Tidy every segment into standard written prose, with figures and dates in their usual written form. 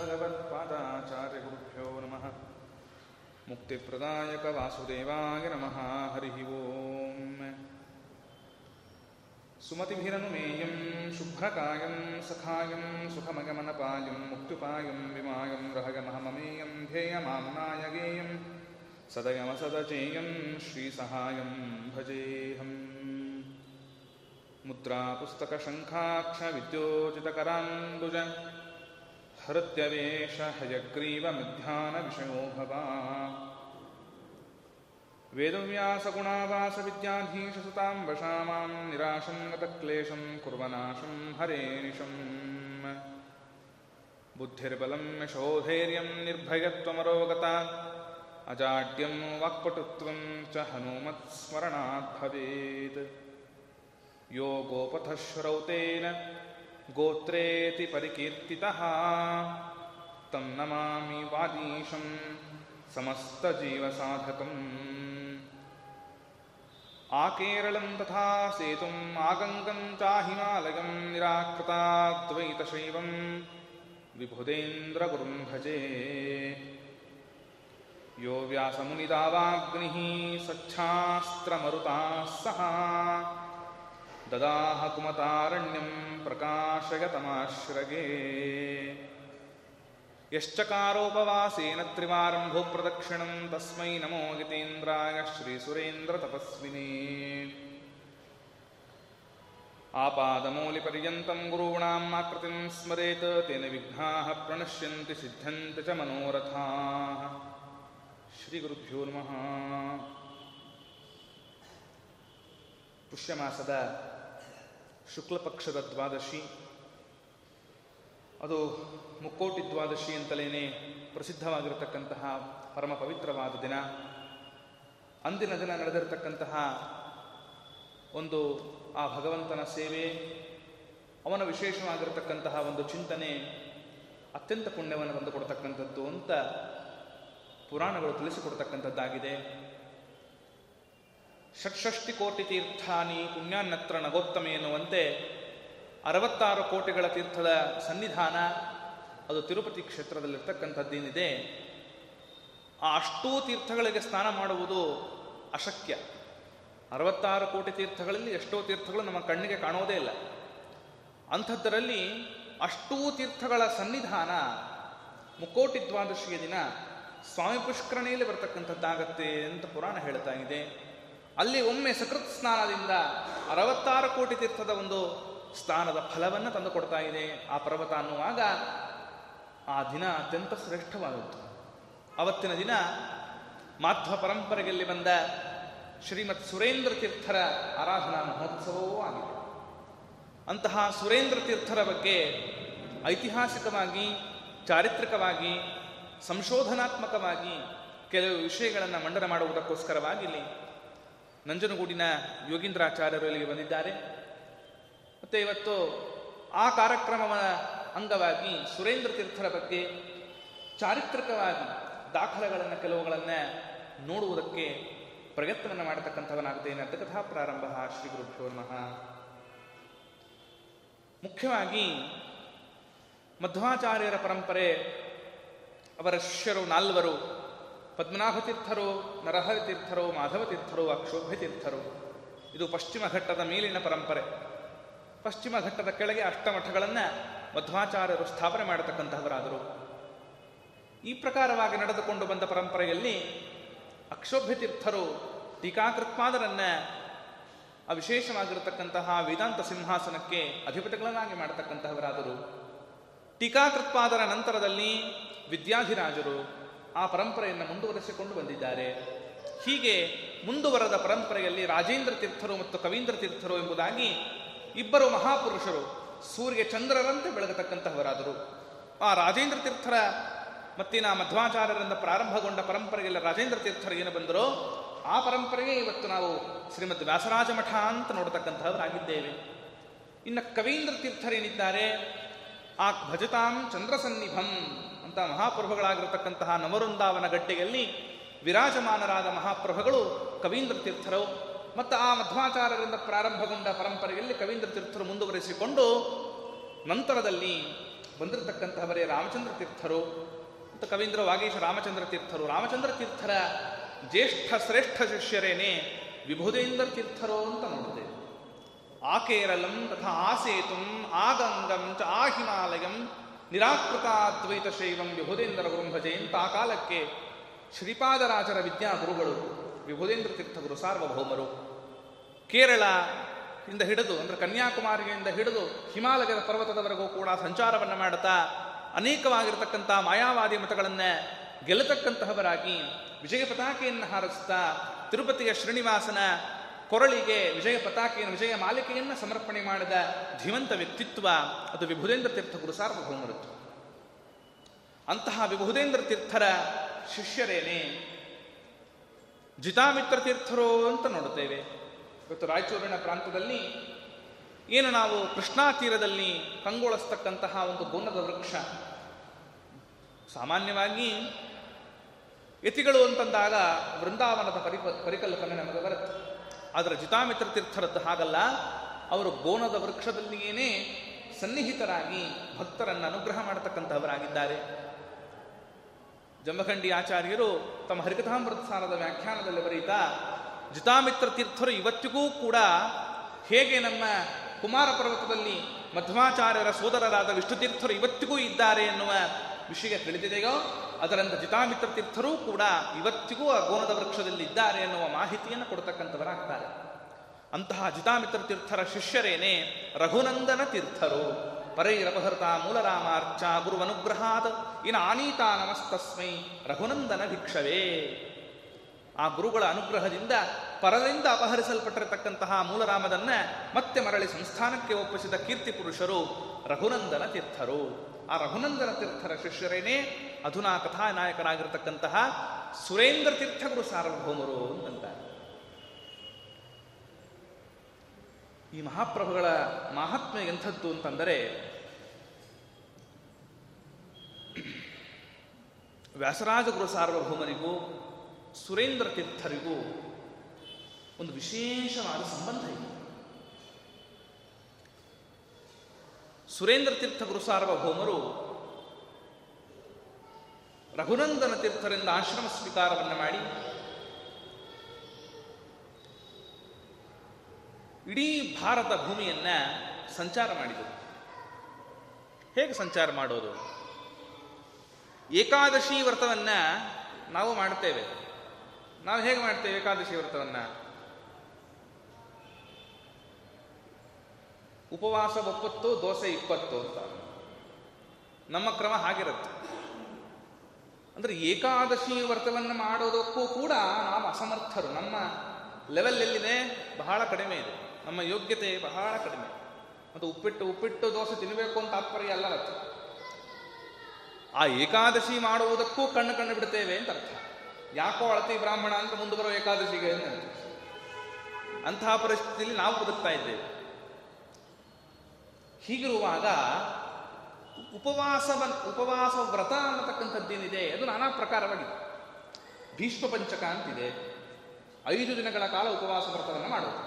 ಭಗವತ್ಪಾದಾಚಾರ್ಯಗುರುಭ್ಯೋ ನಮಃ. ಮುಕ್ತಿಪ್ರದಾಯಕ ವಾಸುದೇವಾಯ ನಮಃ. ಹರಿಃ ಓಂ. ಸುಮತಿಭಿರನುಮೇಯಂ ಶುಭ್ರಕಾಯಂ ಸಖಾಯಂ ಸುಖಮಗಮನಪಾಯಂ ಮುಕ್ತಿಪಾಯಂ ವಿಮಾಯಂ ರಹಗಮಹಮಮೇಯಂ ಧ್ಯೇಯಮಾಮ್ನಾಯ ಗೇಯಂ ಸದಯಮಸದಚೇಯಂ ಶ್ರೀಸಹಾಯಂ ಭಜೇಹಂ. ಮುದ್ರಾಪುಸ್ತಕಶಂಖಾಕ್ಷವಿದ್ಯೋಚಿತಕರಾಂಬುಜ ಹೃತ್ಯವೇಷ ಹಯಗ್ರೀವಮಿಧ್ಯಾನವಿಷಯೋ ಭವ. ವೇದವ್ಯಾಸಗುಣಾವಾಸ ವಿದ್ಯಾಧೀಶಸುತಾಂ ವಶಾಮಾಂ ನಿರಾಶಂ ಗತಕ್ಲೇಶಂ ಕುರ್ವನಾಶಂ ಹರೇನಿಶಂ. ಬುದ್ಧಿರ್ಬಲಂ ಯಶೋಧೈರ್ಯಂ ನಿರ್ಭಯತ್ವಮರೋಗತಾ ಅಜಾಡ್ಯಂ ವಾಕ್ಪಟುತ್ವಂ ಚ ಹನುಮತ್ಸ್ಮರಣಾತ್ ಭವೇತ್. ಯೋ ಗೋಪಥಶ್ರೌತೇನ ಗೋತ್ರೇತಿ ಪರಿಕೀರ್ತಿತಃ ತಂ ನಮಾಮಿ ವಾದೀಶಂ ಸಮಸ್ತಜೀವಸಾಧಕಂ. ಆಕೇರಳಂ ತಥಾ ಸೇತುಂ ಆಗಂಗಂ ಚಾಹಿಮಾಲಯಂ ನಿರಾಕೃತಾದ್ವೈತಶೈವಂ ವಿಭುದೇಂದ್ರಗುರುಂ ಭಜೆ. ಯೋ ವ್ಯಾಸಮುನಿದಾವಾಗ್ನಿಃ ಸಚ್ಛಾಸ್ತ್ರಮರುತಾಃ ಸಹ ದದಾಹ ಕುಮತಾರಣ್ಯಂ ಪ್ರಕಾಶಯತಮಾಶ್ರಗೆ. ಯಶ್ಚಕಾರೋಪವಾಸೇನ ತ್ರಿವಾರಂ ಭೂಪ್ರದಕ್ಷಿಣಂ ತಸ್ಮೈ ನಮೋ ಗೀತೇಂದ್ರಾಯ ಶ್ರೀಸುರೇಂದ್ರ ತಪಸ್ವಿನೇ. ಆಪಾದಮೂಲಿಪರ್ಯಂತಂ ಗುರುಣಾಂ ಆಕೃತಿಂ ಸ್ಮರೇತ್ ತೇನ ವಿಘ್ನಾಃ ಪ್ರಣಶ್ಯಂತಿ ಸಿದ್ಧಂತಿ ಚ ಮನೋರಥಾಃ. ಶ್ರೀಗುರುಭ್ಯೋ ನಮಃ. ಪುಷ್ಯಮಾಸದ ಶುಕ್ಲಪಕ್ಷದ ದ್ವಾದಶಿ, ಅದು ಮುಕ್ಕೋಟಿ ದ್ವಾದಶಿ ಅಂತಲೇ ಪ್ರಸಿದ್ಧವಾಗಿರತಕ್ಕಂತಹ ಪರಮ ಪವಿತ್ರವಾದ ದಿನ. ಅಂದಿನ ದಿನ ನಡೆದಿರತಕ್ಕಂತಹ ಒಂದು ಆ ಭಗವಂತನ ಸೇವೆ, ಅವನ ವಿಶೇಷವಾಗಿರತಕ್ಕಂತಹ ಒಂದು ಚಿಂತನೆ ಅತ್ಯಂತ ಪುಣ್ಯವನ್ನು ತಂದುಕೊಡ್ತಕ್ಕಂಥದ್ದು ಅಂತ ಪುರಾಣಗಳು ತಿಳಿಸಿಕೊಡ್ತಕ್ಕಂಥದ್ದಾಗಿದೆ. ಷಟ್ಷಷ್ಟಿ ಕೋಟಿ ತೀರ್ಥಾನಿ ಪುಣ್ಯಾನ್ನತ್ರ ನಗೋತ್ತಮೆ ಎನ್ನುವಂತೆ 66 ಕೋಟಿಗಳ ತೀರ್ಥದ ಸನ್ನಿಧಾನ ಅದು ತಿರುಪತಿ ಕ್ಷೇತ್ರದಲ್ಲಿರ್ತಕ್ಕಂಥದ್ದೇನಿದೆ, ಆ ಅಷ್ಟೂ ತೀರ್ಥಗಳಿಗೆ ಸ್ನಾನ ಮಾಡುವುದು ಅಶಕ್ಯ. 66 ಕೋಟಿ ತೀರ್ಥಗಳಲ್ಲಿ ಎಷ್ಟೋ ತೀರ್ಥಗಳು ನಮ್ಮ ಕಣ್ಣಿಗೆ ಕಾಣೋದೇ ಇಲ್ಲ. ಅಂಥದ್ದರಲ್ಲಿ ಅಷ್ಟೂ ತೀರ್ಥಗಳ ಸನ್ನಿಧಾನ ಮುಕ್ಕೋಟಿ ದ್ವಾದಶಿಯ ದಿನ ಸ್ವಾಮಿ ಪುಷ್ಕರಣೆಯಲ್ಲಿ ಬರ್ತಕ್ಕಂಥದ್ದಾಗತ್ತೆ ಅಂತ ಪುರಾಣ ಹೇಳ್ತಾ ಇದೆ. ಅಲ್ಲಿ ಒಮ್ಮೆ ಸಕೃತ್ ಸ್ನಾನದಿಂದ 66 ಕೋಟಿ ತೀರ್ಥದ ಒಂದು ಸ್ನಾನದ ಫಲವನ್ನು ತಂದುಕೊಡ್ತಾ ಇದೆ ಆ ಪರ್ವತ ಅನ್ನುವಾಗ ಆ ದಿನ ಅತ್ಯಂತ ಶ್ರೇಷ್ಠವಾದದ್ದು. ಅವತ್ತಿನ ದಿನ ಮಾಧ್ವ ಪರಂಪರೆಯಲ್ಲಿ ಬಂದ ಶ್ರೀಮತ್ ಸುರೇಂದ್ರ ತೀರ್ಥರ ಆರಾಧನಾ ಮಹೋತ್ಸವವೂ ಆಗಿದೆ. ಅಂತಹ ಸುರೇಂದ್ರ ತೀರ್ಥರ ಬಗ್ಗೆ ಐತಿಹಾಸಿಕವಾಗಿ, ಚಾರಿತ್ರಿಕವಾಗಿ, ಸಂಶೋಧನಾತ್ಮಕವಾಗಿ ಕೆಲವು ವಿಷಯಗಳನ್ನು ಮಂಡನೆ ಮಾಡುವುದಕ್ಕೋಸ್ಕರವಾಗಿ ಇಲ್ಲಿ ನಂಜನಗೂಡಿನ ಯೋಗೀಂದ್ರಾಚಾರ್ಯರು ಇಲ್ಲಿಗೆ ಬಂದಿದ್ದಾರೆ. ಮತ್ತು ಇವತ್ತು ಆ ಕಾರ್ಯಕ್ರಮದ ಅಂಗವಾಗಿ ಸುರೇಂದ್ರ ತೀರ್ಥರ ಬಗ್ಗೆ ಚಾರಿತ್ರಿಕವಾಗಿ ದಾಖಲೆಗಳನ್ನು ಕೆಲವುಗಳನ್ನು ನೋಡುವುದಕ್ಕೆ ಪ್ರಯತ್ನವನ್ನು ಮಾಡತಕ್ಕಂಥವನಾಗುತ್ತೇನೆ ಅಂತ ಕಥಾ ಪ್ರಾರಂಭ. ಶ್ರೀ ಗುರುಭ್ಯೋ ನಮಃ. ಮುಖ್ಯವಾಗಿ ಮಧ್ವಾಚಾರ್ಯರ ಪರಂಪರೆ, ಅವರ ಶಿಷ್ಯರು 4 ಪದ್ಮನಾಭತೀರ್ಥರು, ನರಹರಿತೀರ್ಥರು, ಮಾಧವತೀರ್ಥರು, ಅಕ್ಷೋಭ್ಯತೀರ್ಥರು. ಇದು ಪಶ್ಚಿಮ ಘಟ್ಟದ ಮೇಲಿನ ಪರಂಪರೆ. ಪಶ್ಚಿಮ ಘಟ್ಟದ ಕೆಳಗೆ ಅಷ್ಟಮಠಗಳನ್ನು ಮಧ್ವಾಚಾರ್ಯರು ಸ್ಥಾಪನೆ ಮಾಡತಕ್ಕಂತಹವರಾದರು. ಈ ಪ್ರಕಾರವಾಗಿ ನಡೆದುಕೊಂಡು ಬಂದ ಪರಂಪರೆಯಲ್ಲಿ ಅಕ್ಷೋಭ್ಯತೀರ್ಥರು ಟೀಕಾಕೃತ್ಪಾದರನ್ನು ವಿಶೇಷವಾಗಿರತಕ್ಕಂತಹ ವೇದಾಂತ ಸಿಂಹಾಸನಕ್ಕೆ ಅಧಿಪತಿಗಳನ್ನಾಗಿ ಮಾಡತಕ್ಕಂತಹವರಾದರು. ಟೀಕಾಕೃತ್ಪಾದರ ನಂತರದಲ್ಲಿ ವಿದ್ಯಾಧಿರಾಜರು ಆ ಪರಂಪರೆಯನ್ನು ಮುಂದುವರೆಸಿಕೊಂಡು ಬಂದಿದ್ದಾರೆ. ಹೀಗೆ ಮುಂದುವರೆದ ಪರಂಪರೆಯಲ್ಲಿ ರಾಜೇಂದ್ರ ತೀರ್ಥರು ಮತ್ತು ಕವೀಂದ್ರ ತೀರ್ಥರು ಎಂಬುದಾಗಿ ಇಬ್ಬರು ಮಹಾಪುರುಷರು ಸೂರ್ಯ ಚಂದ್ರರಂತೆ ಬೆಳಗತಕ್ಕಂತಹವರಾದರು. ಆ ರಾಜೇಂದ್ರ ತೀರ್ಥರ ಮತ್ತಿನ ಮಧ್ವಾಚಾರ್ಯರಿಂದ ಪ್ರಾರಂಭಗೊಂಡ ಪರಂಪರೆಯಲ್ಲಿ ರಾಜೇಂದ್ರ ತೀರ್ಥರು ಏನು ಬಂದರೋ ಆ ಪರಂಪರೆಯೇ ಇವತ್ತು ನಾವು ಶ್ರೀಮದ್ ವ್ಯಾಸರಾಜ ಮಠ ಅಂತ ನೋಡತಕ್ಕಂತಹವರಾಗಿದ್ದೇವೆ. ಇನ್ನು ಕವೀಂದ್ರ ತೀರ್ಥರೇನಿದ್ದಾರೆ, ಆ ಭಜತಾಂ ಚಂದ್ರ ಸನ್ನಿಭಂ ಅಂತ ಮಹಾಪ್ರಭುಗಳಾಗಿರತಕ್ಕಂತಹ ನವವೃಂದಾವನ ಗಡ್ಡೆಯಲ್ಲಿ ವಿರಾಜಮಾನರಾದ ಮಹಾಪ್ರಭುಗಳು ಕವೀಂದ್ರ ತೀರ್ಥರು. ಮತ್ತು ಆ ಮಧ್ವಾಚಾರ್ಯರಿಂದ ಪ್ರಾರಂಭಗೊಂಡ ಪರಂಪರೆಯಲ್ಲಿ ಕವೀಂದ್ರ ತೀರ್ಥರು ಮುಂದುವರೆಸಿಕೊಂಡು ನಂತರದಲ್ಲಿ ಬಂದಿರತಕ್ಕಂತಹವರೇ ರಾಮಚಂದ್ರ ತೀರ್ಥರು ಮತ್ತು ಕವೀಂದ್ರ ವಾಗೀಶ ರಾಮಚಂದ್ರ ತೀರ್ಥರು. ರಾಮಚಂದ್ರ ತೀರ್ಥರ ಜ್ಯೇಷ್ಠ ಶ್ರೇಷ್ಠ ಶಿಷ್ಯರೇನೇ ವಿಭುದೇಂದ್ರ ತೀರ್ಥರು ಅಂತ ನೋಡಿದೆ. ಆಕೇರಲಂ ತಥಾ ಆಸೇತುಂ ಆಗಂಗಂ ಚ ಆ ಹಿಮಾಲಯಂ ನಿರಾಕೃತಾದ್ವೈತ ಶೈವಂ ವಿಭುದೇಂದ್ರ ಗುರುಂ ಭಜೆ ಅಂತ ಆ ಕಾಲಕ್ಕೆ ಶ್ರೀಪಾದರಾಜರ ವಿದ್ಯಾಗುರುಗಳು ವಿಭುದೇಂದ್ರ ತೀರ್ಥಗುರು ಸಾರ್ವಭೌಮರು. ಕೇರಳ ಇಂದ ಹಿಡಿದು ಅಂದರೆ ಕನ್ಯಾಕುಮಾರಿಯಿಂದ ಹಿಡಿದು ಹಿಮಾಲಯದ ಪರ್ವತದವರೆಗೂ ಕೂಡ ಸಂಚಾರವನ್ನು ಮಾಡುತ್ತಾ ಅನೇಕವಾಗಿರತಕ್ಕಂಥ ಮಾಯಾವಾದಿ ಮತಗಳನ್ನು ಗೆಲ್ಲತಕ್ಕಂತಹವರಾಗಿ ವಿಜಯ ಪತಾಕೆಯನ್ನು ಹಾರಿಸ್ತಾ ತಿರುಪತಿಯ ಶ್ರೀನಿವಾಸನ ಕೊರಳಿಗೆ ವಿಜಯ ಪತಾಕೆಯನ್ನು ವಿಜಯ ಮಾಲಿಕೆಯನ್ನು ಸಮರ್ಪಣೆ ಮಾಡಿದ ಧೀಮಂತ ವ್ಯಕ್ತಿತ್ವ ಅದು ವಿಭುದೇಂದ್ರ ತೀರ್ಥಗುರು ಸಾರ್ವಭೌಮರದ್ದು. ಅಂತಹ ವಿಭುದೇಂದ್ರ ತೀರ್ಥರ ಶಿಷ್ಯರೇನೆ ಜಿತಾಮಿತ್ರ ತೀರ್ಥರು ಅಂತ ನೋಡುತ್ತೇವೆ. ಇವತ್ತು ರಾಯಚೂರಿನ ಪ್ರಾಂತದಲ್ಲಿ ಏನು ನಾವು ಕೃಷ್ಣಾ ತೀರದಲ್ಲಿ ಕಂಗೊಳಿಸ್ತಕ್ಕಂತಹ ಒಂದು ಗೋನದ ವೃಕ್ಷ, ಸಾಮಾನ್ಯವಾಗಿ ಯತಿಗಳು ಅಂತಂದಾಗ ವೃಂದಾವನದ ಪರಿಕಲ್ಪನೆ ನಮಗೆ ಬರುತ್ತೆ. ಆದರೆ ಜಿತಾಮಿತ್ರ ತೀರ್ಥರದ್ದು ಹಾಗಲ್ಲ. ಅವರು ಗೋನದ ವೃಕ್ಷದಲ್ಲಿಯೇನೇ ಸನ್ನಿಹಿತರಾಗಿ ಭಕ್ತರನ್ನು ಅನುಗ್ರಹ ಮಾಡತಕ್ಕಂತಹವರಾಗಿದ್ದಾರೆ. ಜಮಖಂಡಿ ಆಚಾರ್ಯರು ತಮ್ಮ ಹರಿಕಥಾಮೃತ ಸಾರದ ವ್ಯಾಖ್ಯಾನದಲ್ಲಿ ಬರೀತಾ ಜಿತಾಮಿತ್ರ ತೀರ್ಥರು ಇವತ್ತಿಗೂ ಕೂಡ ಹೇಗೆ ನಮ್ಮ ಕುಮಾರ ಪರ್ವತದಲ್ಲಿ ಮಧ್ವಾಚಾರ್ಯರ ಸೋದರರಾದ ವಿಷ್ಣುತೀರ್ಥರು ಇವತ್ತಿಗೂ ಇದ್ದಾರೆ ಎನ್ನುವ ವಿಷಯ ತಿಳಿದಿದೆಯೋ ಅದರಂತೆ ಜಿತಾಮಿತ್ರ ತೀರ್ಥರೂ ಕೂಡ ಇವತ್ತಿಗೂ ಆ ಗೋನದ ವೃಕ್ಷದಲ್ಲಿ ಇದ್ದಾರೆ ಎನ್ನುವ ಮಾಹಿತಿಯನ್ನು ಕೊಡ್ತಕ್ಕಂಥವರಾಗ್ತಾರೆ. ಅಂತಹ ಜಿತಾಮಿತ್ರ ತೀರ್ಥರ ಶಿಷ್ಯರೇನೆ ರಘುನಂದನ ತೀರ್ಥರು. ಪರೈರಪಹೃತ ಮೂಲರಾಮಾರ್ಚ ಗುರುವನುಗ್ರಹಾತ್ ಇನ ಆನೀತಾ ನಮಸ್ತಸ್ಮೈ ರಘುನಂದನ ಭಿಕ್ಷವೇ. ಆ ಗುರುಗಳ ಅನುಗ್ರಹದಿಂದ ಪರದಿಂದ ಅಪಹರಿಸಲ್ಪಟ್ಟಿರತಕ್ಕಂತಹ ಮೂಲರಾಮದನ್ನ ಮತ್ತೆ ಮರಳಿ ಸಂಸ್ಥಾನಕ್ಕೆ ಒಪ್ಪಿಸಿದ ಕೀರ್ತಿ ಪುರುಷರು ರಘುನಂದನ ತೀರ್ಥರು. ಆ ರಘುನಂದನ ತೀರ್ಥರ ಶಿಷ್ಯರೇನೇ ಅಧುನಾ ಕಥಾನಾಯಕರಾಗಿರ್ತಕ್ಕಂತಹ ಸುರೇಂದ್ರ ತೀರ್ಥಗುರು ಸಾರ್ವಭೌಮರು ಅಂತಾರೆ. ಈ ಮಹಾಪ್ರಭುಗಳ ಮಹಾತ್ಮ್ಯ ಎಂಥದ್ದು ಅಂತಂದರೆ, ವ್ಯಾಸರಾಜಗುರು ಸಾರ್ವಭೌಮರಿಗೂ ಸುರೇಂದ್ರ ತೀರ್ಥರಿಗೂ ಒಂದು ವಿಶೇಷವಾದ ಸಂಬಂಧ ಇದೆ. ಸುರೇಂದ್ರ ತೀರ್ಥಗುರು ಸಾರ್ವಭೌಮರು ರಘುನಂದನ ತೀರ್ಥರಿಂದ ಆಶ್ರಮ ಸ್ವೀಕಾರವನ್ನು ಮಾಡಿ ಇಡೀ ಭಾರತ ಭೂಮಿಯನ್ನ ಸಂಚಾರ ಮಾಡಿದರು. ಹೇಗೆ ಸಂಚಾರ ಮಾಡೋದು? ಏಕಾದಶಿ ವ್ರತವನ್ನ ನಾವು ಮಾಡ್ತೇವೆ. ನಾವು ಹೇಗೆ ಮಾಡ್ತೇವೆ ಏಕಾದಶಿ ವ್ರತವನ್ನ? ಉಪವಾಸ 9, ದೋಸೆ 20 ಅಂತ ನಮ್ಮ ಕ್ರಮ ಹಾಗಿರುತ್ತೆ. ಅಂದರೆ ಏಕಾದಶಿ ವ್ರತವನ್ನು ಮಾಡೋದಕ್ಕೂ ಕೂಡ ನಾವು ಅಸಮರ್ಥರು. ನಮ್ಮ ಲೆವೆಲ್ ಎಲ್ಲಿದೆ? ಬಹಳ ಕಡಿಮೆ ಇದೆ. ನಮ್ಮ ಯೋಗ್ಯತೆ ಬಹಳ ಕಡಿಮೆ. ಮತ್ತು ಉಪ್ಪಿಟ್ಟು ದೋಸೆ ತಿನ್ನಬೇಕು ಅಂತ ತಾತ್ಪರ್ಯ ಅಲ್ಲ ಅರ್ಥ. ಆ ಏಕಾದಶಿ ಮಾಡುವುದಕ್ಕೂ ಕಣ್ಣು ಬಿಡ್ತೇವೆ ಅಂತ ಅರ್ಥ. ಯಾಕೋ ಅಳತಿ ಬ್ರಾಹ್ಮಣ ಅಂತ ಮುಂದೆ ಬರೋ ಏಕಾದಶಿಗೆ ಅಂತ ಅರ್ಥ. ಅಂತಹ ಪರಿಸ್ಥಿತಿಯಲ್ಲಿ ನಾವು ಬದುಕ್ತಾ ಇದ್ದೇವೆ. ಹೀಗಿರುವಾಗ ಉಪವಾಸ ವ್ರತ ಅನ್ನತಕ್ಕಂಥದ್ದೇನಿದೆ ಅದು ನಾನಾ ಪ್ರಕಾರವಾಗಿದೆ. ಭೀಷ್ಮ ಪಂಚಕ ಅಂತಿದೆ. 5 ದಿನಗಳ ಕಾಲ ಉಪವಾಸ ವ್ರತವನ್ನು ಮಾಡೋದು.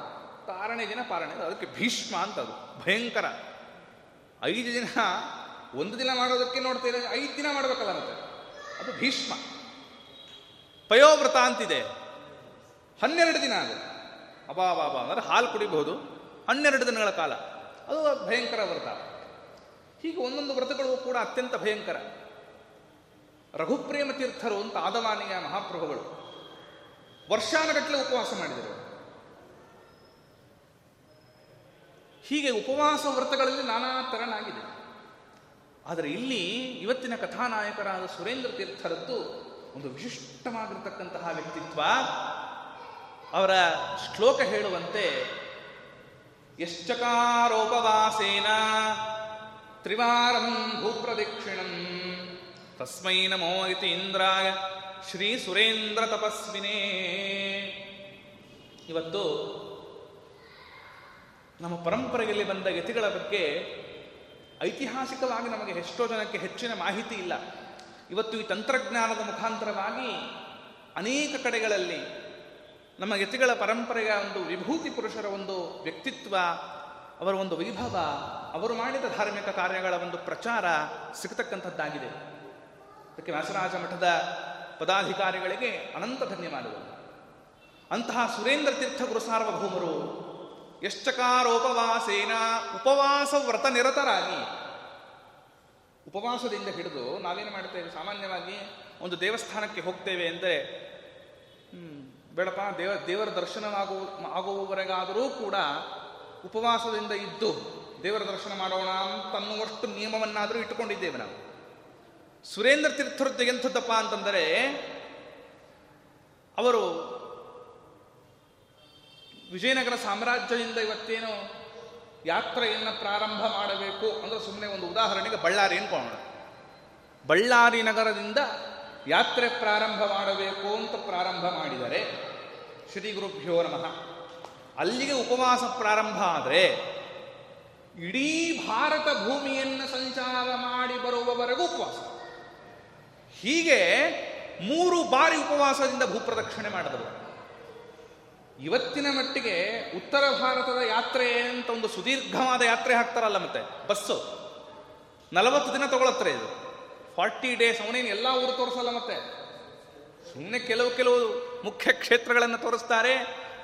6ನೇ ದಿನ ಪಾರಣೆ, ಅದಕ್ಕೆ ಭೀಷ್ಮ ಅಂತ. ಅದು ಭಯಂಕರ. 5 ದಿನ, ಒಂದು ದಿನ ಮಾಡೋದಕ್ಕೆ ನೋಡ್ತೇವೆ, 5 ದಿನ ಮಾಡಬೇಕಲ್ಲ ಮತ್ತೆ, ಅದು ಭೀಷ್ಮ. ಪಯೋವ್ರತ ಅಂತಿದೆ, 12 ದಿನ. ಅದು ಅಬಾಬಾಬಾ ಅಂದರೆ ಹಾಲು ಕುಡಿಬಹುದು 12 ದಿನಗಳ ಕಾಲ. ಅದು ಭಯಂಕರ ವ್ರತ. ಹೀಗೆ ಒಂದೊಂದು ವ್ರತಗಳು ಕೂಡ ಅತ್ಯಂತ ಭಯಂಕರ. ರಘುಪ್ರೇಮ ತೀರ್ಥರು ಅಂತ ಆದವಾನಿಯ ಮಹಾಪ್ರಭುಗಳು ವರ್ಷಾನುಗಟ್ಟಲೆ ಉಪವಾಸ ಮಾಡಿದರು. ಹೀಗೆ ಉಪವಾಸ ವ್ರತಗಳಲ್ಲಿ ನಾನಾ ತರನಾಗಿದೆ. ಆದರೆ ಇಲ್ಲಿ ಇವತ್ತಿನ ಕಥಾನಾಯಕರಾದ ಸುರೇಂದ್ರ ತೀರ್ಥರದ್ದು ಒಂದು ವಿಶಿಷ್ಟವಾಗಿರ್ತಕ್ಕಂತಹ ವ್ಯಕ್ತಿತ್ವ. ಅವರ ಶ್ಲೋಕ ಹೇಳುವಂತೆ, ಯಶ್ಚಕಾರೋಪವಾಸೇನ ತ್ರಿವಾರಂ ಭೂಪ್ರದಕ್ಷಿಣಂ ತಸ್ಮೈ ನಮೋ ಇತಿ ಇಂದ್ರಾಯ ಶ್ರೀ ಸುರೇಂದ್ರ ತಪಸ್ವಿನೇ. ಇವತ್ತು ನಮ್ಮ ಪರಂಪರೆಯಲ್ಲಿ ಬಂದ ಯತಿಗಳ ಬಗ್ಗೆ ಐತಿಹಾಸಿಕವಾಗಿ ನಮಗೆ ಎಷ್ಟೋ ಜನಕ್ಕೆ ಹೆಚ್ಚಿನ ಮಾಹಿತಿ ಇಲ್ಲ. ಇವತ್ತು ಈ ತಂತ್ರಜ್ಞಾನದ ಮುಖಾಂತರವಾಗಿ ಅನೇಕ ಕಡೆಗಳಲ್ಲಿ ನಮ್ಮ ಯತಿಗಳ ಪರಂಪರೆಯ ಒಂದು ವಿಭೂತಿ ಪುರುಷರ ಒಂದು ವ್ಯಕ್ತಿತ್ವ ಅವರ ಒಂದು ವೈಭವ, ಅವರು ಮಾಡಿದ ಧಾರ್ಮಿಕ ಕಾರ್ಯಗಳ ಒಂದು ಪ್ರಚಾರ ಸಿಗತಕ್ಕಂಥದ್ದಾಗಿದೆ. ಅದಕ್ಕೆ ವ್ಯಾಸರಾಜ ಮಠದ ಪದಾಧಿಕಾರಿಗಳಿಗೆ ಅನಂತ ಧನ್ಯವಾದಗಳು. ಅಂತಹ ಸುರೇಂದ್ರ ತೀರ್ಥ ಗುರು ಸಾರ್ವಭೌಮರು ಎಷ್ಟಕಾರೋಪವಾಸೇನ ಉಪವಾಸ ವ್ರತ ನಿರತರಾಗಿ, ಉಪವಾಸದಿಂದ ಹಿಡಿದು ನಾವೇನು ಮಾಡ್ತೇವೆ ಸಾಮಾನ್ಯವಾಗಿ ಒಂದು ದೇವಸ್ಥಾನಕ್ಕೆ ಹೋಗ್ತೇವೆ ಅಂದರೆ ಬೇಡಪ್ಪ ದೇವರ ದರ್ಶನವಾಗುವವರೆಗಾದರೂ ಕೂಡ ಉಪವಾಸದಿಂದ ಇದ್ದು ದೇವರ ದರ್ಶನ ಮಾಡೋಣ ಅಂತನ್ನುವಷ್ಟು ನಿಯಮವನ್ನಾದರೂ ಇಟ್ಟುಕೊಂಡಿದ್ದೇವೆ ನಾವು. ಸುರೇಂದ್ರ ತೀರ್ಥರದ್ದು ಎಂಥದ್ದಪ್ಪ ಅಂತಂದರೆ ಅವರು ವಿಜಯನಗರ ಸಾಮ್ರಾಜ್ಯದಿಂದ ಇವತ್ತೇನು ಯಾತ್ರೆಯನ್ನು ಪ್ರಾರಂಭ ಮಾಡಬೇಕು ಅಂದರೆ ಸುಮ್ಮನೆ ಒಂದು ಉದಾಹರಣೆಗೆ ಬಳ್ಳಾರಿ ಅನ್ಕೋಣ. ಬಳ್ಳಾರಿ ನಗರದಿಂದ ಯಾತ್ರೆ ಪ್ರಾರಂಭ ಮಾಡಬೇಕು ಅಂತ ಪ್ರಾರಂಭ ಮಾಡಿದರೆ ಶ್ರೀ ಗುರುಭ್ಯೋ ನಮಃ ಅಲ್ಲಿಗೆ ಉಪವಾಸ ಪ್ರಾರಂಭ ಆದರೆ ಇಡೀ ಭಾರತ ಭೂಮಿಯನ್ನು ಸಂಚಾರ ಮಾಡಿ ಬರುವವರೆಗೂ ಉಪವಾಸ. ಹೀಗೆ 3 ಬಾರಿ ಉಪವಾಸದಿಂದ ಭೂಪ್ರದಕ್ಷಿಣೆ ಮಾಡಿದರು. ಇವತ್ತಿನ ಮಟ್ಟಿಗೆ ಉತ್ತರ ಭಾರತದ ಯಾತ್ರೆ ಅಂತ ಒಂದು ಸುದೀರ್ಘವಾದ ಯಾತ್ರೆ ಹಾಕ್ತಾರಲ್ಲ, ಮತ್ತೆ ಬಸ್ಸು 40 ದಿನ ತಗೊಳತ್ರೆ, ಇದು 40 days. ಅವನೇನು ಎಲ್ಲ ಊರು ತೋರಿಸಲ್ಲ, ಮತ್ತೆ ಸುಮ್ಮನೆ ಕೆಲವು ಮುಖ್ಯ ಕ್ಷೇತ್ರಗಳನ್ನು ತೋರಿಸ್ತಾರೆ.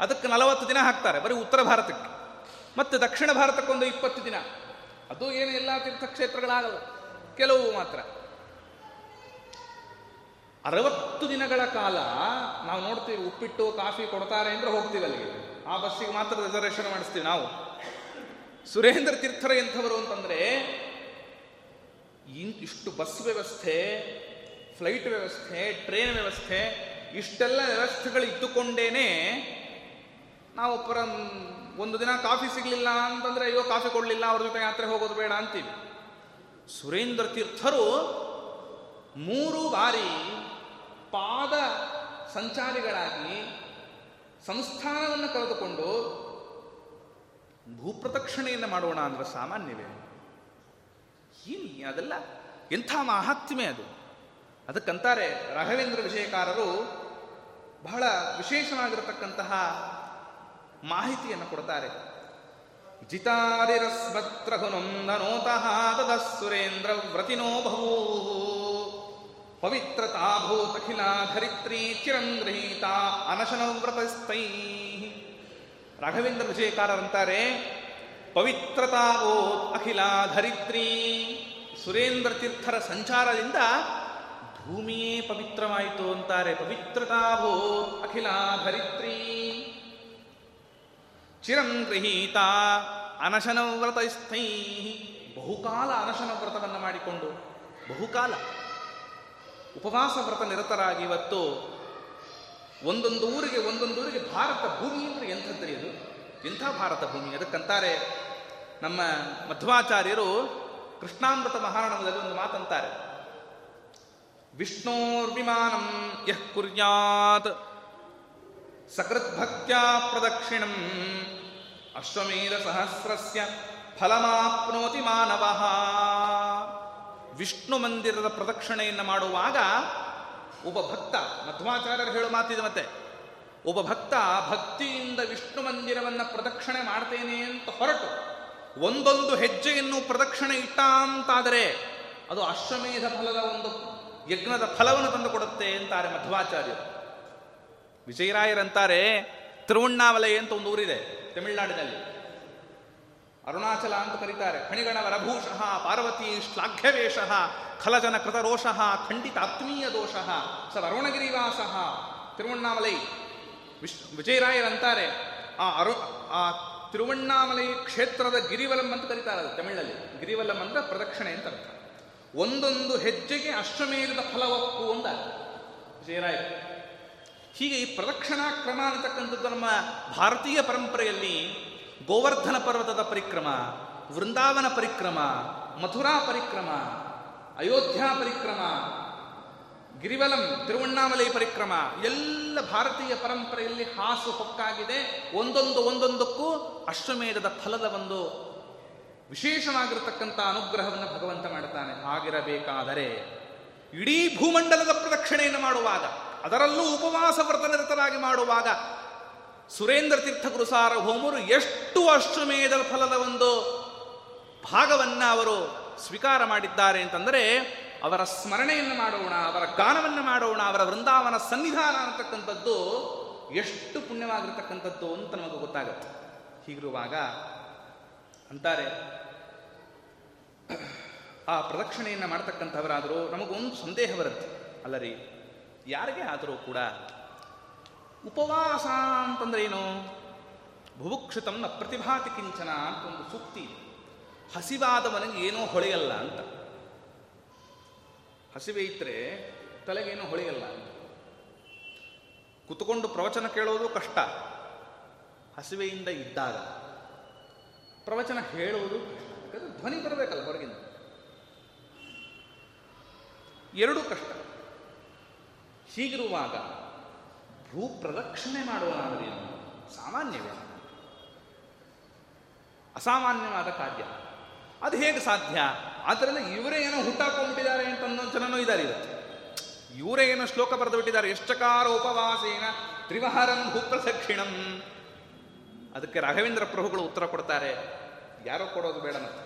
ಅದಕ್ಕೆ 40 ದಿನ ಹಾಕ್ತಾರೆ ಬರೀ ಉತ್ತರ ಭಾರತಕ್ಕೆ. ಮತ್ತು ದಕ್ಷಿಣ ಭಾರತಕ್ಕೊಂದು 20 ದಿನ. ಅದು ಏನು ಎಲ್ಲ ತೀರ್ಥಕ್ಷೇತ್ರಗಳಾಗಲ್ಲ, ಕೆಲವು ಮಾತ್ರ. 60 ದಿನಗಳ ಕಾಲ ನಾವು ನೋಡ್ತೀವಿ, ಉಪ್ಪಿಟ್ಟು ಕಾಫಿ ಕೊಡ್ತಾರೆ ಅಂದರೆ ಹೋಗ್ತೀವಿ ಅಲ್ಲಿಗೆ, ಆ ಬಸ್ಸಿಗೆ ಮಾತ್ರ ರಿಸರ್ವೇಷನ್ ಮಾಡಿಸ್ತೀವಿ ನಾವು. ಸುರೇಂದ್ರ ತೀರ್ಥರ ಎಂಥವರು ಅಂತಂದರೆ ಇಷ್ಟು ಬಸ್ ವ್ಯವಸ್ಥೆ, ಫ್ಲೈಟ್ ವ್ಯವಸ್ಥೆ, ಟ್ರೈನ್ ವ್ಯವಸ್ಥೆ, ಇಷ್ಟೆಲ್ಲ ವ್ಯವಸ್ಥೆಗಳು ಇದ್ದುಕೊಂಡೇನೆ ನಾವು ಒಂದು ದಿನ ಕಾಫಿ ಸಿಗಲಿಲ್ಲ ಅಂತಂದರೆ ಅಯ್ಯೋ ಕಾಫಿ ಕೊಡಲಿಲ್ಲ, ಅವ್ರ ಜೊತೆ ಯಾತ್ರೆ ಹೋಗೋದು ಬೇಡ ಅಂತೀವಿ. ಸುರೇಂದ್ರ ತೀರ್ಥರು 3 ಬಾರಿ ಪಾದ ಸಂಚಾರಿಗಳಾಗಿ ಸಂಸ್ಥಾನವನ್ನು ಕರೆದುಕೊಂಡು ಭೂಪ್ರದಕ್ಷಿಣೆಯನ್ನು ಮಾಡೋಣ ಅಂದರೆ ಸಾಮಾನ್ಯವೇ? ಅದೆಲ್ಲ ಎಂಥ ಮಹಾತ್ಮೆ ಅದು. ಅದಕ್ಕಂತಾರೆ ರಾಘವೇಂದ್ರ ವಿಜಯಕಾರರು ಬಹಳ ವಿಶೇಷವಾಗಿರತಕ್ಕಂತಹ ಮಾಹಿತಿಯನ್ನು ಕೊಡ್ತಾರೆ. ಜಿತಾರಿರಸ್ಮತ್ರಘುನೊಂದನೋತಃ ತದ ಸುರೇಂದ್ರ ವ್ರತಿನೋ ಭವೂ ಪವಿತ್ರತಾ ಭೂತಖಿಲಾ ಧರಿತ್ರೀ ಚಿರಂಗ್ರಹೀತಾ ಅನಶನವ್ರತಸ್ಥೈ. ರಾಘವೇಂದ್ರ ವಿಜಯಕಾರರಂತಾರೆ ಪವಿತ್ರತಾ ಓ ಅಖಿಲಾ ಧರಿತ್ರೀ. ಸುರೇಂದ್ರ ತೀರ್ಥರ ಸಂಚಾರದಿಂದ ಭೂಮಿಯೇ ಪವಿತ್ರವಾಯಿತು ಅಂತಾರೆ. ಪವಿತ್ರತಾ ಭೋ ಅಖಿಲಾ ಧರಿತ್ರೀ ಚಿರಂಗೃಹೀತಾ ಅನಶನವ್ರತಸ್ಥೈ. ಬಹುಕಾಲ ಅನಶನ ವ್ರತವನ್ನು ಮಾಡಿಕೊಂಡು, ಬಹುಕಾಲ ಉಪವಾಸ ವ್ರತ ನಿರತರಾಗಿ ಇವತ್ತು ಒಂದೊಂದು ಊರಿಗೆ ಭಾರತ ಭೂಮಿ ಅಂದರೆ ಎಂಥದ್ರಿ ಅದು, ಎಂಥ ಭಾರತ ಭೂಮಿ. ಅದಕ್ಕಂತಾರೆ ನಮ್ಮ ಮಧ್ವಾಚಾರ್ಯರು ಕೃಷ್ಣಾಮೃತ ಮಹಾರಣದಲ್ಲಿ ಒಂದು ಮಾತಂತಾರೆ. ವಿಷ್ಣೋರ್ವಿಮಾನಂ ಯಃ ಕುರ್ಯಾತ್ ಸಕೃದ್ಭಕ್ತ್ಯಾ ಪ್ರದಕ್ಷಿಣಂ ಅಶ್ವಮೇಧ ಸಹಸ್ರಸ್ಯ ಫಲಮಾಪ್ನೋತಿ ಮಾನವಃ. ವಿಷ್ಣು ಮಂದಿರದ ಪ್ರದಕ್ಷಿಣೆಯನ್ನು ಮಾಡುವಾಗ ಒಬ್ಬ ಭಕ್ತ, ಮಧ್ವಾಚಾರ್ಯರು ಹೇಳೋ ಮಾತಿದೆ ಮತ್ತೆ, ಒಬ್ಬ ಭಕ್ತ ಭಕ್ತಿಯಿಂದ ವಿಷ್ಣು ಮಂದಿರವನ್ನು ಪ್ರದಕ್ಷಿಣೆ ಮಾಡ್ತೇನೆ ಅಂತ ಹೊರಟು ಒಂದೊಂದು ಹೆಜ್ಜೆಯನ್ನು ಪ್ರದಕ್ಷಿಣೆ ಇಟ್ಟ ಅಂತಾದರೆ ಅದು ಅಶ್ವಮೇಧ ಫಲದ ಒಂದು ಯಜ್ಞದ ಫಲವನ್ನು ತಂದುಕೊಡುತ್ತೆ ಅಂತಾರೆ ಮಧ್ವಾಚಾರ್ಯರು. ವಿಜಯರಾಯರಂತಾರೆ ತಿರುವಣ್ಣಾಮಲೈ ಅಂತ ಒಂದು ಊರಿದೆ ತಮಿಳುನಾಡಿನಲ್ಲಿ, ಅರುಣಾಚಲ ಅಂತ ಕರೀತಾರೆ. ಖಣಿಗಣ ವರಭೂಷಃ ಪಾರ್ವತಿ ಶ್ಲಾಘ್ಯವೇಷಃ ಖಲಜನ ಕೃತರೋಷಃ ಖಂಡಿತ ಆತ್ಮೀಯ ದೋಷಃ ಸರ್ ಅರುಣಗಿರಿವಾಸಃ ತಿರುವಣ್ಣಾಮಲೈ. ವಿಜಯರಾಯರಂತಾರೆ ಆ ತಿರುವಣ್ಣಾಮಲೈ ಕ್ಷೇತ್ರದ ಗಿರಿವಲಂ ಅಂತ ಕರೀತಾರೆ ತಮಿಳಲ್ಲಿ. ಗಿರಿವಲಂ ಅಂದರೆ ಪ್ರದಕ್ಷಿಣೆ ಅಂತ ಅರ್ಥ. ಒಂದೊಂದು ಹೆಜ್ಜೆಗೆ ಅಶ್ವಮೇಧದ ಫಲವಕ್ಕು ಅಂತ ವಿಜಯರಾಯರು. ಹೀಗೆ ಈ ಪ್ರದಕ್ಷಿಣಾ ಕ್ರಮ ಅನ್ನತಕ್ಕಂಥದ್ದು ನಮ್ಮ ಭಾರತೀಯ ಪರಂಪರೆಯಲ್ಲಿ ಗೋವರ್ಧನ ಪರ್ವತದ ಪರಿಕ್ರಮ, ವೃಂದಾವನ ಪರಿಕ್ರಮ, ಮಥುರಾ ಪರಿಕ್ರಮ, ಅಯೋಧ್ಯಾ ಪರಿಕ್ರಮ, ಗಿರಿವಲಂ ತಿರುವಣ್ಣಾಮಲೈ ಪರಿಕ್ರಮ ಎಲ್ಲ ಭಾರತೀಯ ಪರಂಪರೆಯಲ್ಲಿ ಹಾಸು ಹೊಕ್ಕಾಗಿದೆ. ಒಂದೊಂದಕ್ಕೂ ಅಶ್ವಮೇಧದ ಫಲದ ಒಂದು ವಿಶೇಷವಾಗಿರತಕ್ಕಂಥ ಅನುಗ್ರಹವನ್ನು ಭಗವಂತ ಮಾಡ್ತಾನೆ. ಆಗಿರಬೇಕಾದರೆ ಇಡೀ ಭೂಮಂಡಲದ ಪ್ರದಕ್ಷಿಣೆಯನ್ನು ಮಾಡುವಾಗ, ಅದರಲ್ಲೂ ಉಪವಾಸ ವ್ರತ ನಿರತರಾಗಿ ಮಾಡುವಾಗ ಸುರೇಂದ್ರ ತೀರ್ಥ ಸಾರ್ವಭೌಮರು ಎಷ್ಟು ಅಶ್ವಮೇಧ ಫಲದ ಒಂದು ಭಾಗವನ್ನು ಅವರು ಸ್ವೀಕಾರ ಮಾಡಿದ್ದಾರೆ ಅಂತಂದರೆ ಅವರ ಸ್ಮರಣೆಯನ್ನು ಮಾಡೋಣ, ಅವರ ಗಾನವನ್ನು ಮಾಡೋಣ, ಅವರ ವೃಂದಾವನ ಸನ್ನಿಧಾನ ಅಂತಕ್ಕಂಥದ್ದು ಎಷ್ಟು ಪುಣ್ಯವಾಗಿರ್ತಕ್ಕಂಥದ್ದು ಅಂತ ನಮಗೆ ಗೊತ್ತಾಗುತ್ತೆ. ಹೀಗಿರುವಾಗ ಅಂತಾರೆ ಆ ಪ್ರದಕ್ಷಿಣೆಯನ್ನು ಮಾಡ್ತಕ್ಕಂಥವರಾದರೂ ನಮಗೊಂದು ಸಂದೇಹ ಬರುತ್ತೆ, ಅಲ್ಲರಿ ಯಾರಿಗೆ ಆದರೂ ಕೂಡ ಉಪವಾಸ ಅಂತಂದ್ರೆ ಏನು? ಭುಭುಕ್ಷಿತಂನ ಪ್ರತಿಭಾತಿ ಕಿಂಚನ ಅಂತ ಒಂದು ಸೂಕ್ತಿ. ಹಸಿವಾದವನಿಗೆ ಏನೋ ಹೊಳೆಯಲ್ಲ ಅಂತ, ಹಸಿವೆ ಇದ್ರೆ ತಲೆಗೇನೋ ಹೊಳೆಯಲ್ಲ ಅಂತ. ಕುತ್ಕೊಂಡು ಪ್ರವಚನ ಕೇಳೋದು ಕಷ್ಟ, ಹಸಿವೆಯಿಂದ ಇದ್ದಾಗ ಪ್ರವಚನ ಹೇಳುವುದು ಕಷ್ಟ, ಯಾಕಂದರೆ ಧ್ವನಿ ಬರಬೇಕಲ್ಲ ಹೊರಗಿಂದ, ಎರಡೂ ಕಷ್ಟ. ಹೀಗಿರುವಾಗ ಭೂ ಪ್ರದಕ್ಷಿಣೆ ಮಾಡುವನಾದರೇನು? ಸಾಮಾನ್ಯವೇ, ಅಸಾಮಾನ್ಯವಾದ ಕಾರ್ಯ, ಅದು ಹೇಗೆ ಸಾಧ್ಯ? ಆದ್ದರಿಂದ ಇವರೇ ಏನೋ ಹುಟ್ಟಾಕೊಂಡ್ಬಿಟ್ಟಿದ್ದಾರೆ ಅಂತ ಅನ್ನೋ ಜನನೂ ಇದ್ದಾರೆ ಇವತ್ತು. ಇವರೇ ಏನೋ ಶ್ಲೋಕ ಬರೆದು ಬಿಟ್ಟಿದ್ದಾರೆ, ಎಷ್ಟಕಾರ ಉಪವಾಸೇನ ತ್ರಿವಹರಂ ಭೂಪ್ರದಕ್ಷಿಣಂ. ಅದಕ್ಕೆ ರಾಘವೇಂದ್ರ ಪ್ರಭುಗಳು ಉತ್ತರ ಕೊಡ್ತಾರೆ, ಯಾರೋ ಕೊಡೋದು ಬೇಡ. ಮತ್ತು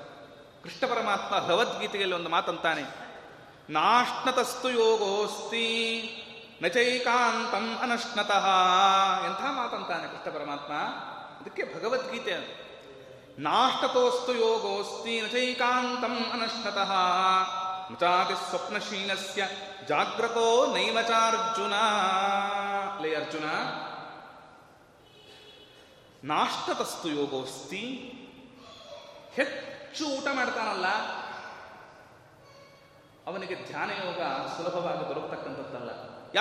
ಕೃಷ್ಣ ಪರಮಾತ್ಮ ಭಗವದ್ಗೀತೆಯಲ್ಲಿ ಒಂದು ಮಾತಂತಾನೆ, ನಾಶ್ನತಸ್ತು ಯೋಗೋಸ್ತಿ ನಚೈಕಾಂತಂ ಅನಶ್ನತಃ. ಎಂಥ ಮಾತಂತಾನೆ ಕೃಷ್ಣ ಪರಮಾತ್ಮ. ಅದಕ್ಕೆ ಭಗವದ್ಗೀತೆ ನಾಷ್ಟತೋಸ್ತು ಯೋಗೋಸ್ತಿ ನಚೈಕಾಂತಂ ಅನಶ್ನತಃ ನಚಾತಿ ಸ್ವಪ್ನಶೀಲಸ್ಯ ಜಾಗ್ರತೋ ನೈವಚಾರ್ಜುನ. ಲೇ ಅರ್ಜುನ, ನಾಷ್ಟತಸ್ತು ಯೋಗೋಸ್ತಿ, ಹೆಚ್ಚು ಊಟ ಮಾಡ್ತಾನಲ್ಲ ಅವನಿಗೆ ಧ್ಯಾನ ಯೋಗ ಸುಲಭವಾಗಿ ದೊರಕತಕ್ಕಂಥದ್ದಲ್ಲ.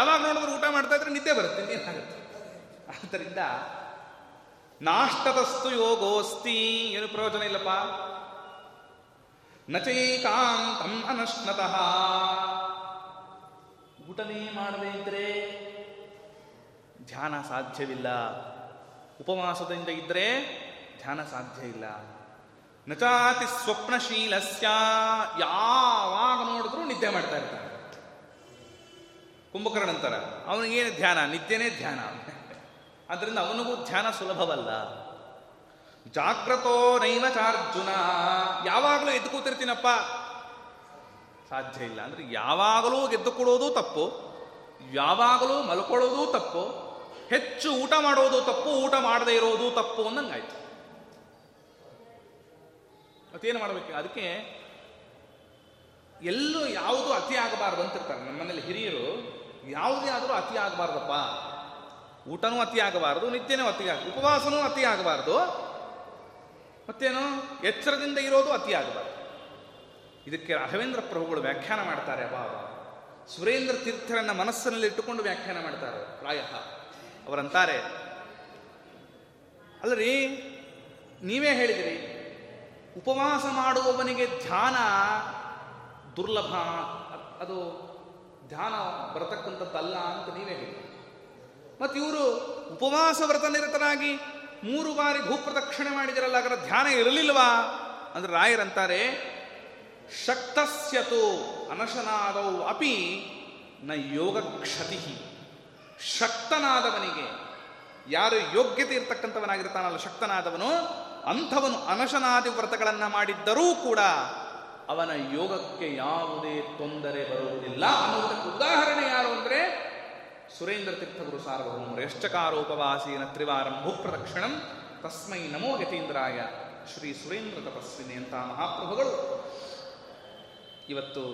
ಯಾವಾಗ ನೋಡಿದ್ರು ಊಟ ಮಾಡ್ತಾ ಇದ್ರೆ ನಿದ್ದೆ ಬರುತ್ತೆ, ಏನಾಗುತ್ತೆ? ಆದ್ದರಿಂದ ನಾಷ್ಟದಸ್ತು ಯೋಗೋಸ್ತಿ ಏನು ಪ್ರಯೋಜನ ಇಲ್ಲಪ್ಪ. ನಚೈಕಾಂತಂ ಅನಶ್ನತಃ, ಊಟನೇ ಮಾಡದೇ ಇದ್ರೆ ಧ್ಯಾನ ಸಾಧ್ಯವಿಲ್ಲ, ಉಪವಾಸದಿಂದ ಇದ್ರೆ ಧ್ಯಾನ ಸಾಧ್ಯ ಇಲ್ಲ. ನಚಾತಿ ಸ್ವಪ್ನಶೀಲಸ್ಯ, ಯಾವಾಗ ನೋಡಿದ್ರು ನಿದ್ದೆ ಮಾಡ್ತಾ ಇರ್ತಾನೆ ಕುಂಭಕರ್ಣಂತರ, ಅವನಿಗೇನು ಧ್ಯಾನ, ನಿದ್ದೆನೇ ಧ್ಯಾನ. ಆದ್ದರಿಂದ ಅವನಿಗೂ ಧ್ಯಾನ ಸುಲಭವಲ್ಲ. ಜಾಗ್ರತೋ ನೈವಚಾರ್ಜುನ, ಯಾವಾಗಲೂ ಎದ್ದು ಕೂತಿರ್ತೀನಪ್ಪ ಸಾಧ್ಯ ಇಲ್ಲ. ಅಂದರೆ ಯಾವಾಗಲೂ ಎದ್ದು ಕೊಡೋದು ತಪ್ಪು, ಯಾವಾಗಲೂ ಮಲ್ಕೊಳ್ಳೋದು ತಪ್ಪು, ಹೆಚ್ಚು ಊಟ ಮಾಡೋದು ತಪ್ಪು, ಊಟ ಮಾಡದೇ ಇರೋದು ತಪ್ಪು ಅಂದಂಗಾಯ್ತು. ಮತ್ತೇನು ಮಾಡಬೇಕು? ಅದಕ್ಕೆ ಎಲ್ಲೂ ಯಾವುದು ಅತಿ ಆಗಬಾರ್ದು ಅಂತಿರ್ತಾರೆ ನಮ್ಮನೇಲಿ ಹಿರಿಯರು. ಯಾವುದೇ ಆದರೂ ಅತಿ ಆಗಬಾರ್ದಪ್ಪ, ಊಟನೂ ಅತಿ ಆಗಬಾರ್ದು, ನಿತ್ಯನೂ ಅತಿ ಆಗಬಾರ್ದು, ಉಪವಾಸನೂ ಅತಿ ಆಗಬಾರ್ದು, ಮತ್ತೇನು ಎಚ್ಚರದಿಂದ ಇರೋದು ಅತಿ ಆಗಬಾರ್ದು. ಇದಕ್ಕೆ ರಾಘವೇಂದ್ರ ಪ್ರಭುಗಳು ವ್ಯಾಖ್ಯಾನ ಮಾಡ್ತಾರೆ. ಅಬ್ಬಾ, ಸುರೇಂದ್ರ ತೀರ್ಥರನ್ನ ಮನಸ್ಸಿನಲ್ಲಿ ಇಟ್ಟುಕೊಂಡು ವ್ಯಾಖ್ಯಾನ ಮಾಡ್ತಾರೆ ಪ್ರಾಯಃ. ಅವರಂತಾರೆ, ಅಲ್ಲರಿ ನೀವೇ ಹೇಳಿದಿರಿ ಉಪವಾಸ ಮಾಡುವವನಿಗೆ ಧ್ಯಾನ ದುರ್ಲಭ, ಅದು ಧ್ಯಾನ ಬರತಕ್ಕಂಥದ್ದಲ್ಲ ಅಂತ ನೀವೇ ಹೇಳಿ. ಮತ್ತು ಇವರು ಉಪವಾಸ ವ್ರತ ನಿರತರಾಗಿ 3 ಬಾರಿ ಭೂಪ್ರದಕ್ಷಿಣೆ ಮಾಡಿದಿರಲ್ಲ, ಅದರ ಧ್ಯಾನ ಇರಲಿಲ್ವಾ ಅಂದ್ರೆ ರಾಯರಂತಾರೆ, ಶಕ್ತಸ್ಯತು ಅನಶನಾದೌ ಅಪಿ ನ ಯೋಗಕ್ಷತಿ. ಶಕ್ತನಾದವನಿಗೆ, ಯಾರು ಯೋಗ್ಯತೆ ಇರ್ತಕ್ಕಂಥವನಾಗಿರ್ತಾನಲ್ಲ ಶಕ್ತನಾದವನು, ಅಂಥವನು ಅನಶನಾದಿ ವ್ರತಗಳನ್ನು ಮಾಡಿದ್ದರೂ ಕೂಡ ಅವನ ಯೋಗಕ್ಕೆ ಯಾವುದೇ ತೊಂದರೆ ಬರುವುದಿಲ್ಲ ಅನ್ನುವುದಕ್ಕೆ ಉದಾಹರಣೆ ಯಾರು ಅಂದರೆ ಸುರೇಂದ್ರ ತೀರ್ಥಗುರು ಸಾರ್ವಭೌಮರು. ಯಶ್ಚಕಾರೋಪವಾಸೇನ ತ್ರಿವಾರಂ ಭೂಪ್ರದಕ್ಷಿಣಂ ತಸ್ಮೈ ನಮೋ ಯತೀಂದ್ರಾಯ ಶ್ರೀ ಸುರೇಂದ್ರ ತಪಸ್ವಿನಿ ಅಂತ ಮಹಾಪ್ರಭುಗಳು ಇವತ್ತು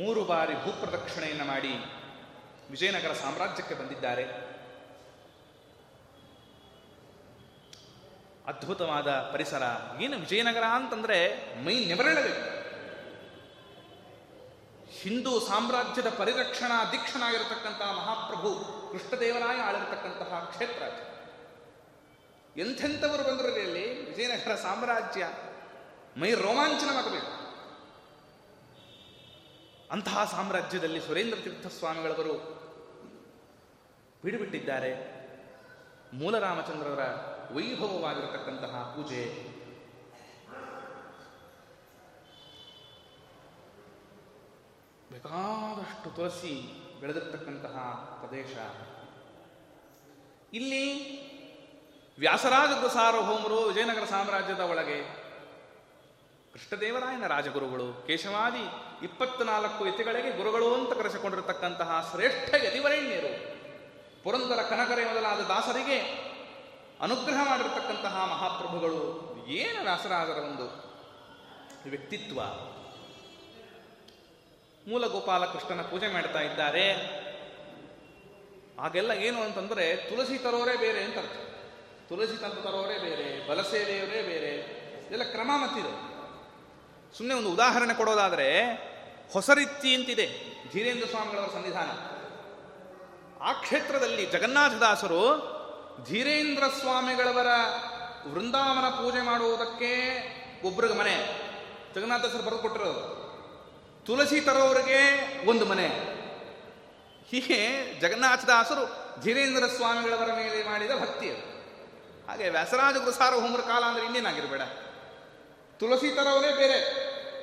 3 ಬಾರಿ ಭೂಪ್ರದಕ್ಷಿಣೆಯನ್ನು ಮಾಡಿ ವಿಜಯನಗರ ಸಾಮ್ರಾಜ್ಯಕ್ಕೆ ಬಂದಿದ್ದಾರೆ. ಅದ್ಭುತವಾದ ಪರಿಸರ. ಏನು ವಿಜಯನಗರ ಅಂತಂದರೆ ಮೈ ನೆವರಳಬೇಕು. ಹಿಂದೂ ಸಾಮ್ರಾಜ್ಯದ ಪರಿರಕ್ಷಣಾ ಅಧೀಕ್ಷನಾಗಿರತಕ್ಕಂತಹ ಮಹಾಪ್ರಭು ಕೃಷ್ಣದೇವರಾಯ ಆಳಿರತಕ್ಕಂತಹ ಕ್ಷೇತ್ರ. ಎಂಥೆಂಥವರು ಬಂದ್ರಲ್ಲಿ ಅಲ್ಲಿ ವಿಜಯನಗರ ಸಾಮ್ರಾಜ್ಯ ಮೈ ರೋಮಾಂಚನವಾಗಬೇಕು. ಅಂತಹ ಸಾಮ್ರಾಜ್ಯದಲ್ಲಿ ಸುರೇಂದ್ರ ತೀರ್ಥ ಸ್ವಾಮಿಗಳವರು ಬೀಡುಬಿಟ್ಟಿದ್ದಾರೆ. ಮೂಲರಾಮಚಂದ್ರರ ವೈಭವವಾಗಿರತಕ್ಕಂತಹ ಪೂಜೆ, ಬೇಕಾದಷ್ಟು ತುಳಸಿ, ಬೆಳೆದಿರ್ತಕ್ಕಂತಹ ಪ್ರದೇಶ. ಇಲ್ಲಿ ವ್ಯಾಸರಾಜ ಸಾರ್ವಭೌಮರು ವಿಜಯನಗರ ಸಾಮ್ರಾಜ್ಯದ ಒಳಗೆ ಕೃಷ್ಣದೇವರಾಯನ ರಾಜಗುರುಗಳು, ಕೇಶವಾದಿ 24 ಯತಿಗಳಿಗೆ ಗುರುಗಳು ಅಂತ ಕರೆಸಿಕೊಂಡಿರತಕ್ಕಂತಹ ಶ್ರೇಷ್ಠ ಯತಿವರೇಣ್ಯರು, ಪುರಂದರ ಕನಕರೆ ಮೊದಲಾದ ದಾಸರಿಗೆ ಅನುಗ್ರಹ ಮಾಡಿರತಕ್ಕಂತಹ ಮಹಾಪ್ರಭುಗಳು. ಏನು ವ್ಯಾಸರಾಜರ ಒಂದು ವ್ಯಕ್ತಿತ್ವ! ಮೂಲ ಗೋಪಾಲಕೃಷ್ಣನ ಪೂಜೆ ಮಾಡ್ತಾ ಇದ್ದಾರೆ. ಆಗೆಲ್ಲ ಏನು ಅಂತಂದರೆ ತುಳಸಿ ತರೋರೇ ಬೇರೆ ಅಂತ ಅರ್ಥ. ತುಳಸಿ ತಂದು ತರೋರೇ ಬೇರೆ, ಬಲಸೇವೆಯವರೇ ಬೇರೆ, ಇದೆಲ್ಲ ಕ್ರಮ ಮತ್ತಿದೆ. ಸುಮ್ಮನೆ ಒಂದು ಉದಾಹರಣೆ ಕೊಡೋದಾದರೆ, ಹೊಸ ರೀತಿ ಅಂತಿದೆ ಧೀರೇಂದ್ರ ಸ್ವಾಮಿಗಳವರ ಸನ್ನಿಧಾನ. ಆ ಕ್ಷೇತ್ರದಲ್ಲಿ ಜಗನ್ನಾಥದಾಸರು ಧೀರೇಂದ್ರ ಸ್ವಾಮಿಗಳವರ ವೃಂದಾವನ ಪೂಜೆ ಮಾಡುವುದಕ್ಕೆ ಒಬ್ರಿಗೆ ಮನೆ ಜಗನ್ನಾಥದಾಸರು ಬರೆದು ಕೊಟ್ಟಿರೋದು, ತುಳಸಿ ತರೋರಿಗೆ ಒಂದು ಮನೆ. ಹೀಗೆ ಜಗನ್ನಾಥದಾಸರು ಧೀರೇಂದ್ರ ಸ್ವಾಮಿಗಳವರ ಮೇಲೆ ಮಾಡಿದ ಭಕ್ತಿಯರು. ಹಾಗೆ ವ್ಯಾಸರಾಜ ಸಾರ್ವಭೌಮರ ಕಾಲ ಅಂದರೆ ಇನ್ನೇನಾಗಿರಬೇಡ, ತುಳಸಿ ತರೋರೇ ಬೇರೆ.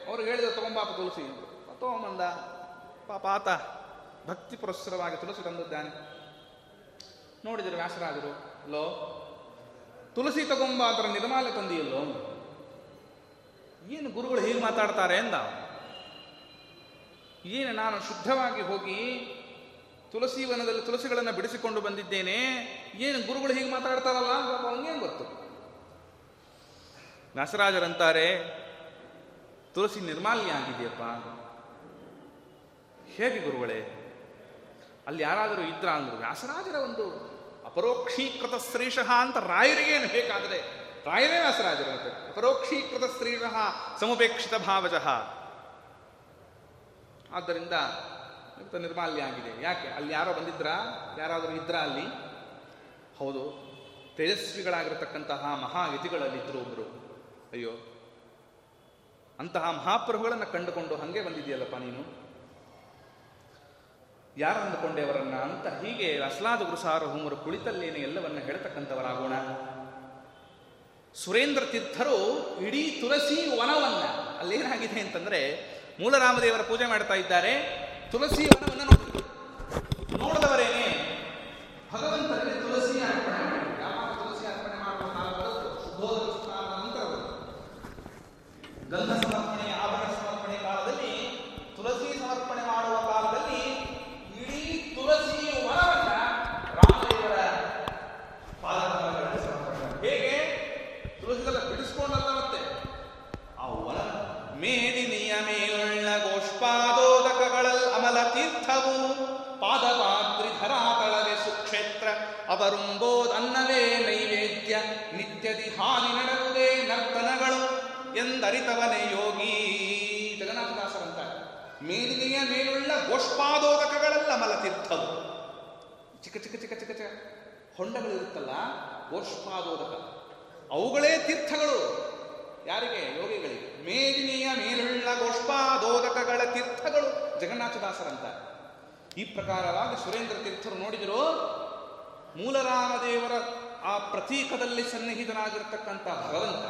ಅವ್ರಿಗೆ ಹೇಳಿದ ತಗೊಂಬಾಪ ತುಳಸಿ ಅಂತ, ತಗೊಂಬಂದ. ಪಾಪ ಆತ ಭಕ್ತಿ ಪುರಸ್ಸರವಾಗಿ ತುಳಸಿ ತಂದಿದ್ದಾನೆ. ನೋಡಿದರೆ ವ್ಯಾಸರಾಜರು, ಅಲ್ಲೋ ತುಳಸಿ ತಗೊಂಬ ಅದರ ನಿರ್ಮಾಲೆ ತಂದಿಯಲ್ಲೋ, ಏನು ಗುರುಗಳು ಹೀಗೆ ಮಾತಾಡ್ತಾರೆ ಅಂದ. ಏನು ನಾನು ಶುದ್ಧವಾಗಿ ಹೋಗಿ ತುಳಸಿ ವನದಲ್ಲಿ ತುಳಸಿಗಳನ್ನು ಬಿಡಿಸಿಕೊಂಡು ಬಂದಿದ್ದೇನೆ, ಏನು ಗುರುಗಳು ಹೀಗೆ ಮಾತಾಡ್ತಾರಲ್ಲ, ಅವನಿಗೇನು ಗೊತ್ತು? ವ್ಯಾಸರಾಜರಂತಾರೆ, ತುಳಸಿ ನಿರ್ಮಾಲ್ಯ ಆಗಿದೆಯಪ್ಪ, ಹೇಗೆ ಗುರುಗಳೇ? ಅಲ್ಲಿ ಯಾರಾದರೂ ಇದ್ರ ಅಂದರು. ವ್ಯಾಸರಾಜರ ಒಂದು ಅಪರೋಕ್ಷೀಕೃತ ಸ್ತ್ರೀಶಃ ಅಂತ ರಾಯರಿಗೇನು ಬೇಕಾದರೆ ರಾಯರೇ ವ್ಯಾಸರಾಜರಂತೆ. ಅಪರೋಕ್ಷೀಕೃತ ಸ್ತ್ರೀಶಃ ಸಮುಪೇಕ್ಷಿತ ಭಾವಜಃ. ಆದ್ದರಿಂದ ನಿರ್ಮಾಲ್ಯ ಆಗಿದೆ. ಯಾಕೆ ಅಲ್ಲಿ ಯಾರೋ ಬಂದಿದ್ರಾ, ಯಾರಾದರೂ ಇದ್ರಾ ಅಲ್ಲಿ? ಹೌದು, ತೇಜಸ್ವಿಗಳಾಗಿರತಕ್ಕಂತಹ ಮಹಾಯತಿಗಳಲ್ಲಿದ್ದರು ಒಬ್ಬರು. ಅಯ್ಯೋ, ಅಂತಹ ಮಹಾಪ್ರಭುಗಳನ್ನು ಕಂಡುಕೊಂಡು ಹಾಗೆ ಬಂದಿದೆಯಲ್ಲಪ್ಪ ನೀನು, ಯಾರು ಅಂದುಕೊಂಡೆ ಅವರನ್ನ ಅಂತ ಹೀಗೆ ವ್ಯಾಸರಾಜ ಸಾರ್ವಭೌಮರು ಕುಳಿತಲ್ಲೇನೆ ಎಲ್ಲವನ್ನ ಹೇಳ್ತಕ್ಕಂಥವರಾಗೋಣ. ಸುರೇಂದ್ರ ತೀರ್ಥರು ಇಡೀ ತುಳಸಿ ವನವನ್ನ, ಅಲ್ಲೇನಾಗಿದೆ ಅಂತಂದ್ರೆ ಮೂಲರಾಮದೇವರ ಪೂಜೆ ಮಾಡ್ತಾ ಇದ್ದಾರೆ, ತುಳಸಿ ವನವನ್ನು ನೋಡಿದ್ರು. ನೋಡಿದವರೇನೆ ಭಗವಂತನಿಗೆ ತುಳಸಿ ಅರ್ಪಣೆ ಮಾಡಿ, ಯಾವಾಗ ತುಳಸಿ ಅರ್ಪಣೆ ಮಾಡುವ ಕಾಲ ಬರುತ್ತೆ, ಶುದ್ಧೋದರ ಕಾಲ ನಂತರ ಬರುತ್ತೆ. ಗಂಧ ಸಮರ್ಪಣೆ, ಆಭರಣ ಸಮರ್ಪಣೆ ಕಾಲದಲ್ಲಿ, ತುಳಸಿ ಸಮರ್ಪಣೆ ಮಾಡುವ ಕಾಲದಲ್ಲಿ ಇಡೀ ತುಳಸಿ ವನವನ್ನು ರಾಮದೇವರ ಪಾದಗಳ ಸಮರ್ಪಣೆ. ಹೇಗೆ ತುಳಸಿದೆಲ್ಲ ಬಿಡಿಸ್ಕೊಂಡಲ್ಲ, ಮತ್ತೆ ಆ ವನ ಮೇದಿನಿಯ ಮೇಲೊಳ್ಳ ಗೋಷ್ಪಾದೋದಕಗಳಲ್ ಅಮಲ ತೀರ್ಥವು ಪಾದಪಾತ್ರಿಧರಾತಳವೆ ಸುಕ್ಷೇತ್ರ ಅವರುಂಬೋದನ್ನವೇ ನೈವೇದ್ಯ ನಿತ್ಯದಿ ಹಾಲಿ ನಡೆವುದೇ ನರ್ತನಗಳು ಎಂದರಿತವನೇ ಯೋಗಿ. ಜಗನ್ನಾಥದಾಸರಂತಾರೆ, ಮೇಲಿನಿಯ ಮೇಲುಳ್ಳ ಗೋಷ್ಪಾದೋದಕಗಳಲ್ಲ ಅಮಲ ತೀರ್ಥವು, ಚಿಕ್ಕ ಚಿಕ್ಕ ಚಿಕ್ಕ ಚಿಕ್ಕ ಚಿಕ್ಕ ಹೊಂಡಗಳಿರುತ್ತಲ್ಲ ಗೋಷ್ಪಾದೋದಕ, ಅವುಗಳೇ ತೀರ್ಥಗಳು ಯಾರಿಗೆ? ಯೋಗಿಗಳಿಗೆ. ಮೇಲಿನಿಯ ಮೇಲುಳ್ಳ ಗೋಷ್ಪಾದೋದಕಗಳ ತೀರ್ಥಗಳು ಜಗನ್ನಾಥದಾಸರಂತಾರೆ. ಈ ಪ್ರಕಾರವಾಗಿ ಸುರೇಂದ್ರ ತೀರ್ಥರು ನೋಡಿದರು, ಮೂಲರಾಮದೇವರ ಆ ಪ್ರತೀಕದಲ್ಲಿ ಸನ್ನಿಹಿತನಾಗಿರ್ತಕ್ಕಂಥ ಭಗವಂತ,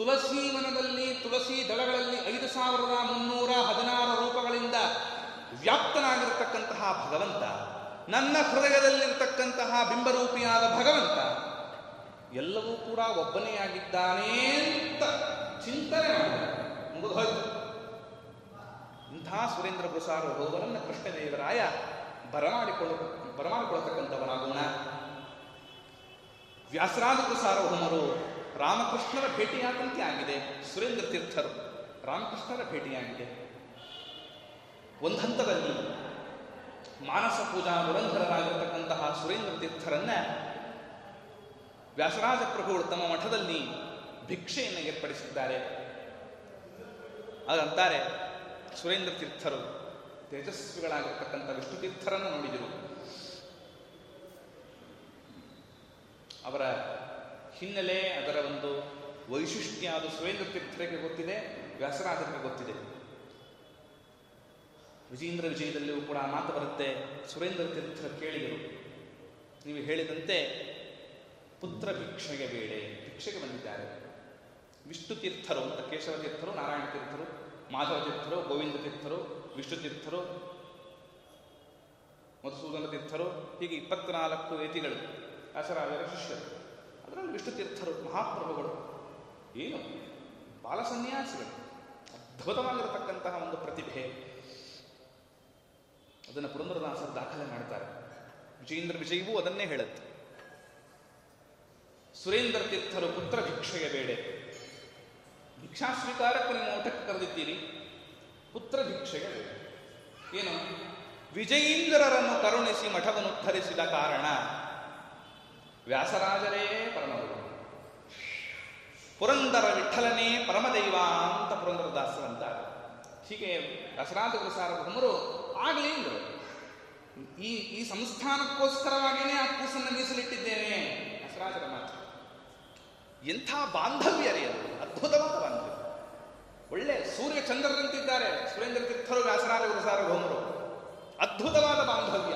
ತುಳಸಿ ವನದಲ್ಲಿ ತುಳಸಿ ದಳಗಳಲ್ಲಿ 5316 ರೂಪಗಳಿಂದ ವ್ಯಾಪ್ತನಾಗಿರ್ತಕ್ಕಂತಹ ಭಗವಂತ, ನನ್ನ ಹೃದಯದಲ್ಲಿರ್ತಕ್ಕಂತಹ ಬಿಂಬರೂಪಿಯಾದ ಭಗವಂತ ಎಲ್ಲವೂ ಕೂಡ ಒಬ್ಬನೇ ಆಗಿದ್ದಾನೆ ಅಂತ ಚಿಂತನೆ ಮುಗಿದೋಯ್ತು. ಇಂಥ ಸುರೇಂದ್ರ ಸಾರ್ವಭೌಮರನ್ನ ಕೃಷ್ಣದೇವರಾಯ ಬರಮಾಡಿಕೊಳ್ಳತಕ್ಕಂಥವರಾಗೋಣ. ವ್ಯಾಸರಾಜ ಸಾರ್ವಭೌಮರು ರಾಮಕೃಷ್ಣರ ಭೇಟಿಯಾದಂತೆ ಆಗಿದೆ. ಸುರೇಂದ್ರ ತೀರ್ಥರು ರಾಮಕೃಷ್ಣರ ಭೇಟಿಯಾಗಿದೆ. ಒಂದು ಹಂತದಲ್ಲಿ ಮಾನಸ ಪೂಜಾ ದುರಂಧರರಾಗಿರ್ತಕ್ಕಂತಹ ಸುರೇಂದ್ರ ತೀರ್ಥರನ್ನ ವ್ಯಾಸರಾಜ ಪ್ರಭುಗಳು ತಮ್ಮ ಮಠದಲ್ಲಿ ಭಿಕ್ಷೆಯನ್ನು ಏರ್ಪಡಿಸಿದ್ದಾರೆ. ಅದಂತಾರೆ ಸುರೇಂದ್ರ ತೀರ್ಥರು ತೇಜಸ್ವಿಗಳಾಗಿರ್ತಕ್ಕಂಥ ವಿಷ್ಣು ತೀರ್ಥರನ್ನು ನೋಡಿದರು. ಅವರ ಹಿನ್ನೆಲೆ, ಅದರ ಒಂದು ವೈಶಿಷ್ಟ್ಯ ಅದು ಸುರೇಂದ್ರ ತೀರ್ಥರಿಗೆ ಗೊತ್ತಿದೆ, ವ್ಯಾಸರಾಜರಿಗೆ ಗೊತ್ತಿದೆ. ವಿಜೇಂದ್ರ ವಿಜಯದಲ್ಲಿಯೂ ಕೂಡ ಮಾತು ಬರುತ್ತೆ. ಸುರೇಂದ್ರ ತೀರ್ಥರು ಕೇಳಿದರು, ನೀವು ಹೇಳಿದಂತೆ ಪುತ್ರ ಭಿಕ್ಷೆಗೆ ಬೇಡ, ಭಿಕ್ಷೆಗೆ ಬಂದಿದ್ದಾರೆ. ವಿಷ್ಣು ತೀರ್ಥರು ಅಂತ ಕೇಶವ ತೀರ್ಥರು, ನಾರಾಯಣ ತೀರ್ಥರು, ಮಾಧವ ತೀರ್ಥರು, ಗೋವಿಂದ ತೀರ್ಥರು, ವಿಷ್ಣು ತೀರ್ಥರು, ಮಧುಸೂದನ ತೀರ್ಥರು, ಹೀಗೆ 24 ಯತಿಗಳು ಆಚಾರ್ಯರ ಶಿಷ್ಯರು. ಅದರಲ್ಲಿ ವಿಷ್ಣು ತೀರ್ಥರು ಮಹಾಪ್ರಭುಗಳು, ಏನು ಬಾಲಸನ್ಯಾಸಿಗಳು, ಅದ್ಭುತವಾಗಿರತಕ್ಕಂತಹ ಒಂದು ಪ್ರತಿಭೆ. ಅದನ್ನು ಪುರಂದರದಾಸರು ದಾಖಲೆ ಮಾಡ್ತಾರೆ. ವಿಜಯೇಂದ್ರ ವಿಜಯವೂ ಅದನ್ನೇ ಹೇಳುತ್ತೆ. ಸುರೇಂದ್ರ ತೀರ್ಥರು ಪುತ್ರ ಭಿಕ್ಷೆಯ ಬೇಡ, ಭಿಕ್ಷಾ ಸ್ವೀಕಾರಕ್ಕೆ ನಿಮ್ಮ ಓಟಕ್ಕೆ ಕರೆದಿದ್ದೀರಿ, ಪುತ್ರ ಭಿಕ್ಷೆಯ ಬೇಡ. ಏನು? ವಿಜಯೀಂದ್ರರನ್ನು ಕರುಣಿಸಿ ಮಠವನ್ನು ಉದ್ಧರಿಸಿದ ಕಾರಣ ವ್ಯಾಸರಾಜರೇ ಪರಮಗುರು, ಪುರಂದರ ವಿಠಲನೇ ಪರಮದೈವ ಅಂತ ಪುರಂದರದಾಸರಂತ. ಹೀಗೆ ವ್ಯಾಸರಾಜಗುರು ಸಾರ್ವಭೌಮರು ಆಗಲೇ ಈ ಸಂಸ್ಥಾನಕ್ಕೋಸ್ಕರವಾಗಿಯೇ ಆ ಕೂಸನ್ನು ಮೀಸಲಿಟ್ಟಿದ್ದೇನೆ, ವ್ಯಾಸರಾಜರ ಮಾತು. ಎಂಥ ಬಾಂಧವ್ಯರೇ ಅದು, ಅದ್ಭುತವಾದ ಬಾಂಧವ್ಯ, ಒಳ್ಳೆ ಸೂರ್ಯ ಚಂದ್ರರಂತಿದ್ದಾರೆ ಸುರೇಂದ್ರ ತೀರ್ಥರು ವ್ಯಾಸರಾಜಗುರು ಸಾರ್ವಭೌಮರು. ಅದ್ಭುತವಾದ ಬಾಂಧವ್ಯ.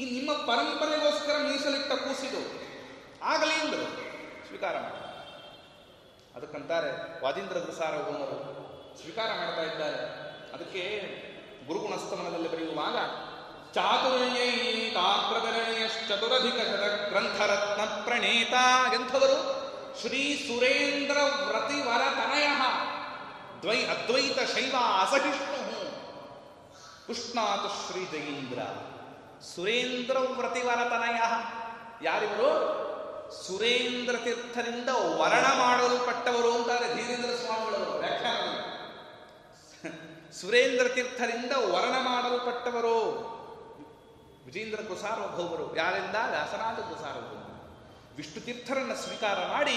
ಈ ನಿಮ್ಮ ಪರಂಪರೆಗೋಸ್ಕರ ಮೀಸಲಿಟ್ಟ ಕೂಸಿದು, ಆಗಲೇ ಇಂದರು ಸ್ವೀಕಾರ ಮಾಡಿ. ಅದಕ್ಕಂತಾರೆ ವಾದೀಂದ್ರ ಸಾರ್ವಭೌಮರು ಸ್ವೀಕಾರ ಮಾಡ್ತಾ ಇದ್ದಾರೆ. ಅದಕ್ಕೆ ಗುರುಗುಣಸ್ತವನದಲ್ಲಿ ಬರೆಯುವಾಗ ಚಾತುರ್ಯೈಕಾಗ್ರಗಣಯಶ್ಚತುರಧಿಕಶತಗ್ರಂಥರತ್ನ ಪ್ರಣೇತ ಎಂಥವರು ಶ್ರೀ ಸುರೇಂದ್ರ ವ್ರತಿವರ ತನಯಃ ಅದ್ವೈತ ಶೈವ ಅಸಹಿಷ್ಣು ಉಷ್ಣಾತು ಶ್ರೀ ಜಯೀಂದ್ರ ಸುರೇಂದ್ರ ವ್ರತಿವರತನಯಃ. ಯಾರಿವರು? ಸುರೇಂದ್ರ ತೀರ್ಥರಿಂದ ವರ್ಣ ಮಾಡಲ್ಪಟ್ಟವರು ಅಂತಾರೆ ಧೀರೇಂದ್ರ ಸ್ವಾಮಿಗಳವರು ವ್ಯಾಖ್ಯಾನದಲ್ಲಿ. ಸುರೇಂದ್ರ ತೀರ್ಥರಿಂದ ವರ್ಣ ಮಾಡಲ್ಪಟ್ಟವರು ವಿಜೇಂದ್ರ ಕುಸಾರ್ವಭೌಮರು. ಯಾರಿಂದ? ವ್ಯಾಸರಾಜ ಕುಸಾರ್ವಭೌಮರು. ವಿಷ್ಣು ತೀರ್ಥರನ್ನು ಸ್ವೀಕಾರ ಮಾಡಿ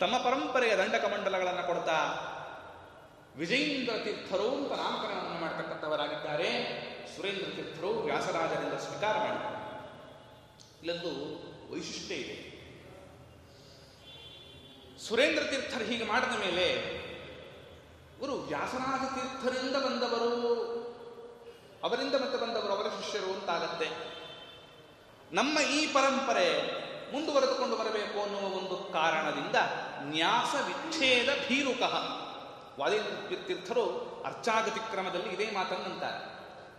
ತಮ್ಮ ಪರಂಪರೆಯ ದಂಡಕಮಂಡಲಗಳನ್ನು ಕೊಡ್ತಾ ವಿಜಯೇಂದ್ರ ತೀರ್ಥರು ಅಂತ ನಾಮಕರಣವನ್ನು ಮಾಡತಕ್ಕಂಥವರಾಗಿದ್ದಾರೆ ಸುರೇಂದ್ರ ತೀರ್ಥರು. ವ್ಯಾಸರಾಜರಿಂದ ಸ್ವೀಕಾರ ಮಾಡಿದ್ದಾರೆ. ಇಲ್ಲೊಂದು ವೈಶಿಷ್ಟ್ಯ ಇದೆ. ಸುರೇಂದ್ರ ತೀರ್ಥರು ಹೀಗೆ ಮಾಡಿದ ಮೇಲೆ ಇವರು ವ್ಯಾಸರಾಜ ತೀರ್ಥರಿಂದ ಬಂದವರು, ಅವರಿಂದ ಮತ್ತೆ ಬಂದವರು, ಅವರ ಶಿಷ್ಯರು ಅಂತಾಗತ್ತೆ. ನಮ್ಮ ಈ ಪರಂಪರೆ ಮುಂದುವರೆದುಕೊಂಡು ಬರಬೇಕು ಅನ್ನುವ ಒಂದು ಕಾರಣದಿಂದ ನ್ಯಾಸ ವಿಚ್ಛೇದ ಭೀರುಕಃ ವಾದೀಂದ್ರ ತೀರ್ಥರು ಅರ್ಚಾಗತಿಕ್ರಮದಲ್ಲಿ ಇದೇ ಮಾತನ್ನಂತಾರೆ.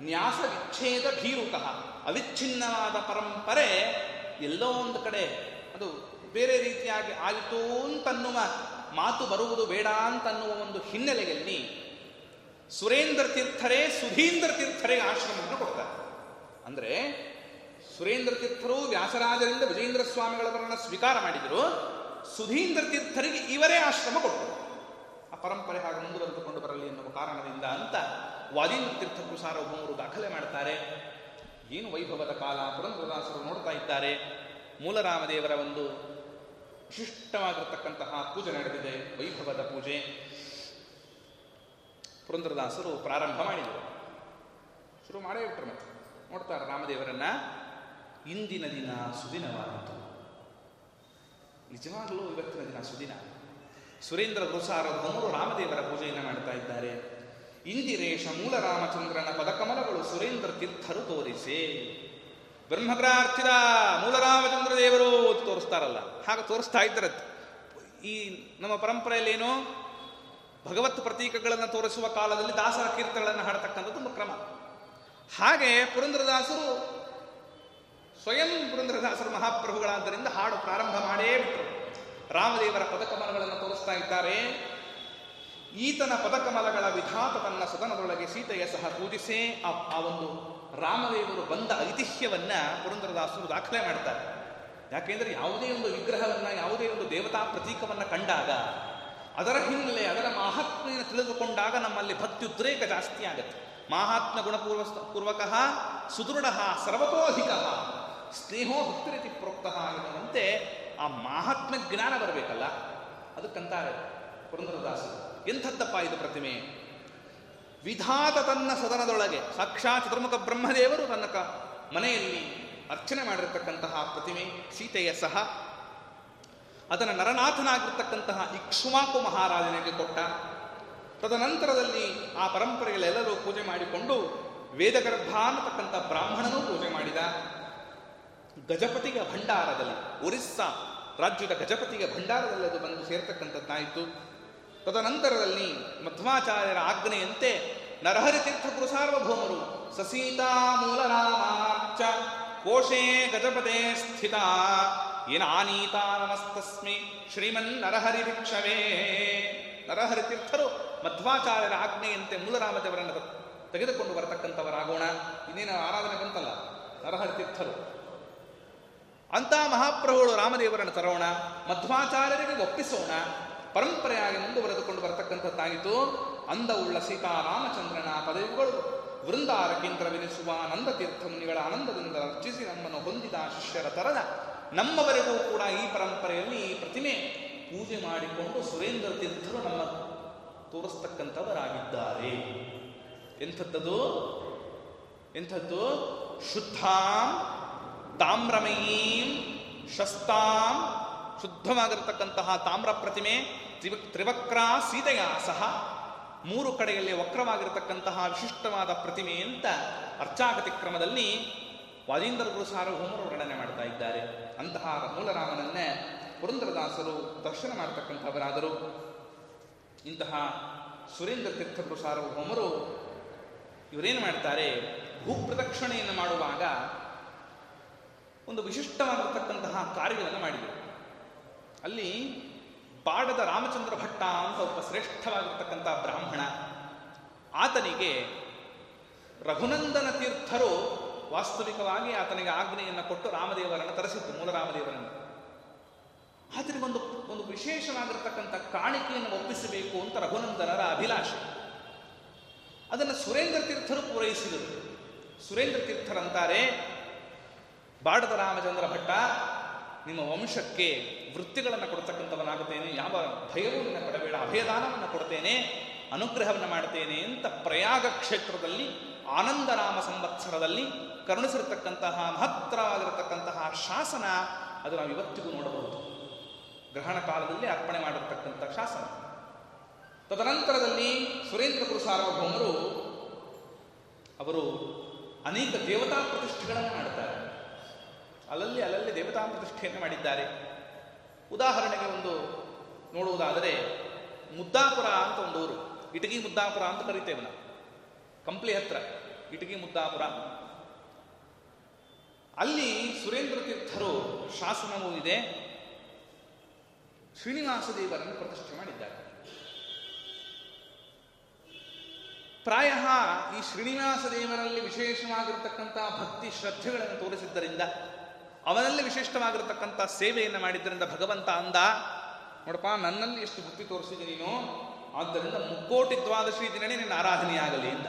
ನ್ಯಾಸ ವಿಚ್ಛೇದ ಭೀರುಕಃ, ಅವಿಚ್ಛಿನ್ನವಾದ ಪರಂಪರೆ ಎಲ್ಲೋ ಒಂದು ಕಡೆ ಅದು ಬೇರೆ ರೀತಿಯಾಗಿ ಆಯಿತು ಅಂತನ್ನುವ ಮಾತು ಬರುವುದು ಬೇಡ ಅಂತನ್ನುವ ಒಂದು ಹಿನ್ನೆಲೆಯಲ್ಲಿ ಸುರೇಂದ್ರ ತೀರ್ಥರೇ ಸುಧೀಂದ್ರ ತೀರ್ಥರೇ ಆಶ್ರಮವನ್ನು ಕೊಡ್ತಾರೆ. ಅಂದರೆ ಸುರೇಂದ್ರ ತೀರ್ಥರು ವ್ಯಾಸರಾಜರಿಂದ ವಿಜೇಂದ್ರ ಸ್ವಾಮಿಗಳವರನ್ನು ಸ್ವೀಕಾರ ಮಾಡಿದರು, ಸುಧೀಂದ್ರ ತೀರ್ಥರಿಗೆ ಇವರೇ ಆಶ್ರಮ ಕೊಟ್ಟರು. ಆ ಪರಂಪರೆ ಹಾಗೆ ಮುಂದುವರೆದುಕೊಂಡು ಬರಲಿ ಎನ್ನುವ ಕಾರಣದಿಂದ ಅಂತ ವಾದೀಂದ್ರ ತೀರ್ಥರು ಸಾರ್ವಭೌಮರು ದಾಖಲೆ ಮಾಡ್ತಾರೆ. ಏನು ವೈಭವದ ಕಾಲ! ಪುರಂದರದಾಸರು ನೋಡ್ತಾ ಇದ್ದಾರೆ. ಮೂಲರಾಮದೇವರ ಒಂದು ವಿಶಿಷ್ಟವಾಗಿರತಕ್ಕಂತಹ ಪೂಜೆ ನಡೆದಿದೆ, ವೈಭವದ ಪೂಜೆ. ಪುರಂದರದಾಸರು ಪ್ರಾರಂಭ ಮಾಡಿದರು, ಶುರು ಮಾಡೇ ಬಿಟ್ಟರು. ಮತ್ತೆ ನೋಡ್ತಾರೆ ರಾಮದೇವರನ್ನ. ಇಂದಿನ ದಿನ ಸುದಿನವಾಯಿತು. ನಿಜವಾಗಲೂ ಇವತ್ತಿನ ದಿನ ಸುದಿನ. ಸುರೇಂದ್ರ ಗುರುಸಾರ್ವಭೌಮರು ರಾಮದೇವರ ಪೂಜೆಯನ್ನು ಮಾಡ್ತಾ ಇದ್ದಾರೆ. ಇಂದಿರೇಶ ಮೂಲ ರಾಮಚಂದ್ರನ ಪದಕಮಲಗಳು ಸುರೇಂದ್ರ ತೀರ್ಥರು ತೋರಿಸೆ. ಬ್ರಹ್ಮಗ್ರಾರ್ಥಿದ ಮೂಲರಾಮಚಂದ್ರ ದೇವರು ತೋರಿಸ್ತಾರಲ್ಲ, ಹಾಗೆ ತೋರಿಸ್ತಾ ಇದ್ದರದ್ದು. ಈ ನಮ್ಮ ಪರಂಪರೆಯಲ್ಲೇನು ಭಗವತ್ ಪ್ರತೀಕಗಳನ್ನು ತೋರಿಸುವ ಕಾಲದಲ್ಲಿ ದಾಸರ ಕೀರ್ತನೆಗಳನ್ನು ಹಾಡತಕ್ಕಂಥದ್ದು ಒಂದು ಕ್ರಮ. ಹಾಗೆ ಪುರಂದರದಾಸರು ಸ್ವಯಂ ಪುರಂದರದಾಸರು ಮಹಾಪ್ರಭುಗಳಾದ್ದರಿಂದ ಹಾಡು ಪ್ರಾರಂಭ ಮಾಡೇ ಬಿಟ್ಟರು. ರಾಮದೇವರ ಪದಕಮಲಗಳನ್ನು ತೋರಿಸ್ತಾ ಇದ್ದಾರೆ. ಈತನ ಪದಕಮಲಗಳ ವಿಧಾತ ತನ್ನ ಸದನದೊಳಗೆ ಸೀತೆಯ ಸಹ ಪೂಜಿಸೆ. ಆ ಒಂದು ರಾಮದೇವರು ಬಂದ ಐತಿಹ್ಯವನ್ನ ಪುರಂದರದಾಸರು ದಾಖಲೆ ಮಾಡ್ತಾರೆ. ಯಾಕೆಂದ್ರೆ ಯಾವುದೇ ಒಂದು ವಿಗ್ರಹವನ್ನ, ಯಾವುದೇ ಒಂದು ದೇವತಾ ಪ್ರತೀಕವನ್ನ ಕಂಡಾಗ ಅದರ ಹಿನ್ನೆಲೆ, ಅದರ ಮಹಾತ್ಮೆಯನ್ನು ತಿಳಿದುಕೊಂಡಾಗ ನಮ್ಮಲ್ಲಿ ಭಕ್ತ್ಯುದ್ರೇಕ ಜಾಸ್ತಿ ಆಗುತ್ತೆ. ಮಹಾತ್ಮ ಗುಣಪೂರ್ವ ಪೂರ್ವಕಃ ಸುದೃಢ ಸರ್ವತೋಧಿಕ ಸ್ನೇಹೋ ಭಕ್ತಿರಿತಿ ಪ್ರೋಕ್ತ ಎನ್ನುವಂತೆ ಆ ಮಹಾತ್ಮ ಜ್ಞಾನ ಬರಬೇಕಲ್ಲ, ಅದಕ್ಕಂತಾರೆ ಪುರಂದರದಾಸರು. ಎಂಥದ್ದಪ್ಪ ಇದು ಪ್ರತಿಮೆ? ವಿಧಾತ ತನ್ನ ಸದನದೊಳಗೆ, ಸಾಕ್ಷಾತ್ ಚತುರ್ಮುಖ ಬ್ರಹ್ಮದೇವರು ತನ್ನ ಮನೆಯಲ್ಲಿ ಅರ್ಚನೆ ಮಾಡಿರತಕ್ಕಂತಹ ಪ್ರತಿಮೆ ಸೀತೆಯ ಸಹ. ಅದನ್ನು ನರನಾಥನಾಗಿರ್ತಕ್ಕಂತಹ ಇಕ್ಷ್ವಾಕು ಮಹಾರಾಜನಿಗೆ ಕೊಟ್ಟ. ತದನಂತರದಲ್ಲಿ ಆ ಪರಂಪರೆಗಳೆಲ್ಲರೂ ಪೂಜೆ ಮಾಡಿಕೊಂಡು ವೇದಗರ್ಭ ಅನ್ನತಕ್ಕಂಥ ಬ್ರಾಹ್ಮಣನೂ ಪೂಜೆ ಮಾಡಿದ. ಗಜಪತಿಯ ಭಂಡಾರದಲ್ಲಿ, ಒರಿಸ್ಸಾ ರಾಜ್ಯದ ಗಜಪತಿಯ ಭಂಡಾರದಲ್ಲಿ ಅದು ಬಂದು ಸೇರ್ತಕ್ಕಂಥದ್ದಾಯಿತು. ತದನಂತರದಲ್ಲಿ ಮಧ್ವಾಚಾರ್ಯರ ಆಜ್ಞೆಯಂತೆ ನರಹರಿ ತೀರ್ಥ ಗುರು ಸಾರ್ವಭೌಮರು ಸಸೀತಾ ಮೂಲನಾಮಾರ್ಚ ಕೋಶೇ ಗಜಪತೆ ಸ್ಥಿತಾ ಏನಾನೀತಾ ನಮಸ್ತಸ್ಮಿ ಶ್ರೀಮನ್ ನರಹರಿ ಭಿಕ್ಷವೇ. ನರಹರಿ ತೀರ್ಥರು ಮಧ್ವಾಚಾರ್ಯರ ಆಜ್ಞೆಯಂತೆ ಮೂಲರಾಮದೇವರನ್ನು ತೆಗೆದುಕೊಂಡು ಬರತಕ್ಕಂಥವರಾಗೋಣ. ಇನ್ನೇನು ಆರಾಧನೆ ಬಂತಲ್ಲ ನರಹರಿ ತೀರ್ಥರು. ಅಂಥ ಮಹಾಪ್ರಭುಗಳು ರಾಮದೇವರನ್ನು ತರೋಣ, ಮಧ್ವಾಚಾರ್ಯರಿಗೆ ಒಪ್ಪಿಸೋಣ, ಪರಂಪರೆಯಾಗಿ ಮುಂದುವರೆದುಕೊಂಡು ಬರತಕ್ಕಂಥದ್ದಾಯಿತು. ಅಂದವುಳ್ಳ ಸೀತಾರಾಮಚಂದ್ರನ ಪದವಿಗಳು ವೃಂದಾರ ಕೇಂದ್ರ ವಿನಿಸುವ ನಂದತೀರ್ಥಮುನಿಗಳ ಆನಂದದಿಂದ ರಚಿಸಿ ನಮ್ಮನ್ನು ಹೊಂದಿದ ಶಿಷ್ಯರ ತರದ ನಮ್ಮವರೆಗೂ ಕೂಡ ಈ ಪರಂಪರೆಯಲ್ಲಿ ಈ ಪ್ರತಿಮೆ ಪೂಜೆ ಮಾಡಿಕೊಂಡು ಸುರೇಂದ್ರ ತೀರ್ಥರು ನಮ್ಮ ತೋರಿಸ್ತಕ್ಕಂಥವರಾಗಿದ್ದಾರೆ. ಎಂಥದ್ದು ಎಂಥದ್ದು? ಶುದ್ಧಾಂ ತಾಮ್ರಮಯೀಂ ಶಸ್ತಾಂ, ಶುದ್ಧವಾಗಿರತಕ್ಕಂತಹ ತಾಮ್ರ ಪ್ರತಿಮೆ, ತ್ರಿವಕ್ರ ಸೀತೆಯ ಸಹ ಮೂರು ಕಡೆಯಲ್ಲಿ ವಕ್ರವಾಗಿರತಕ್ಕಂತಹ ವಿಶಿಷ್ಟವಾದ ಪ್ರತಿಮೆ ಅಂತ ಅರ್ಚಾಗತಿ ಕ್ರಮದಲ್ಲಿ ವಾದೀಂದ್ರ ಗುರು ಸಾರ್ವಭೌಮರು ವರ್ಣನೆ ಮಾಡ್ತಾ ಇದ್ದಾರೆ. ಅಂತಹ ಮೂಲರಾಮನನ್ನೇ ಪುರಂದರದಾಸರು ದರ್ಶನ ಮಾಡತಕ್ಕಂಥವರಾದರು. ಇಂತಹ ಸುರೇಂದ್ರ ತೀರ್ಥ ಗುರು ಸಾರ್ವಭೌಮರು ಇವರೇನು ಮಾಡ್ತಾರೆ, ಭೂಪ್ರದಕ್ಷಿಣೆಯನ್ನು ಮಾಡುವಾಗ ಒಂದು ವಿಶಿಷ್ಟವಾಗಿರತಕ್ಕಂತಹ ಕಾರ್ಯಗಳನ್ನು ಮಾಡಿದರು. ಅಲ್ಲಿ ಪಾಡದ ರಾಮಚಂದ್ರ ಭಟ್ಟ ಅಂತ ಒಬ್ಬ ಶ್ರೇಷ್ಠವಾಗಿರ್ತಕ್ಕಂಥ ಬ್ರಾಹ್ಮಣ, ಆತನಿಗೆ ರಘುನಂದನ ತೀರ್ಥರು ವಾಸ್ತವಿಕವಾಗಿ ಆತನಿಗೆ ಆಜ್ಞೆಯನ್ನು ಕೊಟ್ಟು ರಾಮದೇವರನ್ನು ತರಿಸಿದ್ದು, ಮೂಲರಾಮದೇವರನ್ನು. ಆದರೆ ಒಂದು ಒಂದು ವಿಶೇಷವಾಗಿರ್ತಕ್ಕಂಥ ಕಾಣಿಕೆಯನ್ನು ಒಪ್ಪಿಸಬೇಕು ಅಂತ ರಘುನಂದನರ ಅಭಿಲಾಷೆ. ಅದನ್ನು ಸುರೇಂದ್ರ ತೀರ್ಥರು ಪೂರೈಸಿದರು. ಸುರೇಂದ್ರ ತೀರ್ಥರಂತಾರೆ, ಬಾಡದ ರಾಮಚಂದ್ರ ಭಟ್ಟ ನಿಮ್ಮ ವಂಶಕ್ಕೆ ವೃತ್ತಿಗಳನ್ನು ಕೊಡ್ತಕ್ಕಂಥವನಾಗುತ್ತೇನೆ, ಯಾವ ಭಯವೂ ನಿನ್ನ ಕೊಡಬೇಡ, ಅಭಯದಾನವನ್ನು ಕೊಡ್ತೇನೆ, ಅನುಗ್ರಹವನ್ನು ಮಾಡ್ತೇನೆ ಅಂತ ಪ್ರಯಾಗ ಕ್ಷೇತ್ರದಲ್ಲಿ ಆನಂದರಾಮ ಸಂವತ್ಸರದಲ್ಲಿ ಕರುಣಿಸಿರತಕ್ಕಂತಹ ಮಹತ್ತರವಾಗಿರತಕ್ಕಂತಹ ಶಾಸನ ಅದು ನಾವು ಇವತ್ತಿಗೂ ನೋಡಬಹುದು. ಗ್ರಹಣ ಕಾಲದಲ್ಲಿ ಅರ್ಪಣೆ ಮಾಡಿರತಕ್ಕಂಥ ಶಾಸನ. ತದನಂತರದಲ್ಲಿ ಸುರೇಂದ್ರ ಗುರು ಸಾರ್ವಭೌಮರು ಅವರು ಅನೇಕ ದೇವತಾ ಪ್ರತಿಷ್ಠೆಗಳನ್ನು ಮಾಡ್ತಾರೆ. ಅಲ್ಲಲ್ಲಿ ಅಲ್ಲಲ್ಲಿ ದೇವತಾ ಪ್ರತಿಷ್ಠೆಯನ್ನು ಮಾಡಿದ್ದಾರೆ. ಉದಾಹರಣೆಗೆ ಒಂದು ನೋಡುವುದಾದರೆ ಮುದ್ದಾಪುರ ಅಂತ ಒಂದು ಊರು, ಇಟಗಿ ಮುದ್ದಾಪುರ ಅಂತ ಕರೀತೇವೆ ನಾವು, ಕಂಪ್ಲಿ ಹತ್ರ ಇಟಗಿ ಮುದ್ದಾಪುರ. ಅಲ್ಲಿ ಸುರೇಂದ್ರ ತೀರ್ಥರು ಶಾಸನವೂ ಇದೆ, ಶ್ರೀನಿವಾಸ ದೇವರನ್ನು ಪ್ರತಿಷ್ಠೆ ಮಾಡಿದ್ದಾರೆ. ಪ್ರಾಯ ಈ ಶ್ರೀನಿವಾಸ ದೇವರಲ್ಲಿ ವಿಶೇಷವಾಗಿರತಕ್ಕಂಥ ಭಕ್ತಿ ಶ್ರದ್ಧೆಗಳನ್ನು ತೋರಿಸಿದ್ದರಿಂದ, ಅವನಲ್ಲಿ ವಿಶಿಷ್ಟವಾಗಿರತಕ್ಕಂಥ ಸೇವೆಯನ್ನು ಮಾಡಿದ್ದರಿಂದ ಭಗವಂತ ಅಂದ, ನೋಡಪ್ಪ ನನ್ನಲ್ಲಿ ಎಷ್ಟು ಭಕ್ತಿ ತೋರಿಸಿದೆ ನೀನು, ಆದ್ದರಿಂದ ಮುಕ್ಕೋಟಿ ದ್ವಾದಶಿ ದಿನನೇ ನಿನ್ನ ಆರಾಧನೆಯಾಗಲಿ ಎಂದ.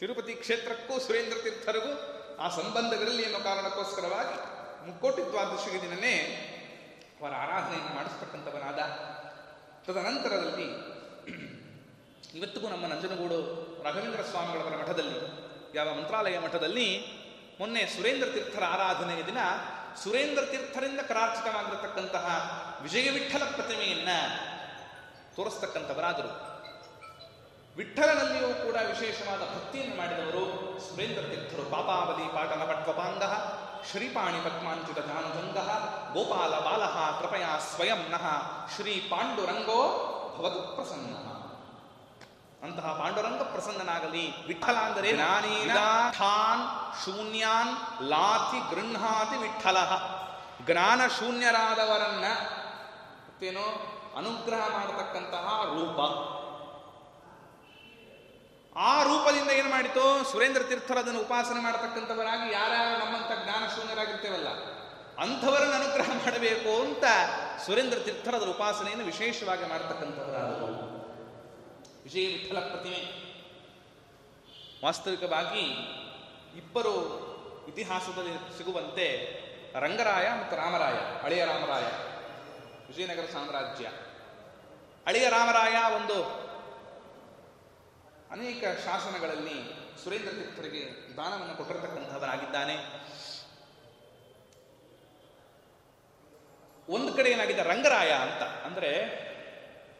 ತಿರುಪತಿ ಕ್ಷೇತ್ರಕ್ಕೂ ಸುರೇಂದ್ರ ತೀರ್ಥರಿಗೂ ಆ ಸಂಬಂಧಗಳಲ್ಲಿ ಎನ್ನುವ ಕಾರಣಕ್ಕೋಸ್ಕರವಾಗಿ ಮುಕ್ಕೋಟಿ ದ್ವಾದಶಿ ದಿನನೇ ಅವರ ಆರಾಧನೆಯನ್ನು ಮಾಡಿಸ್ತಕ್ಕಂಥವನಾದ. ತದನಂತರದಲ್ಲಿ ಇವತ್ತಿಗೂ ನಮ್ಮ ನಂಜನಗೂಡು ರಾಘವೇಂದ್ರ ಸ್ವಾಮಿಗಳವರ ಮಠದಲ್ಲಿ, ಯಾವ ಮಂತ್ರಾಲಯ ಮಠದಲ್ಲಿ, ಮೊನ್ನೆ ಸುರೇಂದ್ರ ತೀರ್ಥರ ಆರಾಧನೆಯ ದಿನ ಸುರೇಂದ್ರ ತೀರ್ಥರಿಂದ ಕರಾರ್ಚಿತವಾಗಿರತಕ್ಕಂತಹ ವಿಜಯ ವಿಠಲ ಪ್ರತಿಮೆಯನ್ನು ತೋರಿಸ್ತಕ್ಕಂಥವರಾದರು. ವಿಠಲನಲ್ಲಿಯೂ ಕೂಡ ವಿಶೇಷವಾದ ಭಕ್ತಿಯನ್ನು ಮಾಡಿದವರು ಸುರೇಂದ್ರ ತೀರ್ಥರು. ಪಾಪಾವಲಿ ಪಾಟಲ ಪಟ್ವಪಾಂಗ ಶ್ರೀಪಾಣಿ ಪದ್ಮಾಂಚುತ ಜಾನುಜಂಗ ಗೋಪಾಲ ಬಾಲಃ ಕೃಪಯ ಸ್ವಯಂ ನಃ ಶ್ರೀ ಪಾಂಡುರಂಗೋ ಭವದು ಪ್ರಸನ್ನ. ಅಂತಹ ಪಾಂಡುರಂಗ ಪ್ರಸನ್ನನಾಗಲಿ. ವಿಠಲ ಅಂದರೆ ಶೂನ್ಯಾನ್ ಲಾತಿ ಗೃಹಾತಿ ವಿಠಲ, ಜ್ಞಾನ ಶೂನ್ಯರಾದವರನ್ನ ಮತ್ತೇನೋ ಅನುಗ್ರಹ ಮಾಡತಕ್ಕಂತಹ ರೂಪ. ಆ ರೂಪದಿಂದ ಏನು ಮಾಡಿತು, ಸುರೇಂದ್ರ ತೀರ್ಥರ ಅದನ್ನು ಉಪಾಸನೆ ಮಾಡತಕ್ಕಂಥವರಾಗಿ ಯಾರ್ಯಾರು ನಮ್ಮಂಥ ಜ್ಞಾನ ಶೂನ್ಯರಾಗಿರ್ತೇವಲ್ಲ ಅಂಥವರನ್ನು ಅನುಗ್ರಹ ಮಾಡಬೇಕು ಅಂತ ಸುರೇಂದ್ರ ತೀರ್ಥರ ಅದರ ಉಪಾಸನೆಯನ್ನು ವಿಶೇಷವಾಗಿ ಮಾಡತಕ್ಕಂಥವರಾದರು. ವಿಜಯ ವಿಠಲ ಪ್ರತಿಮೆ ವಾಸ್ತವಿಕವಾಗಿ ಇಬ್ಬರು ಇತಿಹಾಸದಲ್ಲಿ ಸಿಗುವಂತೆ ರಂಗರಾಯ ಮತ್ತು ರಾಮರಾಯ, ಹಳೆಯ ರಾಮರಾಯ, ವಿಜಯನಗರ ಸಾಮ್ರಾಜ್ಯ. ಹಳೆಯ ರಾಮರಾಯ ಒಂದು ಅನೇಕ ಶಾಸನಗಳಲ್ಲಿ ಸುರೇಂದ್ರ ತೀರ್ಥರಿಗೆ ದಾನವನ್ನು ಕೊಟ್ಟಿರತಕ್ಕಂಥವರಾಗಿದ್ದಾನೆ. ಒಂದು ಕಡೆ ಏನಾಗಿದೆ, ರಂಗರಾಯ ಅಂತ ಅಂದರೆ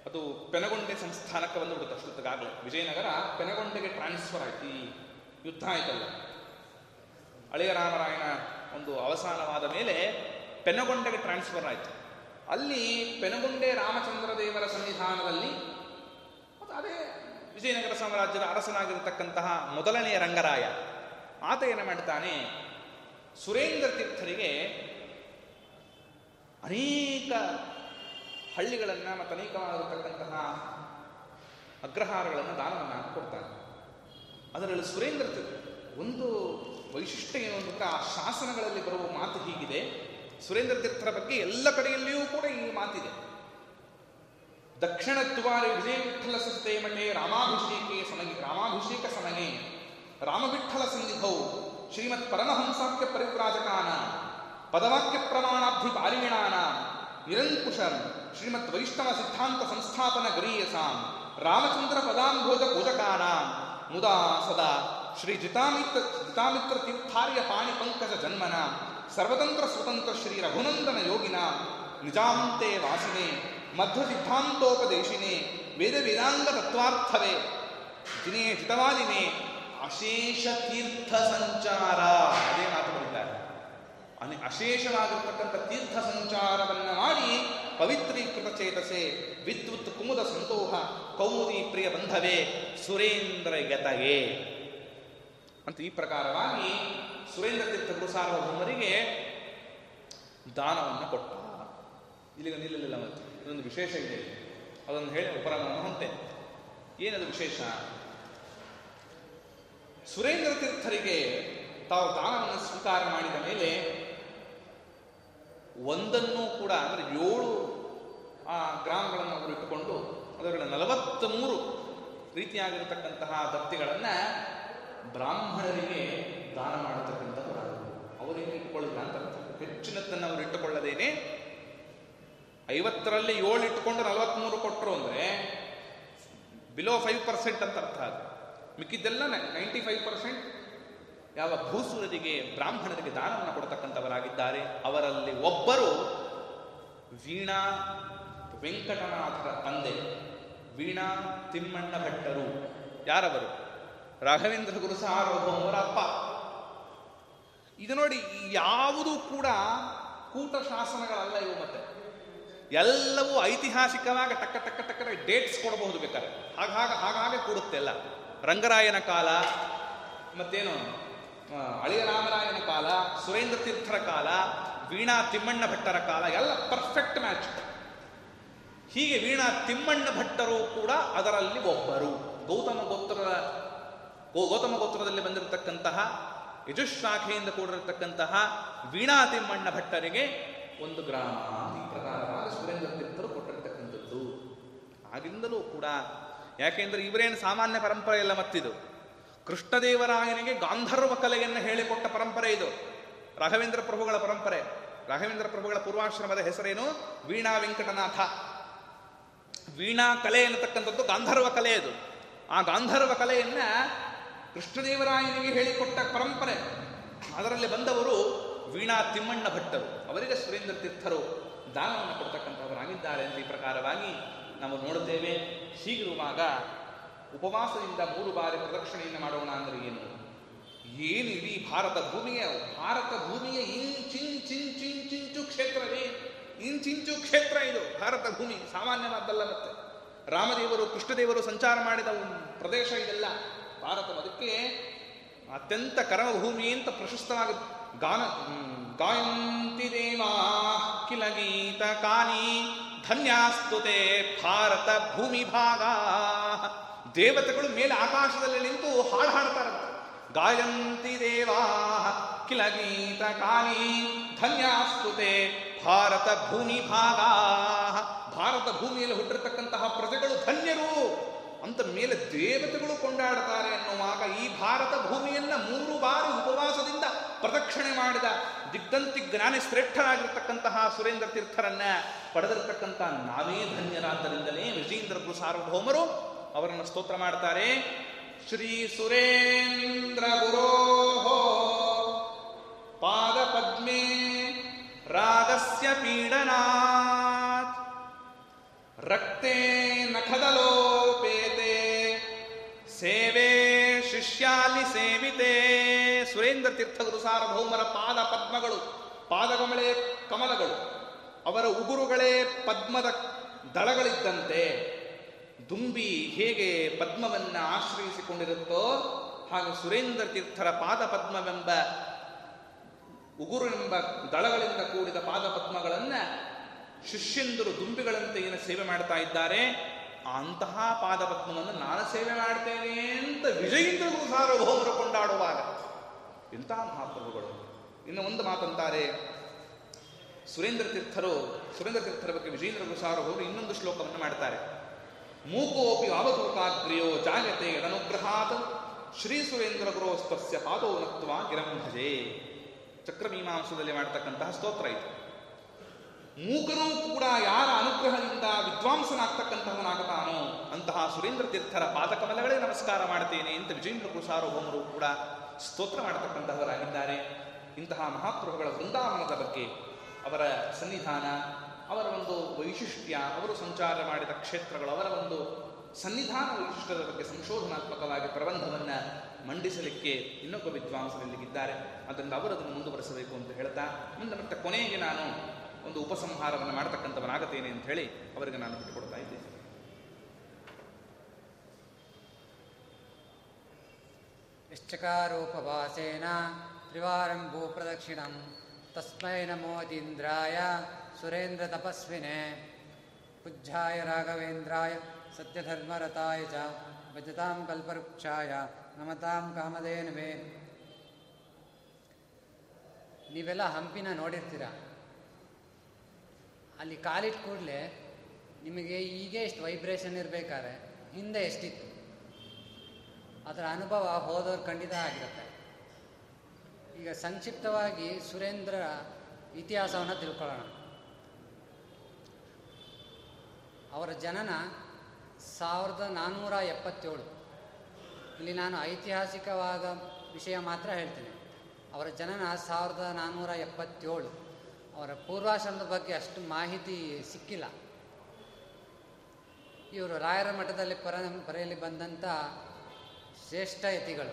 ಅದು ಪೆನಗೊಂಡೆ ಸಂಸ್ಥಾನಕ್ಕೆ ಬಂದು ಬಿಡುತ್ತೆ. ಅಷ್ಟೊತ್ತಿಗಾಗಲೇ ವಿಜಯನಗರ ಪೆನಗೊಂಡೆಗೆ ಟ್ರಾನ್ಸ್ಫರ್ ಆಯ್ತು. ಯುದ್ಧ ಆಯ್ತಲ್ಲ, ಹಳೆಯ ರಾಮರಾಯನ ಒಂದು ಅವಸಾನವಾದ ಮೇಲೆ ಪೆನಗೊಂಡೆಗೆ ಟ್ರಾನ್ಸ್ಫರ್ ಆಯಿತು. ಅಲ್ಲಿ ಪೆನಗೊಂಡೆ ರಾಮಚಂದ್ರ ದೇವರ ಸನ್ನಿಧಾನದಲ್ಲಿ ಮತ್ತು ಅದೇ ವಿಜಯನಗರ ಸಾಮ್ರಾಜ್ಯದ ಅರಸನಾಗಿರತಕ್ಕಂತಹ ಮೊದಲನೆಯ ರಂಗರಾಯ ಆತ ಏನು ಮಾಡ್ತಾನೆ, ಸುರೇಂದ್ರ ತೀರ್ಥರಿಗೆ ಅನೇಕ ಹಳ್ಳಿಗಳನ್ನು ಮತ್ತು ಅನೇಕವಾಗಿರತಕ್ಕಂತಹ ಅಗ್ರಹಾರಗಳನ್ನು ದಾನವನ್ನು ಕೊಡ್ತಾನೆ. ಅದರಲ್ಲಿ ಸುರೇಂದ್ರ ಒಂದು ವೈಶಿಷ್ಟ್ಯ ಏನು ಅಂತ ಆ ಶಾಸನಗಳಲ್ಲಿ ಬರುವ ಮಾತು ಹೀಗಿದೆ. ಸುರೇಂದ್ರ ತೀರ್ಥರ ಬಗ್ಗೆ ಎಲ್ಲ ಕಡೆಯಲ್ಲಿಯೂ ಕೂಡ ಈ ಮಾತಿದೆ. ದಕ್ಷಿಣ ತುವಾರಿ ವಿಜಯವಿಠಲ ಸತೆ ಮಠೆ ರಾಮಾಭಿಷೇಕ ಸಮಯೇ ರಾಮವಿಠಲ ಸಂಧಿಧೌ ಶ್ರೀಮತ್ ಪರಮಹಂಸಾಖ್ಯ ಪರಿವ್ರಾಜಕಾನ ಪದವಾಕ್ಯ ಪ್ರಮಾಣಾಬ್ಧಿ ಪಾರಿಣಾನ ನಿರಂಕುಶಂ ಶ್ರೀಮತ್ ವೈಷ್ಣವ ಸಿದ್ಧಾಂತ ಸಂಸ್ಥಾಪನ ಗರೀಯಸಾಂ ರಾಮಚಂದ್ರ ಪದಾಂಭೋಜ ಪೂಜಕಾನ ಮುದಾ ಸದಾ ಶ್ರೀ ಜಿತಾಮಿತ್ರ ತೀರ್ಥಾರ್ಯ ಪಾಣಿ ಪಂಕಜ ಜನ್ಮನ ಸರ್ವತಂತ್ರ ಸ್ವತಂತ್ರ ಶ್ರೀ ರಘುನಂದನ ಯೋಗಿನ ನಿಜಾಂತೆ ವಾಸಿನೇ ಮಧ್ವ ಸಿದ್ಧಾಂತೋಪದೇಶಿನೇ ವೇದ ವೇದಾಂಗ ತತ್ವಾರ್ಥವೇ ಜಿನೇ ಜಿತವಾದಿನೇ ಅಶೇಷ ತೀರ್ಥ ಸಂಚಾರ. ಅದೇ ಮಾತುಗಳಿದ್ದಾರೆ. ಅಶೇಷವಾಗಿರ್ತಕ್ಕಂಥ ತೀರ್ಥ ಸಂಚಾರವನ್ನು ಮಾಡಿ ಪವಿತ್ರೀಕೃತ ಚೇತಸೆ ವಿದ್ಯುತ್ ಕುಮುದ ಸಂತೋಹ ಕೌಮುದಿ ಪ್ರಿಯ ಬಂಧವೇ ಸುರೇಂದ್ರ ಗತಗೆ ಅಂತ ಈ ಪ್ರಕಾರವಾಗಿ ಸುರೇಂದ್ರ ತೀರ್ಥರು ಸಾರ್ವಭೌಮರಿಗೆ ದಾನವನ್ನು ಕೊಟ್ಟ. ಇಲ್ಲಿಗೆ ನಿಲ್ಲಲಿಲ್ಲ, ಮತ್ತೆ ಇದೊಂದು ವಿಶೇಷ ಇದೆ, ಅದನ್ನು ಹೇಳಿ ಉಪರಾಮವನ್ನು ಹೊಂತೆ. ಏನದು ವಿಶೇಷ? ಸುರೇಂದ್ರ ತೀರ್ಥರಿಗೆ ತಾವು ದಾನವನ್ನು ಸ್ವೀಕಾರ ಮಾಡಿದ ಮೇಲೆ ಒಂದನ್ನು ಕೂಡ ಅಂದರೆ 7 ಆ ಗ್ರಾಮಗಳನ್ನು ಅವರು ಇಟ್ಟುಕೊಂಡು ಅದರಲ್ಲಿ 43 ರೀತಿಯಾಗಿರತಕ್ಕಂತಹ ದತ್ತಿಗಳನ್ನು ಬ್ರಾಹ್ಮಣರಿಗೆ ದಾನ ಮಾಡತಕ್ಕಂಥದ್ದು. ಅವರೇನು ಇಟ್ಟುಕೊಳ್ಳಿಲ್ಲ ಅಂತ ಹೆಚ್ಚಿನದನ್ನು ಅವರು ಇಟ್ಟುಕೊಳ್ಳದೇನೆ 50 7 ಇಟ್ಟುಕೊಂಡು 43 ಕೊಟ್ಟರು ಅಂದರೆ ಬಿಲೋ 5% ಅಂತ ಅರ್ಥ. ಅದು ಮಿಕ್ಕಿದ್ದೆಲ್ಲ 95% ಯಾವ ಭೂಸುರರಿಗೆ ಬ್ರಾಹ್ಮಣರಿಗೆ ದಾನವನ್ನು ಕೊಡತಕ್ಕಂಥವರಾಗಿದ್ದಾರೆ. ಅವರಲ್ಲಿ ಒಬ್ಬರು ವೀಣಾ ವೆಂಕಟನಾಥರ ತಂದೆ ವೀಣಾ ತಿಮ್ಮಣ್ಣ ಭಟ್ಟರು. ಯಾರವರು? ರಾಘವೇಂದ್ರ ಗುರು ಸಾರ್ವಭೌಮರ ಅಪ್ಪ. ಇದು ನೋಡಿ, ಯಾವುದೂ ಕೂಡ ಕೂಟ ಶಾಸನಗಳಲ್ಲ ಇವು. ಮತ್ತೆ ಎಲ್ಲವೂ ಐತಿಹಾಸಿಕವಾಗಿ ಟಕ್ಕ ಡೇಟ್ಸ್ ಕೊಡಬಹುದು ಬೇಕಾದ್ರೆ, ಹಾಗೆ ಕೂಡುತ್ತೆ ಎಲ್ಲ. ರಂಗರಾಯನ ಕಾಲ, ಮತ್ತೇನು ಅಳಿಯ ರಾಮರಾಯನ ಕಾಲ, ಸುರೇಂದ್ರ ತೀರ್ಥರ ಕಾಲ, ವೀಣಾ ತಿಮ್ಮಣ್ಣ ಭಟ್ಟರ ಕಾಲ, ಎಲ್ಲ ಪರ್ಫೆಕ್ಟ್ ಮ್ಯಾಚ್. ಹೀಗೆ ವೀಣಾ ತಿಮ್ಮಣ್ಣ ಭಟ್ಟರು ಕೂಡ ಅದರಲ್ಲಿ ಒಬ್ಬರು. ಗೌತಮ ಗೋತ್ರದಲ್ಲಿ ಬಂದಿರತಕ್ಕಂತಹ ಯಜುಶಾಖೆಯಿಂದ ಕೂಡಿರತಕ್ಕಂತಹ ವೀಣಾ ತಿಮ್ಮಣ್ಣ ಭಟ್ಟರಿಗೆ ಒಂದು ಗ್ರಾಮ ಈ ಪ್ರಕಾರವಾದ ಸುರೇಂದ್ರ ತೀರ್ಥರು ಕೊಟ್ಟಿರತಕ್ಕಂಥದ್ದು ಆಗಿಂದಲೂ ಕೂಡ. ಯಾಕೆಂದರೆ ಇವರೇನು ಸಾಮಾನ್ಯ ಪರಂಪರೆ ಇಲ್ಲ. ಮತ್ತಿದು ಕೃಷ್ಣದೇವರಾಯನಿಗೆ ಗಾಂಧರ್ವ ಕಲೆಯನ್ನು ಹೇಳಿಕೊಟ್ಟ ಪರಂಪರೆ ಇದು ರಾಘವೇಂದ್ರ ಪ್ರಭುಗಳ ಪರಂಪರೆ. ರಾಘವೇಂದ್ರ ಪ್ರಭುಗಳ ಪೂರ್ವಾಶ್ರಮದ ಹೆಸರೇನು? ವೀಣಾ ವೆಂಕಟನಾಥ. ವೀಣಾ ಕಲೆ ಎನ್ನತಕ್ಕಂಥದ್ದು ಗಾಂಧರ್ವ ಕಲೆ. ಅದು ಆ ಗಾಂಧರ್ವ ಕಲೆಯನ್ನ ಕೃಷ್ಣದೇವರಾಯನಿಗೆ ಹೇಳಿಕೊಟ್ಟ ಪರಂಪರೆ. ಅದರಲ್ಲಿ ಬಂದವರು ವೀಣಾ ತಿಮ್ಮಣ್ಣ ಭಟ್ಟರು. ಅವರಿಗೆ ಸುರೇಂದ್ರ ತೀರ್ಥರು ದಾನವನ್ನು ಕೊಡ್ತಕ್ಕಂಥವರಾಗಿದ್ದಾರೆ ಎಂದು ಈ ಪ್ರಕಾರವಾಗಿ ನಾವು ನೋಡುತ್ತೇವೆ. ಹೀಗಿರುವಾಗ ಉಪವಾಸದಿಂದ 3 ಬಾರಿ ಪ್ರದಕ್ಷಿಣೆಯನ್ನು ಮಾಡೋಣ ಅಂದರೆ ಏನು ಏನು ಇಡೀ ಭಾರತ ಭೂಮಿಯ ಇಂಚಿಂಚು ಕ್ಷೇತ್ರ ಇದು ಭಾರತ ಭೂಮಿ, ಸಾಮಾನ್ಯವಾದಲ್ಲ. ಮತ್ತೆ ರಾಮದೇವರು ಕೃಷ್ಣದೇವರು ಸಂಚಾರ ಮಾಡಿದ ಪ್ರದೇಶ ಇದೆಲ್ಲ ಭಾರತ. ಅದಕ್ಕೆ ಅತ್ಯಂತ ಕರ್ಮಭೂಮಿ ಅಂತ ಪ್ರಶಸ್ತವಾದ ಗಾಯಂತಿ ದೇವಾ ಕಿಲ ಗೀತ ಕಾನಿ ಧನ್ಯಾಸ್ತುತೆ ಭಾರತ ಭೂಮಿ ಭಾಗ. ದೇವತೆಗಳು ಮೇಲೆ ಆಕಾಶದಲ್ಲಿ ನಿಂತು ಹಾಡು ಹಾಡ್ತಾರಂತೆ. ಗಾಯಂತಿ ದೇವಾ ಕಿಲ ಗೀತ ಕಾನಿ ಧನ್ಯಾಸ್ತುತೆ ಭಾರತ ಭೂಮಿ ಭಾಗ. ಭಾರತ ಭೂಮಿಯಲ್ಲಿ ಹುಟ್ಟಿರತಕ್ಕಂತಹ ಪ್ರಜೆಗಳು ಧನ್ಯರು ಅಂತ ಮೇಲೆ ದೇವತೆಗಳು ಕೊಂಡಾಡ್ತಾರೆ ಅನ್ನುವಾಗ ಈ ಭಾರತ ಭೂಮಿಯನ್ನ 3 ಬಾರಿ ಉಪವಾಸದಿಂದ ಪ್ರದಕ್ಷಿಣೆ ಮಾಡಿದ ದಿಗ್ಧಂತಿ ಜ್ಞಾನಿ ಶ್ರೇಷ್ಠರಾಗಿರ್ತಕ್ಕಂತಹ ಸುರೇಂದ್ರ ತೀರ್ಥರನ್ನ ಪಡೆದಿರತಕ್ಕಂಥ ನಾವೇ ಧನ್ಯರಾದ್ದರಿಂದಲೇ ವಿಜೇಂದ್ರ ಗುರು ಸಾರ್ವಭೌಮರು ಅವರನ್ನು ಸ್ತೋತ್ರ ಮಾಡ್ತಾರೆ. ಶ್ರೀ ಸುರೇಂದ್ರ ಗುರೋ ಪಾದ ಪದ್ಮೇ ರಾಗಸ್ಯ ಪೀಡನಾತ್ ರಕ್ತೇ ನಖದಲೋಪೇತೆ ಸೇವೆ ಶಿಷ್ಯಾಲಿ ಸೇವಿತೆ. ಸುರೇಂದ್ರ ತೀರ್ಥ ಗುರು ಸಾರ್ವಭೌಮರ ಪಾದ ಪದ್ಮಗಳು, ಪಾದಗಮಳೆ ಕಮಲಗಳು, ಅವರ ಉಗುರುಗಳೇ ಪದ್ಮದ ದಳಗಳಿದ್ದಂತೆ ದುಂಬಿ ಹೇಗೆ ಪದ್ಮವನ್ನು ಆಶ್ರಯಿಸಿಕೊಂಡಿರುತ್ತೋ ಹಾಗೂ ಸುರೇಂದ್ರ ತೀರ್ಥರ ಪಾದ ಪದ್ಮವೆಂಬ ಉಗುರೆಂಬ ದಳಗಳಿಂದ ಕೂಡಿದ ಪಾದ ಪದ್ಮಗಳನ್ನು ಶಿಷ್ಯಂದರು ದುಂಬಿಗಳಂತೆ ಏನು ಸೇವೆ ಮಾಡ್ತಾ ಇದ್ದಾರೆ, ಅಂತಹ ಪಾದ ಪದ್ಮವನ್ನು ನಾನು ಸೇವೆ ಮಾಡ್ತೇನೆ ಅಂತ ವಿಜಯೇಂದ್ರ ಸಾರ್ವಭೌಮರು ಕೊಂಡಾಡುವಾಗ ಇಂತಹ ಮಹಾಪ್ರಭುಗಳು. ಇನ್ನು ಒಂದು ಮಾತಂತಾರೆ ಸುರೇಂದ್ರ ತೀರ್ಥರ ಬಗ್ಗೆ ವಿಜಯೇಂದ್ರ ಸಾರ್ವಭೌಮರು ಇನ್ನೊಂದು ಶ್ಲೋಕವನ್ನು ಮಾಡ್ತಾರೆ. ಮೂಕೋಪಿ ಅವಧೂತಾಗ್ರಿಯೋ ಜಾಗತೆ ಅನುಗ್ರಹಾತ್ ಶ್ರೀ ಸುರೇಂದ್ರ ಗುರೋಸ್ತಸ್ಯ ಪಾದೋ ನತ್ವಾ ಗಿರಂ ಭಜೆ. ಚಕ್ರಮೀಮಾಂಸದಲ್ಲಿ ಮಾಡ್ತಕ್ಕಂತಹ ಸ್ತೋತ್ರ ಇದು. ಮೂಕನೂ ಕೂಡ ಯಾರ ಅನುಗ್ರಹದಿಂದ ವಿದ್ವಾಂಸನಾಗ್ತಕ್ಕಂಥವನಾಗತಾನೋ ಅಂತಹ ಸುರೇಂದ್ರ ತೀರ್ಥರ ಪಾದಕಮಲಗಳೇ ನಮಸ್ಕಾರ ಮಾಡ್ತೇನೆ ಅಂತ ವಿಜೇಂದ್ರ ಸಾರ್ವಭೌಮರು ಕೂಡ ಸ್ತೋತ್ರ ಮಾಡತಕ್ಕಂತಹವರಾಗಿದ್ದಾರೆ. ಇಂತಹ ಮಹಾಪ್ರಭುಗಳ ವೃಂದಾವನದ ಬಗ್ಗೆ, ಅವರ ಸನ್ನಿಧಾನ, ಅವರ ಒಂದು ವೈಶಿಷ್ಟ್ಯ, ಅವರು ಸಂಚಾರ ಮಾಡಿದ ಕ್ಷೇತ್ರಗಳು, ಅವರ ಒಂದು ಸನ್ನಿಧಾನ ವೈಶಿಷ್ಟ್ಯದ ಬಗ್ಗೆ ಸಂಶೋಧನಾತ್ಮಕವಾಗಿ ಪ್ರಬಂಧವನ್ನು ಮಂಡಿಸಲಿಕ್ಕೆ ಇನ್ನೊಬ್ಬ ವಿದ್ವಾಂಸರಲ್ಲಿದ್ದಾರೆ. ಅದರಿಂದ ಅವರು ಅದನ್ನು ಮುಂದುವರೆಸಬೇಕು ಅಂತ ಹೇಳ್ತಾ ಮುಂದೆ ಮತ್ತೆ ಕೊನೆಗೆ ನಾನು ಒಂದು ಉಪಸಂಹಾರವನ್ನು ಮಾಡತಕ್ಕಂಥವನಾಗತ್ತೇನೆ ಅಂತ ಹೇಳಿ ಅವರಿಗೆ ನಾನು ಬಿಟ್ಟುಕೊಡ್ತಾ ಇದ್ದೇನೆ. ನಿಶ್ಚಕಾರೋಪವಾಸೇನ ತ್ರಿವಾರಂ ಭೂಪ್ರದಕ್ಷಿಣಂ ತಸ್ಮೈ ನಮೋದೀಂದ್ರಾಯ ಸುರೇಂದ್ರ ತಪಸ್ವಿನೇ ಪೂಜ್ಯಾಯ ರಾಘವೇಂದ್ರಾಯ ಸತ್ಯಧರ್ಮರತಾಯ ಚ ಭಜತಾಂ ಕಲ್ಪವೃಕ್ಷಾಯ ನಮತಾಂ ಕಾಮಧೇನವೇ. ನೀವೆಲ್ಲ ಹಂಪಿನ ನೋಡಿರ್ತೀರ. ಅಲ್ಲಿ ಕಾಲಿಟ್ಟು ಕೂಡಲೇ ನಿಮಗೆ ಈಗ ಎಷ್ಟು ವೈಬ್ರೇಷನ್ ಇರಬೇಕಾದ್ರೆ ಹಿಂದೆ ಎಷ್ಟಿತ್ತು ಅದರ ಅನುಭವ ಹೋದವ್ರು ಖಂಡಿತ ಆಗಿರುತ್ತೆ. ಈಗ ಸಂಕ್ಷಿಪ್ತವಾಗಿ ಸುರೇಂದ್ರ ಇತಿಹಾಸವನ್ನು ತಿಳ್ಕೊಳ್ಳೋಣ. ಅವರ ಜನನ 1477. ಇಲ್ಲಿ ನಾನು ಐತಿಹಾಸಿಕವಾದ ವಿಷಯ ಮಾತ್ರ ಹೇಳ್ತೀನಿ. ಅವರ ಜನನ 1477. ಅವರ ಪೂರ್ವಾಶ್ರಮದ ಬಗ್ಗೆ ಅಷ್ಟು ಮಾಹಿತಿ ಸಿಕ್ಕಿಲ್ಲ. ಇವರು ರಾಯರ ಮಠದಲ್ಲಿ ಪರೆಯಲ್ಲಿ ಬಂದಂಥ ಶ್ರೇಷ್ಠ ಯತಿಗಳು.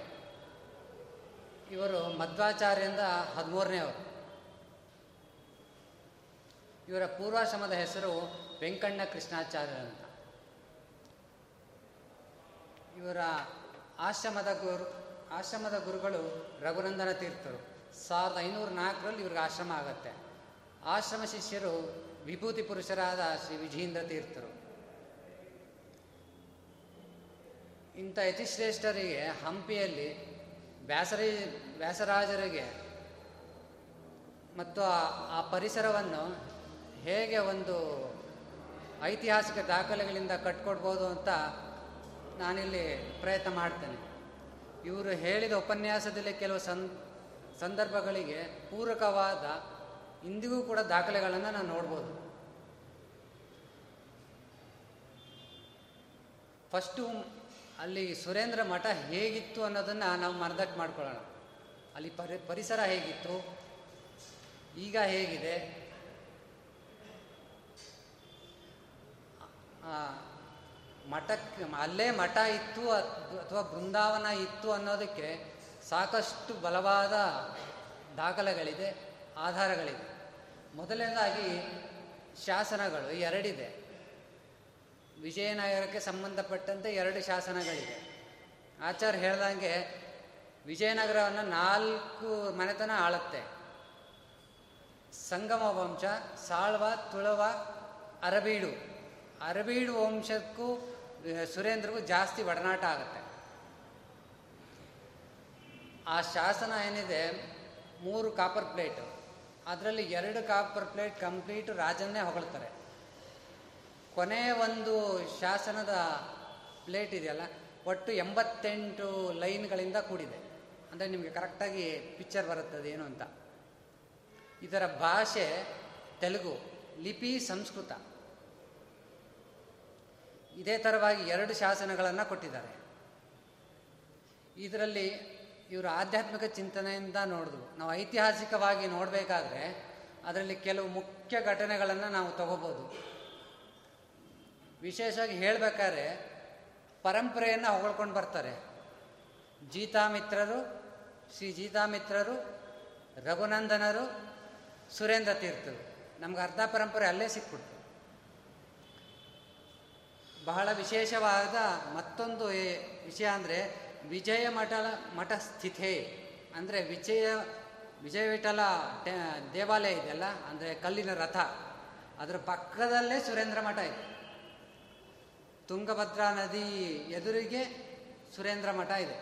ಇವರು ಮಧ್ವಾಚಾರ್ಯರಿಂದ 13ನೇಯವರು. ಇವರ ಪೂರ್ವಾಶ್ರಮದ ಹೆಸರು ವೆಂಕಣ್ಣ ಕೃಷ್ಣಾಚಾರ್ಯರಂತ. ಇವರ ಆಶ್ರಮದ ಗುರುಗಳು ರಘುನಂದನ ತೀರ್ಥರು. 1504 ಇವ್ರಿಗೆ ಆಶ್ರಮ ಆಗುತ್ತೆ. ಆಶ್ರಮ ಶಿಷ್ಯರು ವಿಭೂತಿ ಪುರುಷರಾದ ಶ್ರೀ ವಿಜಯೇಂದ್ರ ತೀರ್ಥರು. ಇಂಥ ಯತಿಶ್ರೇಷ್ಠರಿಗೆ ಹಂಪಿಯಲ್ಲಿ ವ್ಯಾಸರಾಜರಿಗೆ ಮತ್ತು ಆ ಪರಿಸರವನ್ನು ಹೇಗೆ ಒಂದು ಐತಿಹಾಸಿಕ ದಾಖಲೆಗಳಿಂದ ಕಟ್ಕೊಡ್ಬೋದು ಅಂತ ನಾನಿಲ್ಲಿ ಪ್ರಯತ್ನ ಮಾಡ್ತೇನೆ. ಇವರು ಹೇಳಿದ ಉಪನ್ಯಾಸದಲ್ಲಿ ಕೆಲವು ಸಂದರ್ಭಗಳಿಗೆ ಪೂರಕವಾದ ಇಂದಿಗೂ ಕೂಡ ದಾಖಲೆಗಳನ್ನು ನಾವು ನೋಡ್ಬೋದು. ಫಸ್ಟು ಅಲ್ಲಿ ಸುರೇಂದ್ರ ಮಠ ಹೇಗಿತ್ತು ಅನ್ನೋದನ್ನು ನಾವು ಮನದಟ್ಟು ಮಾಡ್ಕೊಳ್ಳೋಣ. ಅಲ್ಲಿ ಪರಿಸರ ಹೇಗಿತ್ತು, ಈಗ ಹೇಗಿದೆ, ಮಠಕ್ಕೆ ಅಲ್ಲೇ ಮಠ ಇತ್ತು ಅಥವಾ ಬೃಂದಾವನ ಇತ್ತು ಅನ್ನೋದಕ್ಕೆ ಸಾಕಷ್ಟು ಬಲವಾದ ದಾಖಲೆಗಳಿದೆ, ಆಧಾರಗಳಿದೆ. ಮೊದಲನೇದಾಗಿ ಶಾಸನಗಳು ಎರಡಿದೆ. ವಿಜಯನಗರಕ್ಕೆ ಸಂಬಂಧಪಟ್ಟಂತೆ 2 ಶಾಸನಗಳಿದೆ. ಆಚಾರ್ಯ ಹೇಳ್ದಂಗೆ ವಿಜಯನಗರವನ್ನು 4 ಮನೆತನ ಆಳುತ್ತೆ. ಸಂಗಮ ವಂಶ, ಸಾಳ್ವ, ತುಳವ, ಅರಬೀಡು. ಅರಬೀಡು ವಂಶಕ್ಕೂ ಸುರೇಂದ್ರಗೂ ಜಾಸ್ತಿ ಒಡನಾಟ ಆಗುತ್ತೆ. ಆ ಶಾಸನ ಏನಿದೆ 3 ಕಾಪರ್ ಪ್ಲೇಟು, ಅದರಲ್ಲಿ 2 ಕಾಪರ್ ಪ್ಲೇಟ್ ಕಂಪ್ಲೀಟ್ ರಾಜನ್ನೇ ಹೊಗಳ್ತಾರೆ. ಕೊನೆಯ ಒಂದು ಶಾಸನದ ಪ್ಲೇಟ್ ಇದೆಯಲ್ಲ, ಒಟ್ಟು 88 ಲೈನ್ಗಳಿಂದ ಕೂಡಿದೆ. ಅಂದರೆ ನಿಮಗೆ ಕರೆಕ್ಟಾಗಿ ಪಿಕ್ಚರ್ ಬರುತ್ತದೆ ಏನು ಅಂತ. ಇದರ ಭಾಷೆ ತೆಲುಗು, ಲಿಪಿ ಸಂಸ್ಕೃತ. ಇದೇ ಥರವಾಗಿ 2 ಶಾಸನಗಳನ್ನು ಕೊಟ್ಟಿದ್ದಾರೆ. ಇದರಲ್ಲಿ ಇವರು ಆಧ್ಯಾತ್ಮಿಕ ಚಿಂತನೆಯಿಂದ ನೋಡಿದ್ರು. ನಾವು ಐತಿಹಾಸಿಕವಾಗಿ ನೋಡಬೇಕಾದ್ರೆ ಅದರಲ್ಲಿ ಕೆಲವು ಮುಖ್ಯ ಘಟನೆಗಳನ್ನು ನಾವು ತಗೋಬೋದು. ವಿಶೇಷವಾಗಿ ಹೇಳಬೇಕಾದ್ರೆ ಪರಂಪರೆಯನ್ನು ಹೊಗಳ್ಕೊಂಡು ಬರ್ತಾರೆ. ಜೀತಾಮಿತ್ರರು, ಶ್ರೀ ಜೀತಾಮಿತ್ರರು, ರಘುನಂದನರು, ಸುರೇಂದ್ರ ತೀರ್ಥರು. ನಮ್ಗೆ ಅರ್ಧ ಪರಂಪರೆ ಅಲ್ಲೇ ಸಿಕ್ಬಿಡ್ತು. ಬಹಳ ವಿಶೇಷವಾದ ಮತ್ತೊಂದು ವಿಷಯ ಅಂದರೆ ವಿಜಯ ಮಠ ಸ್ಥಿತಿ ಅಂದರೆ ವಿಜಯವಿಠಲ ದೇವಾಲಯ ಇದೆಯಲ್ಲ, ಅಂದರೆ ಕಲ್ಲಿನ ರಥ, ಅದರ ಪಕ್ಕದಲ್ಲೇ ಸುರೇಂದ್ರ ಮಠ ಇದೆ. ತುಂಗಭದ್ರಾ ನದಿ ಎದುರಿಗೆ ಸುರೇಂದ್ರ ಮಠ ಇದೆ.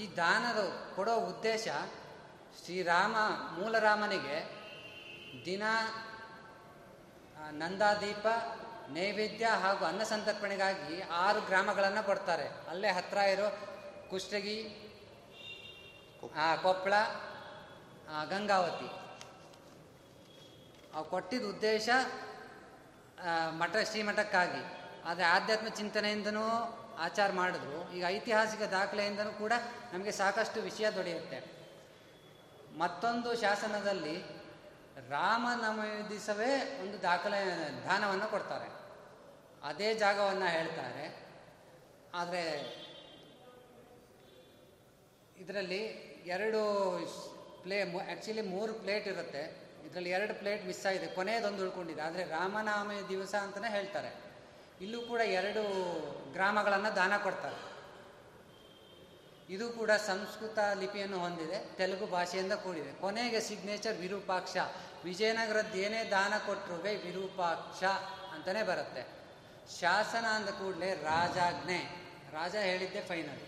ಈ ದಾನದ ಕೊಡೋ ಉದ್ದೇಶ, ಶ್ರೀರಾಮ ಮೂಲರಾಮನಿಗೆ ದಿನ ನಂದಾದೀಪ ನೈವೇದ್ಯ ಹಾಗೂ ಅನ್ನ ಸಂತರ್ಪಣೆಗಾಗಿ 6 ಗ್ರಾಮಗಳನ್ನು ಕೊಡ್ತಾರೆ. ಅಲ್ಲೇ ಹತ್ತಿರ ಇರೋ ಕುಷ್ಟಗಿ, ಕೊಪ್ಪಳ, ಗಂಗಾವತಿ. ಅವು ಕೊಟ್ಟಿದ್ದ ಉದ್ದೇಶ ಶ್ರೀಮಠಕ್ಕಾಗಿ. ಆದರೆ ಆಧ್ಯಾತ್ಮ ಚಿಂತನೆಯಿಂದನೂ ಆಚಾರ ಮಾಡಿದ್ರು. ಈಗ ಐತಿಹಾಸಿಕ ದಾಖಲೆಯಿಂದನೂ ಕೂಡ ನಮಗೆ ಸಾಕಷ್ಟು ವಿಷಯ ದೊರೆಯುತ್ತೆ. ಮತ್ತೊಂದು ಶಾಸನದಲ್ಲಿ ರಾಮನವಮಿ ದಿವಸವೇ ಒಂದು ದಾನವನ್ನು ಕೊಡ್ತಾರೆ, ಅದೇ ಜಾಗವನ್ನು ಹೇಳ್ತಾರೆ. ಆದರೆ ಇದರಲ್ಲಿ 3 ಪ್ಲೇಟ್ ಇರುತ್ತೆ, ಇದರಲ್ಲಿ 2 ಪ್ಲೇಟ್ ಮಿಸ್ ಆಗಿದೆ, ಕೊನೆಯದೊಂದು ಉಳ್ಕೊಂಡಿದೆ. ಆದರೆ ರಾಮನವಮಿ ದಿವಸ ಅಂತಲೇ ಹೇಳ್ತಾರೆ. ಇಲ್ಲೂ ಕೂಡ 2 ಗ್ರಾಮಗಳನ್ನು ದಾನ ಕೊಡ್ತಾರೆ. ಇದು ಕೂಡ ಸಂಸ್ಕೃತ ಲಿಪಿಯನ್ನು ಹೊಂದಿದೆ, ತೆಲುಗು ಭಾಷೆಯಿಂದ ಕೂಡಿದೆ. ಕೊನೆಗೆ ಸಿಗ್ನೇಚರ್ ವಿರೂಪಾಕ್ಷ. ವಿಜಯನಗರದ್ದು ಏನೇ ದಾನ ಕೊಟ್ಟರು ವಿರೂಪಾಕ್ಷ ಅಂತಲೇ ಬರುತ್ತೆ. ಶಾಸನ ಅಂದ ಕೂಡಲೇ ರಾಜಾಜ್ಞೆ, ರಾಜ ಹೇಳಿದ್ದೆ ಫೈನಲ್.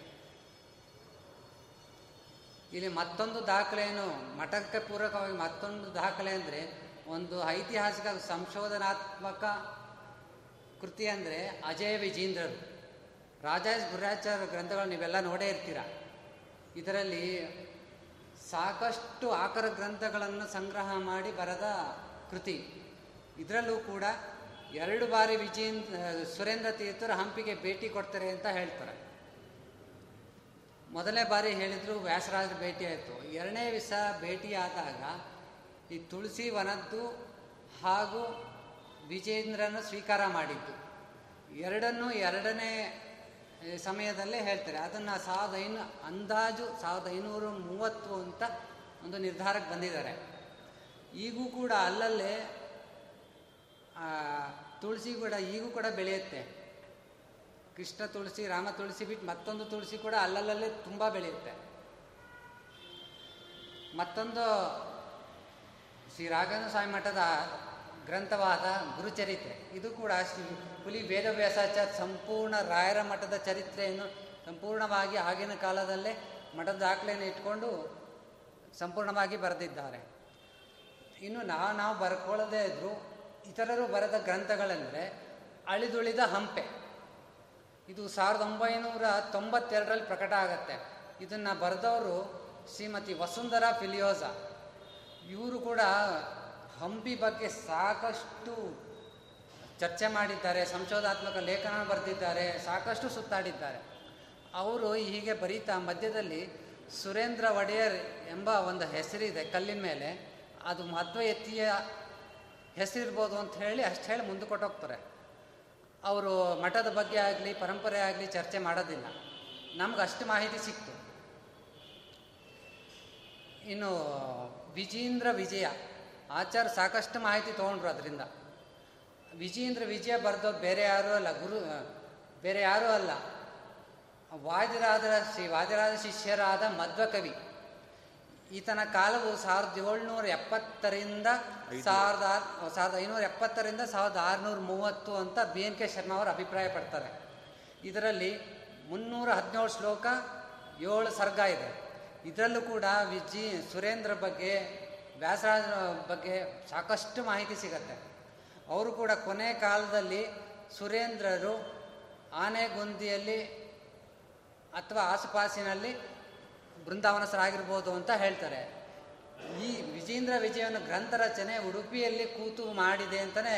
ಇಲ್ಲಿ ಮತ್ತೊಂದು ದಾಖಲೆಯನ್ನು, ಮಠಕ್ಕೆ ಪೂರಕವಾಗಿ ಮತ್ತೊಂದು ದಾಖಲೆ ಅಂದರೆ, ಒಂದು ಐತಿಹಾಸಿಕ ಸಂಶೋಧನಾತ್ಮಕ ಕೃತಿ ಅಂದರೆ ಅಜಯ ವಿಜೇಂದ್ರರು, ರಾಜಾಜ್ ಗುರಾಚಾರ್ಯ ಗ್ರಂಥಗಳು ನೀವೆಲ್ಲ ನೋಡೇ ಇರ್ತೀರ. ಇದರಲ್ಲಿ ಸಾಕಷ್ಟು ಆಕರ ಗ್ರಂಥಗಳನ್ನು ಸಂಗ್ರಹ ಮಾಡಿ ಬರೆದ ಕೃತಿ. ಇದರಲ್ಲೂ ಕೂಡ 2 ಬಾರಿ ಸುರೇಂದ್ರ ತೀರ್ಥರು ಹಂಪಿಗೆ ಭೇಟಿ ಕೊಡ್ತಾರೆ ಅಂತ ಹೇಳ್ತಾರೆ. ಮೊದಲನೇ ಬಾರಿ ಹೇಳಿದ್ರು ವ್ಯಾಸರಾಜರು ಭೇಟಿ ಆಯಿತು. 2ನೇ ದಿವಸ ಭೇಟಿಯಾದಾಗ ಈ ತುಳಸಿ ವನದ್ದು ಹಾಗೂ ವಿಜೇಂದ್ರನ ಸ್ವೀಕಾರ ಮಾಡಿದ್ದು ಎರಡನ್ನೂ ಎರಡನೇ ಸಮಯದಲ್ಲೇ ಹೇಳ್ತಾರೆ. ಅದನ್ನು 1530 ಅಂತ ಒಂದು ನಿರ್ಧಾರಕ್ಕೆ ಬಂದಿದ್ದಾರೆ. ಈಗೂ ಕೂಡ ಅಲ್ಲಲ್ಲೇ ತುಳಸಿ ಕೂಡ ಈಗೂ ಕೂಡ ಬೆಳೆಯುತ್ತೆ. ಕೃಷ್ಣ ತುಳಸಿ, ರಾಮ ತುಳಸಿ ಬಿಟ್ಟು ಮತ್ತೊಂದು ತುಳಸಿ ಕೂಡ ಅಲ್ಲಲ್ಲೇ ತುಂಬ ಬೆಳೆಯುತ್ತೆ. ಮತ್ತೊಂದು ಶ್ರೀ ರಾಘವೇಂದ್ರ ಸ್ವಾಮಿ ಮಠದ ಗ್ರಂಥವಾದ ಗುರುಚರಿತ್ರೆ, ಇದು ಕೂಡ ಶ್ರೀ ಹುಲಿ ವೇದವ್ಯಾಸಾಚಾರ್ಯ ಸಂಪೂರ್ಣ ರಾಯರ ಮಠದ ಚರಿತ್ರೆಯನ್ನು ಸಂಪೂರ್ಣವಾಗಿ ಆಗಿನ ಕಾಲದಲ್ಲೇ ಮಠದ ದಾಖಲೆಯನ್ನು ಇಟ್ಕೊಂಡು ಸಂಪೂರ್ಣವಾಗಿ ಬರೆದಿದ್ದಾರೆ. ಇನ್ನು ನಾವು ಬರ್ಕೊಳ್ಳದೇ ಇದ್ದರೂ ಇತರರು ಬರೆದ ಗ್ರಂಥಗಳೆಂದರೆ ಅಳಿದುಳಿದ ಹಂಪೆ. ಇದು 1992ರಲ್ಲಿ ಪ್ರಕಟ ಆಗುತ್ತೆ. ಇದನ್ನು ಬರೆದವರು ಶ್ರೀಮತಿ ವಸುಂಧರಾ ಫಿಲಿಯೋಜ. ಇವರು ಕೂಡ ಹಂಪಿ ಬಗ್ಗೆ ಸಾಕಷ್ಟು ಚರ್ಚೆ ಮಾಡಿದ್ದಾರೆ, ಸಂಶೋಧಾತ್ಮಕ ಲೇಖನ ಬರೆದಿದ್ದಾರೆ, ಸಾಕಷ್ಟು ಸುತ್ತಾಡಿದ್ದಾರೆ. ಅವರು ಹೀಗೆ ಬರೀತಾ ಮಧ್ಯದಲ್ಲಿ ಸುರೇಂದ್ರ ಒಡೆಯರ್ ಎಂಬ ಒಂದು ಹೆಸರಿದೆ ಕಲ್ಲಿನ ಮೇಲೆ, ಅದು ಮಧ್ವಯತಿಯ ಹೆಸರಿರ್ಬೋದು ಅಂತ ಹೇಳಿ ಅಷ್ಟು ಹೇಳಿ ಮುಂದೆ ಕೊಟ್ಟೋಗ್ತಾರೆ. ಅವರು ಮಠದ ಬಗ್ಗೆ ಆಗಲಿ ಪರಂಪರೆ ಆಗಲಿ ಚರ್ಚೆ ಮಾಡೋದಿಲ್ಲ. ನಮ್ಗೆ ಅಷ್ಟು ಮಾಹಿತಿ ಸಿಕ್ತು. ಇನ್ನು ವಿಜೇಂದ್ರ ವಿಜಯ ಆಚಾರ್ಯ ಸಾಕಷ್ಟು ಮಾಹಿತಿ ತೊಗೊಂಡ್ರು. ಅದರಿಂದ ವಿಜೇಂದ್ರ ವಿಜಯ ಬರೆದವ್ರು ಬೇರೆ ಯಾರೂ ಅಲ್ಲ, ಶ್ರೀ ವಾದಿರಾದ ಶಿಷ್ಯರಾದ ಮಧ್ವಕವಿ. ಈತನ ಕಾಲವು 1770ರಿಂದ 1630 ಅಂತ BNK ಶರ್ಮಾ ಅವರು ಅಭಿಪ್ರಾಯ ಪಡ್ತಾರೆ. ಇದರಲ್ಲಿ 317 ಶ್ಲೋಕ, 7 ಸರ್ಗ ಇದೆ. ಇದರಲ್ಲೂ ಕೂಡ ಸುರೇಂದ್ರ ಬಗ್ಗೆ, ವ್ಯಾಸರಾಜರ ಬಗ್ಗೆ ಸಾಕಷ್ಟು ಮಾಹಿತಿ ಸಿಗತ್ತೆ. ಅವರು ಕೂಡ ಕೊನೆ ಕಾಲದಲ್ಲಿ ಸುರೇಂದ್ರರು ಆನೆಗುಂದಿಯಲ್ಲಿ ಅಥವಾ ಆಸುಪಾಸಿನಲ್ಲಿ ಬೃಂದಾವನಸರಾಗಿರ್ಬೋದು ಅಂತ ಹೇಳ್ತಾರೆ. ಈ ವಿಜೇಂದ್ರ ವಿಜಯನ ಗ್ರಂಥ ರಚನೆ ಉಡುಪಿಯಲ್ಲಿ ಕೂತು ಮಾಡಿದೆ ಅಂತಲೇ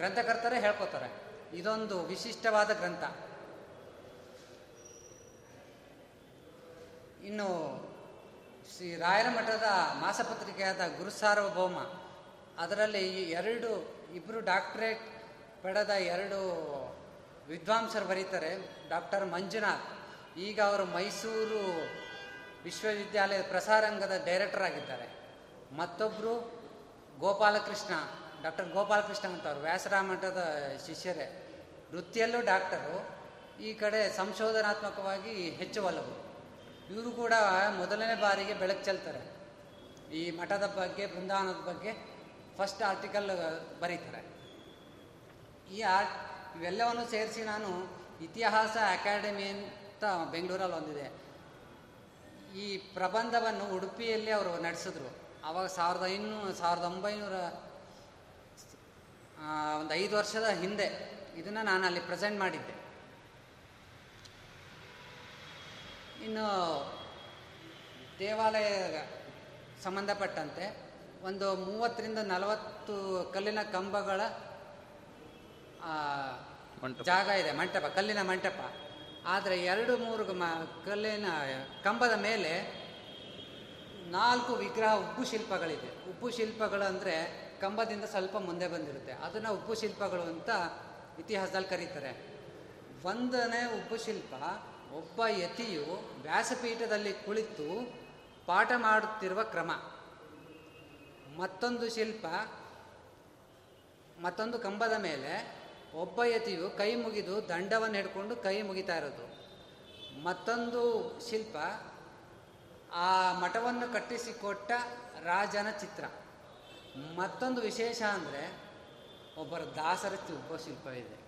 ಗ್ರಂಥಕರ್ತರೇ ಹೇಳ್ಕೊತಾರೆ. ಇದೊಂದು ವಿಶಿಷ್ಟವಾದ ಗ್ರಂಥ. ಇನ್ನು ಶ್ರೀ ರಾಯರ ಮಠದ ಮಾಸಪತ್ರಿಕೆಯಾದ ಗುರುಸಾರ್ವಭೌಮ, ಅದರಲ್ಲಿ 2 ಡಾಕ್ಟರೇಟ್ ಪಡೆದ 2 ವಿದ್ವಾಂಸರು ಬರೀತಾರೆ, ಡಾಕ್ಟರ್ ಮಂಜುನಾಥ್, ಈಗ ಅವರು ಮೈಸೂರು ವಿಶ್ವವಿದ್ಯಾಲಯದ ಪ್ರಸಾರಾಂಗದ ಡೈರೆಕ್ಟರ್ ಆಗಿದ್ದಾರೆ. ಮತ್ತೊಬ್ಬರು ಗೋಪಾಲಕೃಷ್ಣ, ಡಾಕ್ಟರ್ ಗೋಪಾಲಕೃಷ್ಣ ಅಂತ ಅವರು ವ್ಯಾಸರಾಮಠದ ಶಿಷ್ಯರೇ, ವೃತ್ತಿಯಲ್ಲೂ ಡಾಕ್ಟರು, ಈ ಕಡೆ ಸಂಶೋಧನಾತ್ಮಕವಾಗಿ ಹೆಚ್ಚು ಒಲವು. ಇವರು ಕೂಡ ಮೊದಲನೇ ಬಾರಿಗೆ ಬೆಳಕು ಚೆಲ್ತಾರೆ, ಈ ಮಠದ ಬಗ್ಗೆ ಬೃಂದಾವನದ ಬಗ್ಗೆ ಫಸ್ಟ್ ಆರ್ಟಿಕಲ್ ಬರೀತಾರೆ. ಇವೆಲ್ಲವನ್ನು ಸೇರಿಸಿ ನಾನು ಇತಿಹಾಸ ಅಕಾಡೆಮಿ ಅಂತ ಬೆಂಗಳೂರಲ್ಲಿ ಒಂದಿದೆ, ಈ ಪ್ರಬಂಧವನ್ನು ಉಡುಪಿಯಲ್ಲಿ ಅವರು ನಡೆಸಿದ್ರು. ಆವಾಗ 1900 ಒಂದು 5 ವರ್ಷದ ಹಿಂದೆ ಇದನ್ನು ನಾನು ಅಲ್ಲಿ ಪ್ರೆಸೆಂಟ್ ಮಾಡಿದ್ದೆ. ಇನ್ನು ದೇವಾಲಯ ಸಂಬಂಧಪಟ್ಟಂತೆ ಒಂದು 30-40 ಕಲ್ಲಿನ ಕಂಬಗಳ ಜಾಗ ಇದೆ, ಮಂಟಪ, ಕಲ್ಲಿನ ಮಂಟಪ. ಆದರೆ 2-3 ಕಲ್ಲಿನ ಕಂಬದ ಮೇಲೆ 4 ವಿಗ್ರಹ ಉಬ್ಬು ಶಿಲ್ಪಗಳಿದೆ. ಉಬ್ಬು ಶಿಲ್ಪಗಳು ಅಂದರೆ ಕಂಬದಿಂದ ಸ್ವಲ್ಪ ಮುಂದೆ ಬಂದಿರುತ್ತೆ, ಅದನ್ನು ಉಬ್ಬು ಶಿಲ್ಪಗಳು ಅಂತ ಇತಿಹಾಸದಲ್ಲಿ ಕರೀತಾರೆ. ಒಂದನೇ ಉಬ್ಬು ಶಿಲ್ಪ, ಒಬ್ಬ ಯತಿಯು ವ್ಯಾಸಪೀಠದಲ್ಲಿ ಕುಳಿತು ಪಾಠ ಮಾಡುತ್ತಿರುವ ಕ್ರಮ. ಮತ್ತೊಂದು ಕಂಬದ ಮೇಲೆ ಒಬ್ಬ ಯತಿಯು ಕೈ ಮುಗಿದು ದಂಡವನ್ನು ಹಿಡ್ಕೊಂಡು ಕೈ ಮುಗಿತಾ ಇರೋದು. ಮತ್ತೊಂದು ಶಿಲ್ಪ, ಆ ಮಠವನ್ನು ಕಟ್ಟಿಸಿಕೊಟ್ಟ ರಾಜನ ಚಿತ್ರ. ಮತ್ತೊಂದು ವಿಶೇಷ ಅಂದರೆ ಒಬ್ಬರ ದಾಸರ ಒಬ್ಬ ಶಿಲ್ಪ ಇದೆ.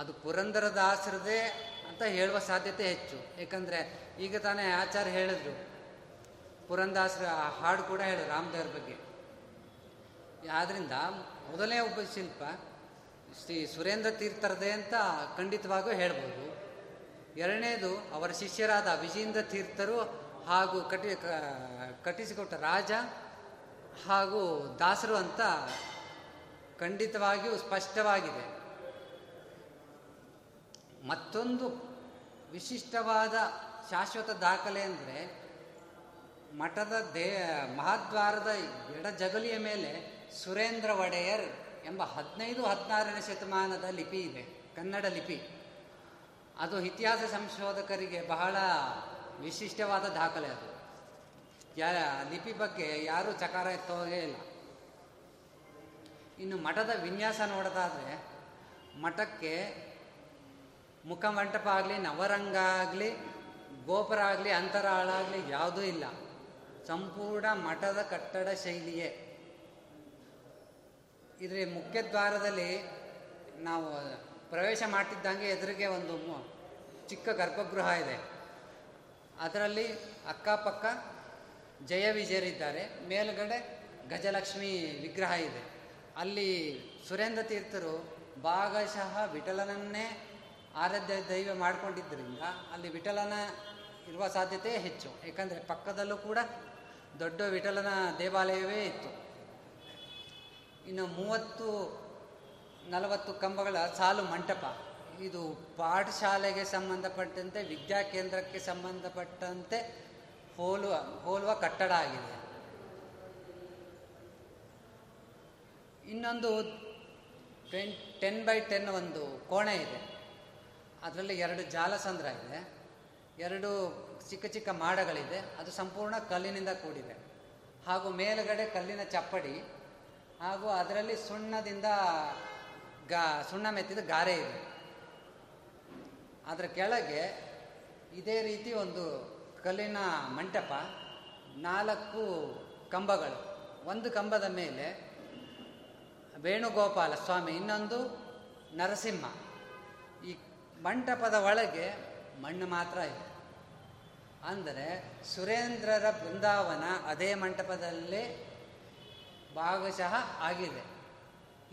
ಅದು ಪುರಂದರ ದಾಸರದೇ ಅಂತ ಹೇಳುವ ಸಾಧ್ಯತೆ ಹೆಚ್ಚು, ಏಕೆಂದರೆ ಈಗ ತಾನೇ ಆಚಾರ್ಯ ಹೇಳಿದ್ರು, ಪುರಂದಾಸರ ಹಾಡು ಕೂಡ ಹೇಳಿದ್ರು ರಾಮದೇವ್ರ ಬಗ್ಗೆ. ಆದ್ದರಿಂದ ಮೊದಲನೇ ಒಬ್ಬ ಶಿಲ್ಪ ಶ್ರೀ ಸುರೇಂದ್ರ ತೀರ್ಥರದೇ ಅಂತ ಖಂಡಿತವಾಗೂ ಹೇಳ್ಬೋದು. ಎರಡನೇದು ಅವರ ಶಿಷ್ಯರಾದ ವಿಜೇಂದ್ರ ತೀರ್ಥರು ಹಾಗೂ ಕಟ್ಟಿಸಿಕೊಟ್ಟ ರಾಜ ಹಾಗೂ ದಾಸರು ಅಂತ ಖಂಡಿತವಾಗಿಯೂ ಸ್ಪಷ್ಟವಾಗಿದೆ. ಮತ್ತೊಂದು ವಿಶಿಷ್ಟವಾದ ಶಾಶ್ವತ ದಾಖಲೆ ಅಂದರೆ ಮಠದ ಮಹಾದ್ವಾರದ ಎಡ ಜಗಲಿಯ ಮೇಲೆ ಸುರೇಂದ್ರ ಒಡೆಯರ್ ಎಂಬ 15-16ನೇ ಶತಮಾನದ ಲಿಪಿ ಇದೆ, ಕನ್ನಡ ಲಿಪಿ. ಅದು ಇತಿಹಾಸ ಸಂಶೋಧಕರಿಗೆ ಬಹಳ ವಿಶಿಷ್ಟವಾದ ದಾಖಲೆ. ಅದು ಲಿಪಿ ಬಗ್ಗೆ ಯಾರೂ ಚಕಾರ ಎತ್ತೋಗೇ ಇಲ್ಲ. ಇನ್ನು ಮಠದ ವಿನ್ಯಾಸ ನೋಡೋದಾದರೆ ಮಠಕ್ಕೆ ಮುಖಮಂಟಪ ಆಗಲಿ, ನವರಂಗ ಆಗಲಿ, ಗೋಪುರ ಆಗಲಿ, ಅಂತರಾಳ ಆಗಲಿ ಯಾವುದೂ ಇಲ್ಲ. ಸಂಪೂರ್ಣ ಮಠದ ಕಟ್ಟಡ ಶೈಲಿಯೇ. ಇದರ ಮುಖ್ಯದ್ವಾರದಲ್ಲಿ ನಾವು ಪ್ರವೇಶ ಮಾಡ್ತಿದ್ದಂಗೆ ಎದುರಿಗೆ ಒಂದು ಚಿಕ್ಕ ಗರ್ಭಗೃಹ ಇದೆ. ಅದರಲ್ಲಿ ಅಕ್ಕಪಕ್ಕ ಜಯ ವಿಜಯರಿದ್ದಾರೆ, ಮೇಲುಗಡೆ ಗಜಲಕ್ಷ್ಮಿ ವಿಗ್ರಹ ಇದೆ. ಅಲ್ಲಿ ಸುರೇಂದ್ರ ತೀರ್ಥರು ಭಾಗಶಃ ವಿಠಲನನ್ನೇ ಆರಾಧ್ಯ ದೈವ ಮಾಡಿಕೊಂಡಿದ್ದರಿಂದ ಅಲ್ಲಿ ವಿಠಲನ ಇರುವ ಸಾಧ್ಯತೆ ಹೆಚ್ಚು, ಏಕೆಂದರೆ ಪಕ್ಕದಲ್ಲೂ ಕೂಡ ದೊಡ್ಡ ವಿಠಲನ ದೇವಾಲಯವೇ ಇತ್ತು. ಇನ್ನು 30-40 ಕಂಬಗಳ ಸಾಲು ಮಂಟಪ, ಇದು ಪಾಠಶಾಲೆಗೆ ಸಂಬಂಧಪಟ್ಟಂತೆ, ವಿದ್ಯಾ ಕೇಂದ್ರಕ್ಕೆ ಸಂಬಂಧಪಟ್ಟಂತೆ ಹೋಲುವ ಕಟ್ಟಡ ಆಗಿದೆ. ಇನ್ನೊಂದು 10x10 ಒಂದು ಕೋಣೆ ಇದೆ. ಅದರಲ್ಲಿ 2 ಜಾಲಸಂದ್ರ ಇದೆ, 2 ಚಿಕ್ಕ ಚಿಕ್ಕ ಮಾಡಗಳಿದೆ. ಅದು ಸಂಪೂರ್ಣ ಕಲ್ಲಿನಿಂದ ಕೂಡಿದೆ, ಹಾಗೂ ಮೇಲುಗಡೆ ಕಲ್ಲಿನ ಚಪ್ಪಡಿ, ಹಾಗೂ ಅದರಲ್ಲಿ ಸುಣ್ಣ ಮೆತ್ತಿದ ಗಾರೆ ಇದೆ. ಅದರ ಕೆಳಗೆ ಇದೇ ರೀತಿ ಒಂದು ಕಲ್ಲಿನ ಮಂಟಪ, 4 ಕಂಬಗಳು. ಒಂದು ಕಂಬದ ಮೇಲೆ ವೇಣುಗೋಪಾಲ ಸ್ವಾಮಿ, ಇನ್ನೊಂದು ನರಸಿಂಹ. ಈ ಮಂಟಪದ ಒಳಗೆ ಮಣ್ಣು ಮಾತ್ರ ಇದೆ. ಅಂದರೆ ಸುರೇಂದ್ರರ ಬೃಂದಾವನ ಅದೇ ಮಂಟಪದಲ್ಲೇ ಭಾಗಶಃ ಆಗಿದೆ.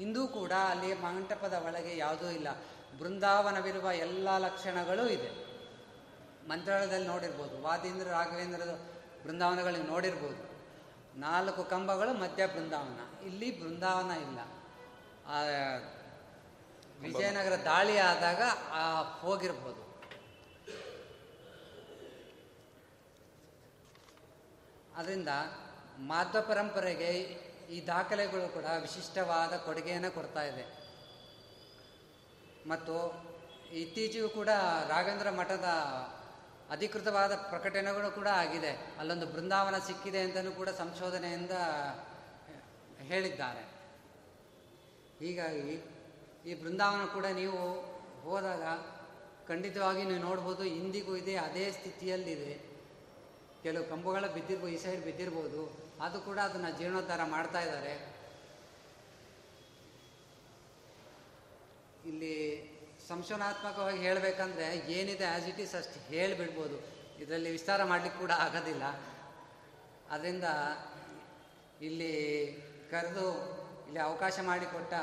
ಇಂದೂ ಕೂಡ ಅಲ್ಲಿ ಮಂಟಪದ ಒಳಗೆ ಯಾವುದೂ ಇಲ್ಲ. ಬೃಂದಾವನವಿರುವ ಎಲ್ಲ ಲಕ್ಷಣಗಳೂ ಇದೆ. ಮಂತ್ರಾಲಯದಲ್ಲಿ ನೋಡಿರ್ಬೋದು, ವಾದೀಂದ್ರ ರಾಘವೇಂದ್ರದ ಬೃಂದಾವನಗಳಿಗೆ ನೋಡಿರ್ಬೋದು. 4 ಕಂಬಗಳು ಮಧ್ಯ ಬೃಂದಾವನ, ಇಲ್ಲಿ ಬೃಂದಾವನ ಇಲ್ಲ. ವಿಜಯನಗರ ದಾಳಿ ಆದಾಗ ಹೋಗಿರ್ಬೋದು. ಅದರಿಂದ ಮಾಧ್ವ ಪರಂಪರೆಗೆ ಈ ದಾಖಲೆಗಳು ಕೂಡ ವಿಶಿಷ್ಟವಾದ ಕೊಡುಗೆಯನ್ನು ಕೊಡ್ತಾ ಇದೆ. ಮತ್ತು ಇತ್ತೀಚೆಗೂ ಕೂಡ ರಾಘವೇಂದ್ರ ಮಠದ ಅಧಿಕೃತವಾದ ಪ್ರಕಟಣೆಗಳು ಕೂಡ ಆಗಿದೆ. ಅಲ್ಲೊಂದು ಬೃಂದಾವನ ಸಿಕ್ಕಿದೆ ಅಂತಲೂ ಕೂಡ ಸಂಶೋಧನೆಯಿಂದ ಹೇಳಿದ್ದಾರೆ. ಹೀಗಾಗಿ ಈ ಬೃಂದಾವನ ಕೂಡ ನೀವು ಹೋದಾಗ ಖಂಡಿತವಾಗಿ ನೀವು ನೋಡ್ಬೋದು, ಇಂದಿಗೂ ಇದೆ, ಅದೇ ಸ್ಥಿತಿಯಲ್ಲಿದೆ. ಕೆಲವು ಕಂಬಗಳು ಬಿದ್ದಿರ್ಬೋದು, ಈ ಸೈಡ್ ಬಿದ್ದಿರ್ಬೋದು, ಅದು ಕೂಡ ಅದನ್ನು ಜೀರ್ಣೋದ್ಧಾರ ಮಾಡ್ತಾ ಇದ್ದಾರೆ. ಇಲ್ಲಿ ಸಂಶೋಧನಾತ್ಮಕವಾಗಿ ಹೇಳಬೇಕಂದ್ರೆ ಏನಿದೆ ಆ್ಯಸ್ ಇಟ್ ಈಸ್ ಅಷ್ಟು ಹೇಳಿಬಿಡ್ಬೋದು, ಇದರಲ್ಲಿ ವಿಸ್ತಾರ ಮಾಡಲಿಕ್ಕೆ ಕೂಡ ಆಗೋದಿಲ್ಲ. ಅದರಿಂದ ಇಲ್ಲಿ ಕರೆದು ಇಲ್ಲಿ ಅವಕಾಶ ಮಾಡಿಕೊಟ್ಟ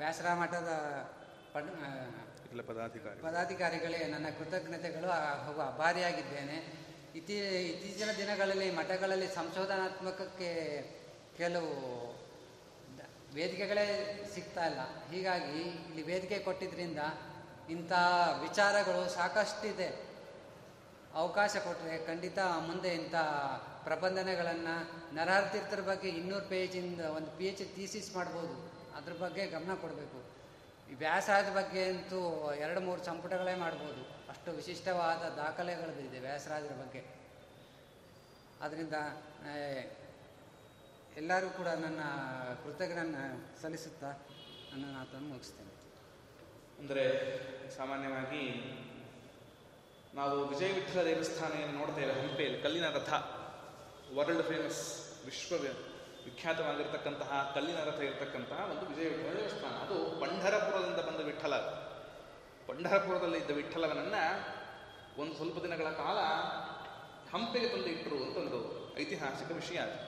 ವ್ಯಾಸರ ಮಠದ ಪದಾಧಿಕಾರಿಗಳೇ ನನ್ನ ಕೃತಜ್ಞತೆಗಳು ಹಾಗೂ ಅಭಾರಿಯಾಗಿದ್ದೇನೆ. ಇತ್ತೀಚಿನ ದಿನಗಳಲ್ಲಿ ಮಠಗಳಲ್ಲಿ ಸಂಶೋಧನಾತ್ಮಕಕ್ಕೆ ಕೆಲವು ವೇದಿಕೆಗಳೇ ಸಿಗ್ತಾ ಇಲ್ಲ. ಹೀಗಾಗಿ ಇಲ್ಲಿ ವೇದಿಕೆ ಕೊಟ್ಟಿದ್ದರಿಂದ ಇಂಥ ವಿಚಾರಗಳು ಸಾಕಷ್ಟಿದೆ. ಅವಕಾಶ ಕೊಟ್ಟರೆ ಖಂಡಿತ ಮುಂದೆ ಇಂಥ ಪ್ರಬಂಧನೆಗಳನ್ನು ನರಹರಿತೀರ್ಥರ ಬಗ್ಗೆ 200 ಪೇಜಿಂದ ಒಂದು PhD ಥೀಸಿಸ್ ಮಾಡ್ಬೋದು. ಅದ್ರ ಬಗ್ಗೆ ಗಮನ ಕೊಡಬೇಕು. ಈ ವ್ಯಾಸರಾಜ ಬಗ್ಗೆ ಅಂತೂ 2-3 ಸಂಪುಟಗಳೇ ಮಾಡ್ಬೋದು, ಅಷ್ಟು ವಿಶಿಷ್ಟವಾದ ದಾಖಲೆಗಳಿದೆ ವ್ಯಾಸರಾಜರ ಬಗ್ಗೆ. ಆದ್ದರಿಂದ ಎಲ್ಲರೂ ಕೂಡ ನನ್ನ ಕೃತಜ್ಞತೆಯನ್ನು ಸಲ್ಲಿಸುತ್ತಾ ನನ್ನ ಮಾತನ್ನು ಮುಗಿಸ್ತೇನೆ. ಅಂದರೆ ಸಾಮಾನ್ಯವಾಗಿ ನಾವು ವಿಜಯ ವಿಠಲ ದೇವಸ್ಥಾನವನ್ನು ನೋಡ್ತೇವೆ, ಹಂಪೆಯಲ್ಲಿ ಕಲ್ಲಿನ ರಥ, ವರ್ಲ್ಡ್ ಫೇಮಸ್, ವಿಶ್ವ ವಿಖ್ಯಾತವಾಗಿರ್ತಕ್ಕಂತಹ ಕಲ್ಲಿನ ರಥ ಇರತಕ್ಕಂತಹ ಒಂದು ವಿಜಯ ವಿಠಲ ದೇವಸ್ಥಾನ. ಅದು ಪಂಢರಪುರದಿಂದ ಬಂದ ವಿಠಲ. ಪಂಢರಪುರದಲ್ಲಿ ಇದ್ದ ವಿಠಲವನನ್ನು ಒಂದು ಸ್ವಲ್ಪ ದಿನಗಳ ಕಾಲ ಹಂಪೆಗೆ ತಂದು ಇಟ್ಟರು ಅಂತ ಒಂದು ಐತಿಹಾಸಿಕ ವಿಷಯ ಅದು.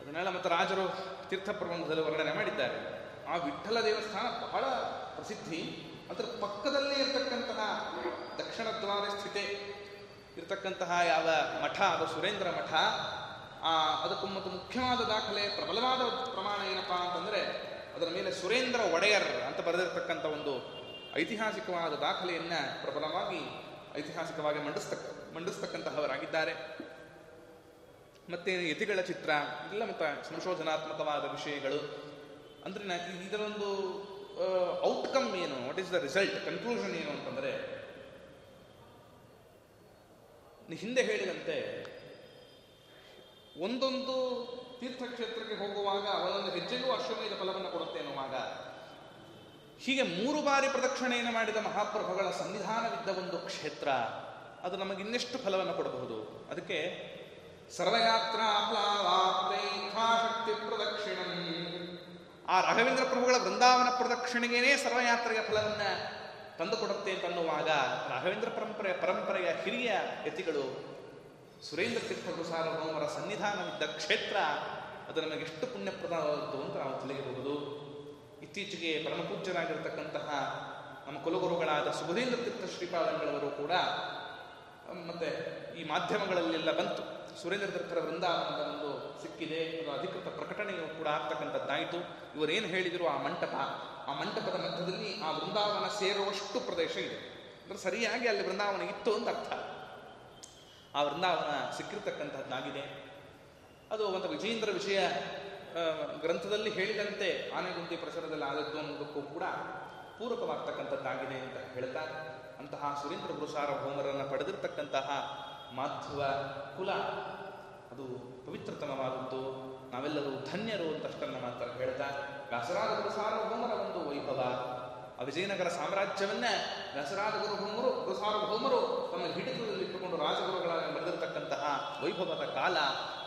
ಅದನ್ನೆಲ್ಲ ಮತ್ತು ರಾಜರು ತೀರ್ಥ ಪ್ರಬಂಧದಲ್ಲಿ ವರ್ಣನೆ ಮಾಡಿದ್ದಾರೆ. ಆ ವಿಠಲ ದೇವಸ್ಥಾನ ಬಹಳ ಪ್ರಸಿದ್ಧಿ. ಅದರ ಪಕ್ಕದಲ್ಲೇ ಇರತಕ್ಕಂತಹ ದಕ್ಷಿಣ ದ್ವಾರ ಸ್ಥಿತಿ ಇರತಕ್ಕಂತಹ ಯಾವ ಮಠ, ಅದು ಸುರೇಂದ್ರ ಮಠ. ಅದಕ್ಕೂ ಮತ್ತು ಮುಖ್ಯವಾದ ದಾಖಲೆ, ಪ್ರಬಲವಾದ ಪ್ರಮಾಣ ಏನಪ್ಪಾ ಅಂತಂದರೆ ಅದರ ಮೇಲೆ ಸುರೇಂದ್ರ ಒಡೆಯರ್ ಅಂತ ಬರೆದಿರತಕ್ಕಂಥ ಒಂದು ಐತಿಹಾಸಿಕವಾದ ದಾಖಲೆಯನ್ನು ಪ್ರಬಲವಾಗಿ ಐತಿಹಾಸಿಕವಾಗಿ ಮಂಡಿಸ್ತಕ್ಕಂತಹವರಾಗಿದ್ದಾರೆ. ಮತ್ತು ಯತಿಗಳ ಚಿತ್ರ ಇಲ್ಲ, ಮತ್ತು ಸಂಶೋಧನಾತ್ಮಕವಾದ ವಿಷಯಗಳು. ಅಂದರೆ ಇದರೊಂದು ಔಟ್ಕಮ್ ಏನು, what is the result, conclusion ಏನು ಅಂತಂದರೆ, ಹಿಂದೆ ಹೇಳಿದಂತೆ ಒಂದೊಂದು ತೀರ್ಥಕ್ಷೇತ್ರಕ್ಕೆ ಹೋಗುವಾಗ ಒಂದೊಂದು ಹೆಜ್ಜೆಗೂ ಅಶ್ವಮೇಧ ಫಲವನ್ನು ಕೊಡುತ್ತೆ ಅನ್ನುವಾಗ, ಹೀಗೆ 3 ಬಾರಿ ಪ್ರದಕ್ಷಿಣೆಯನ್ನು ಮಾಡಿದ ಮಹಾಪ್ರಭುಗಳ ಸನ್ನಿಧಾನವಿದ್ದ ಒಂದು ಕ್ಷೇತ್ರ, ಅದು ನಮಗೆ ಇನ್ನೆಷ್ಟು ಫಲವನ್ನು ಕೊಡಬಹುದು. ಅದಕ್ಕೆ ಸರ್ವಯಾತ್ರಾ ಶಕ್ತಿ ಪ್ರದಕ್ಷಿಣಂ, ಆ ರಾಘವೇಂದ್ರ ಪ್ರಭುಗಳ ಬೃಂದಾವನ ಪ್ರದಕ್ಷಿಣೆಗೇನೆ ಸರ್ವಯಾತ್ರೆಯ ಫಲವನ್ನು ತಂದುಕೊಡುತ್ತೆ ಅಂತನ್ನುವಾಗ, ರಾಘವೇಂದ್ರ ಪರಂಪರೆಯ ಹಿರಿಯ ಯತಿಗಳು ಸುರೇಂದ್ರ ತೀರ್ಥರು ಸಾರ್ವಭೌಮರ ಸನ್ನಿಧಾನವಿದ್ದ ಕ್ಷೇತ್ರ ಅದು ನಮಗೆ ಎಷ್ಟು ಪುಣ್ಯಪ್ರದವಾದದ್ದು ಅಂತ ನಾವು ತಿಳಿಯಬಹುದು. ಇತ್ತೀಚೆಗೆ ಪರಮಪೂಜ್ಯರಾಗಿರ್ತಕ್ಕಂತಹ ನಮ್ಮ ಕುಲಗುರುಗಳಾದ ಸುರೇಂದ್ರ ತೀರ್ಥ ಶ್ರೀಪಾದಂಗಳವರು ಕೂಡ ಮತ್ತೆ ಈ ಮಾಧ್ಯಮಗಳಲ್ಲೆಲ್ಲ ಬಂತು, ಸುರೇಂದ್ರ ತೀರ್ಥರ ಬೃಂದಾವನದ ಒಂದು ಸಿಕ್ಕಿದೆ, ಒಂದು ಅಧಿಕೃತ ಪ್ರಕಟಣೆಯು ಕೂಡ ಆಗ್ತಕ್ಕಂಥದ್ದಾಯಿತು. ಇವರೇನು ಹೇಳಿದರು, ಆ ಮಂಟಪದ ಮಧ್ಯದಲ್ಲಿ ಆ ಬೃಂದಾವನ ಸೇರುವಷ್ಟು ಪ್ರದೇಶ ಇದೆ. ಅಂದರೆ ಸರಿಯಾಗಿ ಅಲ್ಲಿ ಬೃಂದಾವನ ಇತ್ತು ಅಂತ ಅರ್ಥ. ಆ ಬೃಂದಾವನ ಸಿಕ್ಕಿರ್ತಕ್ಕಂಥದ್ದಾಗಿದೆ. ಅದು ಒಂದು ವಿಜೇಂದ್ರ ವಿಜಯ ಗ್ರಂಥದಲ್ಲಿ ಹೇಳಿದಂತೆ ಆನೆಗುಂದಿ ಪ್ರಸರದಲ್ಲಿ ಆದದ್ದು ಅನ್ನೋದಕ್ಕೂ ಕೂಡ ಪೂರಕವಾಗ್ತಕ್ಕಂಥದ್ದಾಗಿದೆ ಅಂತ ಹೇಳ್ತಾ, ಅಂತಹ ಸುರೇಂದ್ರ ಗುರು ಸಾರ್ವಭೌಮರನ್ನು ಪಡೆದಿರ್ತಕ್ಕಂತಹ ಮಾಧ್ವ ಕುಲ ಅದು ಪವಿತ್ರತಮವಾದದ್ದು. ನಾವೆಲ್ಲರೂ ಧನ್ಯರು ಅಂತಷ್ಟನ್ನು ಮಾತ್ರ ಹೇಳ್ತಾ, ವ್ಯಾಸರಾಜ ಗುರು ಸಾರ್ವಭೌಮರ ಒಂದು ವೈಭವ, ಆ ವಿಜಯನಗರ ಸಾಮ್ರಾಜ್ಯವನ್ನ ವ್ಯಾಸರಾಜ ಗುರು ಸಾರ್ವಭೌಮರು ತಮ್ಮ ಹಿಡಿತದಲ್ಲಿ ಇಟ್ಟುಕೊಂಡು ರಾಜಗುರುಗಳಾಗಿ ಬರೆದಿರ್ತಕ್ಕಂತಹ ವೈಭವದ ಕಾಲ,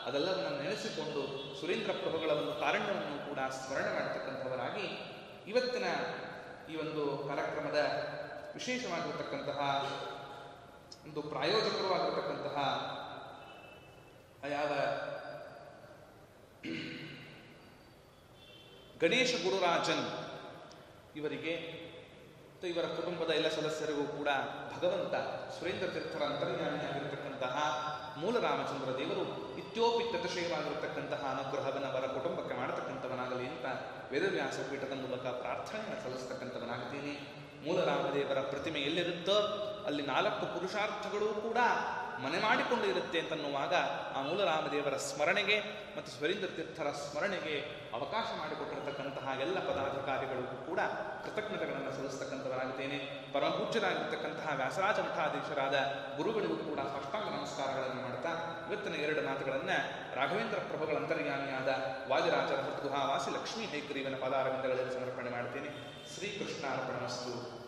ಅದೆಲ್ಲವನ್ನು ನೆನೆಸಿಕೊಂಡು ಸುರೇಂದ್ರ ಪ್ರಭುಗಳ ಒಂದು ತಾರಣ್ಯವನ್ನು ಕೂಡ ಸ್ಮರಣೆ ಮಾಡತಕ್ಕಂಥವರಾಗಿ ಇವತ್ತಿನ ಈ ಒಂದು ಕಾರ್ಯಕ್ರಮದ ವಿಶೇಷವಾಗಿರ್ತಕ್ಕಂತಹ ಒಂದು ಪ್ರಾಯೋಜಕರು ಆಗಿರ್ತಕ್ಕಂತಹ ಯಾವ ಗಣೇಶ ಗುರುರಾಜನ್ ಇವರಿಗೆ ಮತ್ತು ಇವರ ಕುಟುಂಬದ ಎಲ್ಲ ಸದಸ್ಯರಿಗೂ ಕೂಡ ಭಗವಂತ ಸುರೇಂದ್ರ ತೀರ್ಥರ ಅಂತರ್ಯಾಮಿಯಾಗಿರ್ತಕ್ಕಂತಹ ಮೂಲ ರಾಮಚಂದ್ರ ದೇವರು ಇತ್ಯೋಪಿತಶಯವಾಗಿರ್ತಕ್ಕಂತಹ ಅನುಗ್ರಹವನ್ನು ಅವರ ಕುಟುಂಬಕ್ಕೆ ಮಾಡತಕ್ಕಂಥವನಾಗಲಿ ಅಂತ ವೇದವ್ಯಾಸ ಪೀಠದ ಮೂಲಕ ಪ್ರಾರ್ಥನೆಯನ್ನು ಸಲ್ಲಿಸತಕ್ಕಂಥವನಾಗುತ್ತೇನೆ. ಮೂಲ ರಾಮದೇವರ ಪ್ರತಿಮೆ ಎಲ್ಲಿರುತ್ತೋ ಅಲ್ಲಿ 4 ಪುರುಷಾರ್ಥಗಳು ಕೂಡ ಮನೆ ಮಾಡಿಕೊಂಡು ಇರುತ್ತೆ ಅಂತನ್ನುವಾಗ ಆ ಮೂಲರಾಮದೇವರ ಸ್ಮರಣೆಗೆ ಮತ್ತು ಸುರೇಂದ್ರ ತೀರ್ಥರ ಸ್ಮರಣೆಗೆ ಅವಕಾಶ ಮಾಡಿಕೊಟ್ಟಿರತಕ್ಕಂತಹ ಎಲ್ಲ ಪದಾಧಿಕಾರಿಗಳಿಗೂ ಕೂಡ ಕೃತಜ್ಞತೆಗಳನ್ನು ಸಲ್ಲಿಸತಕ್ಕಂಥವರಾಗುತ್ತೇನೆ. ಪರಮಪೂಜ್ಯರಾಗಿರ್ತಕ್ಕಂತಹ ವ್ಯಾಸರಾಜ ಮಠಾಧೀಶರಾದ ಗುರುಗಳಿಗೂ ಕೂಡ ಸಾಷ್ಟಾಂಗ ನಮಸ್ಕಾರಗಳನ್ನು ಮಾಡ್ತಾ ಇವತ್ತಿನ ಎರಡು ಮಾತುಗಳನ್ನು ರಾಘವೇಂದ್ರ ಪ್ರಭುಗಳ ಅಂತರ್ಯಾಮಿಯಾದ ವಾದಿರಾಜರ ಹೃದ್ಗುಹಾವಾಸಿ ಲಕ್ಷ್ಮೀ ಹೈಗ್ರೀವನ ಪಾದಾರವಿಂದಗಳಲ್ಲಿ ಸಮರ್ಪಣೆ ಮಾಡ್ತೇನೆ. ಶ್ರೀಕೃಷ್ಣಾರ್ಪಣಮಸ್ತು.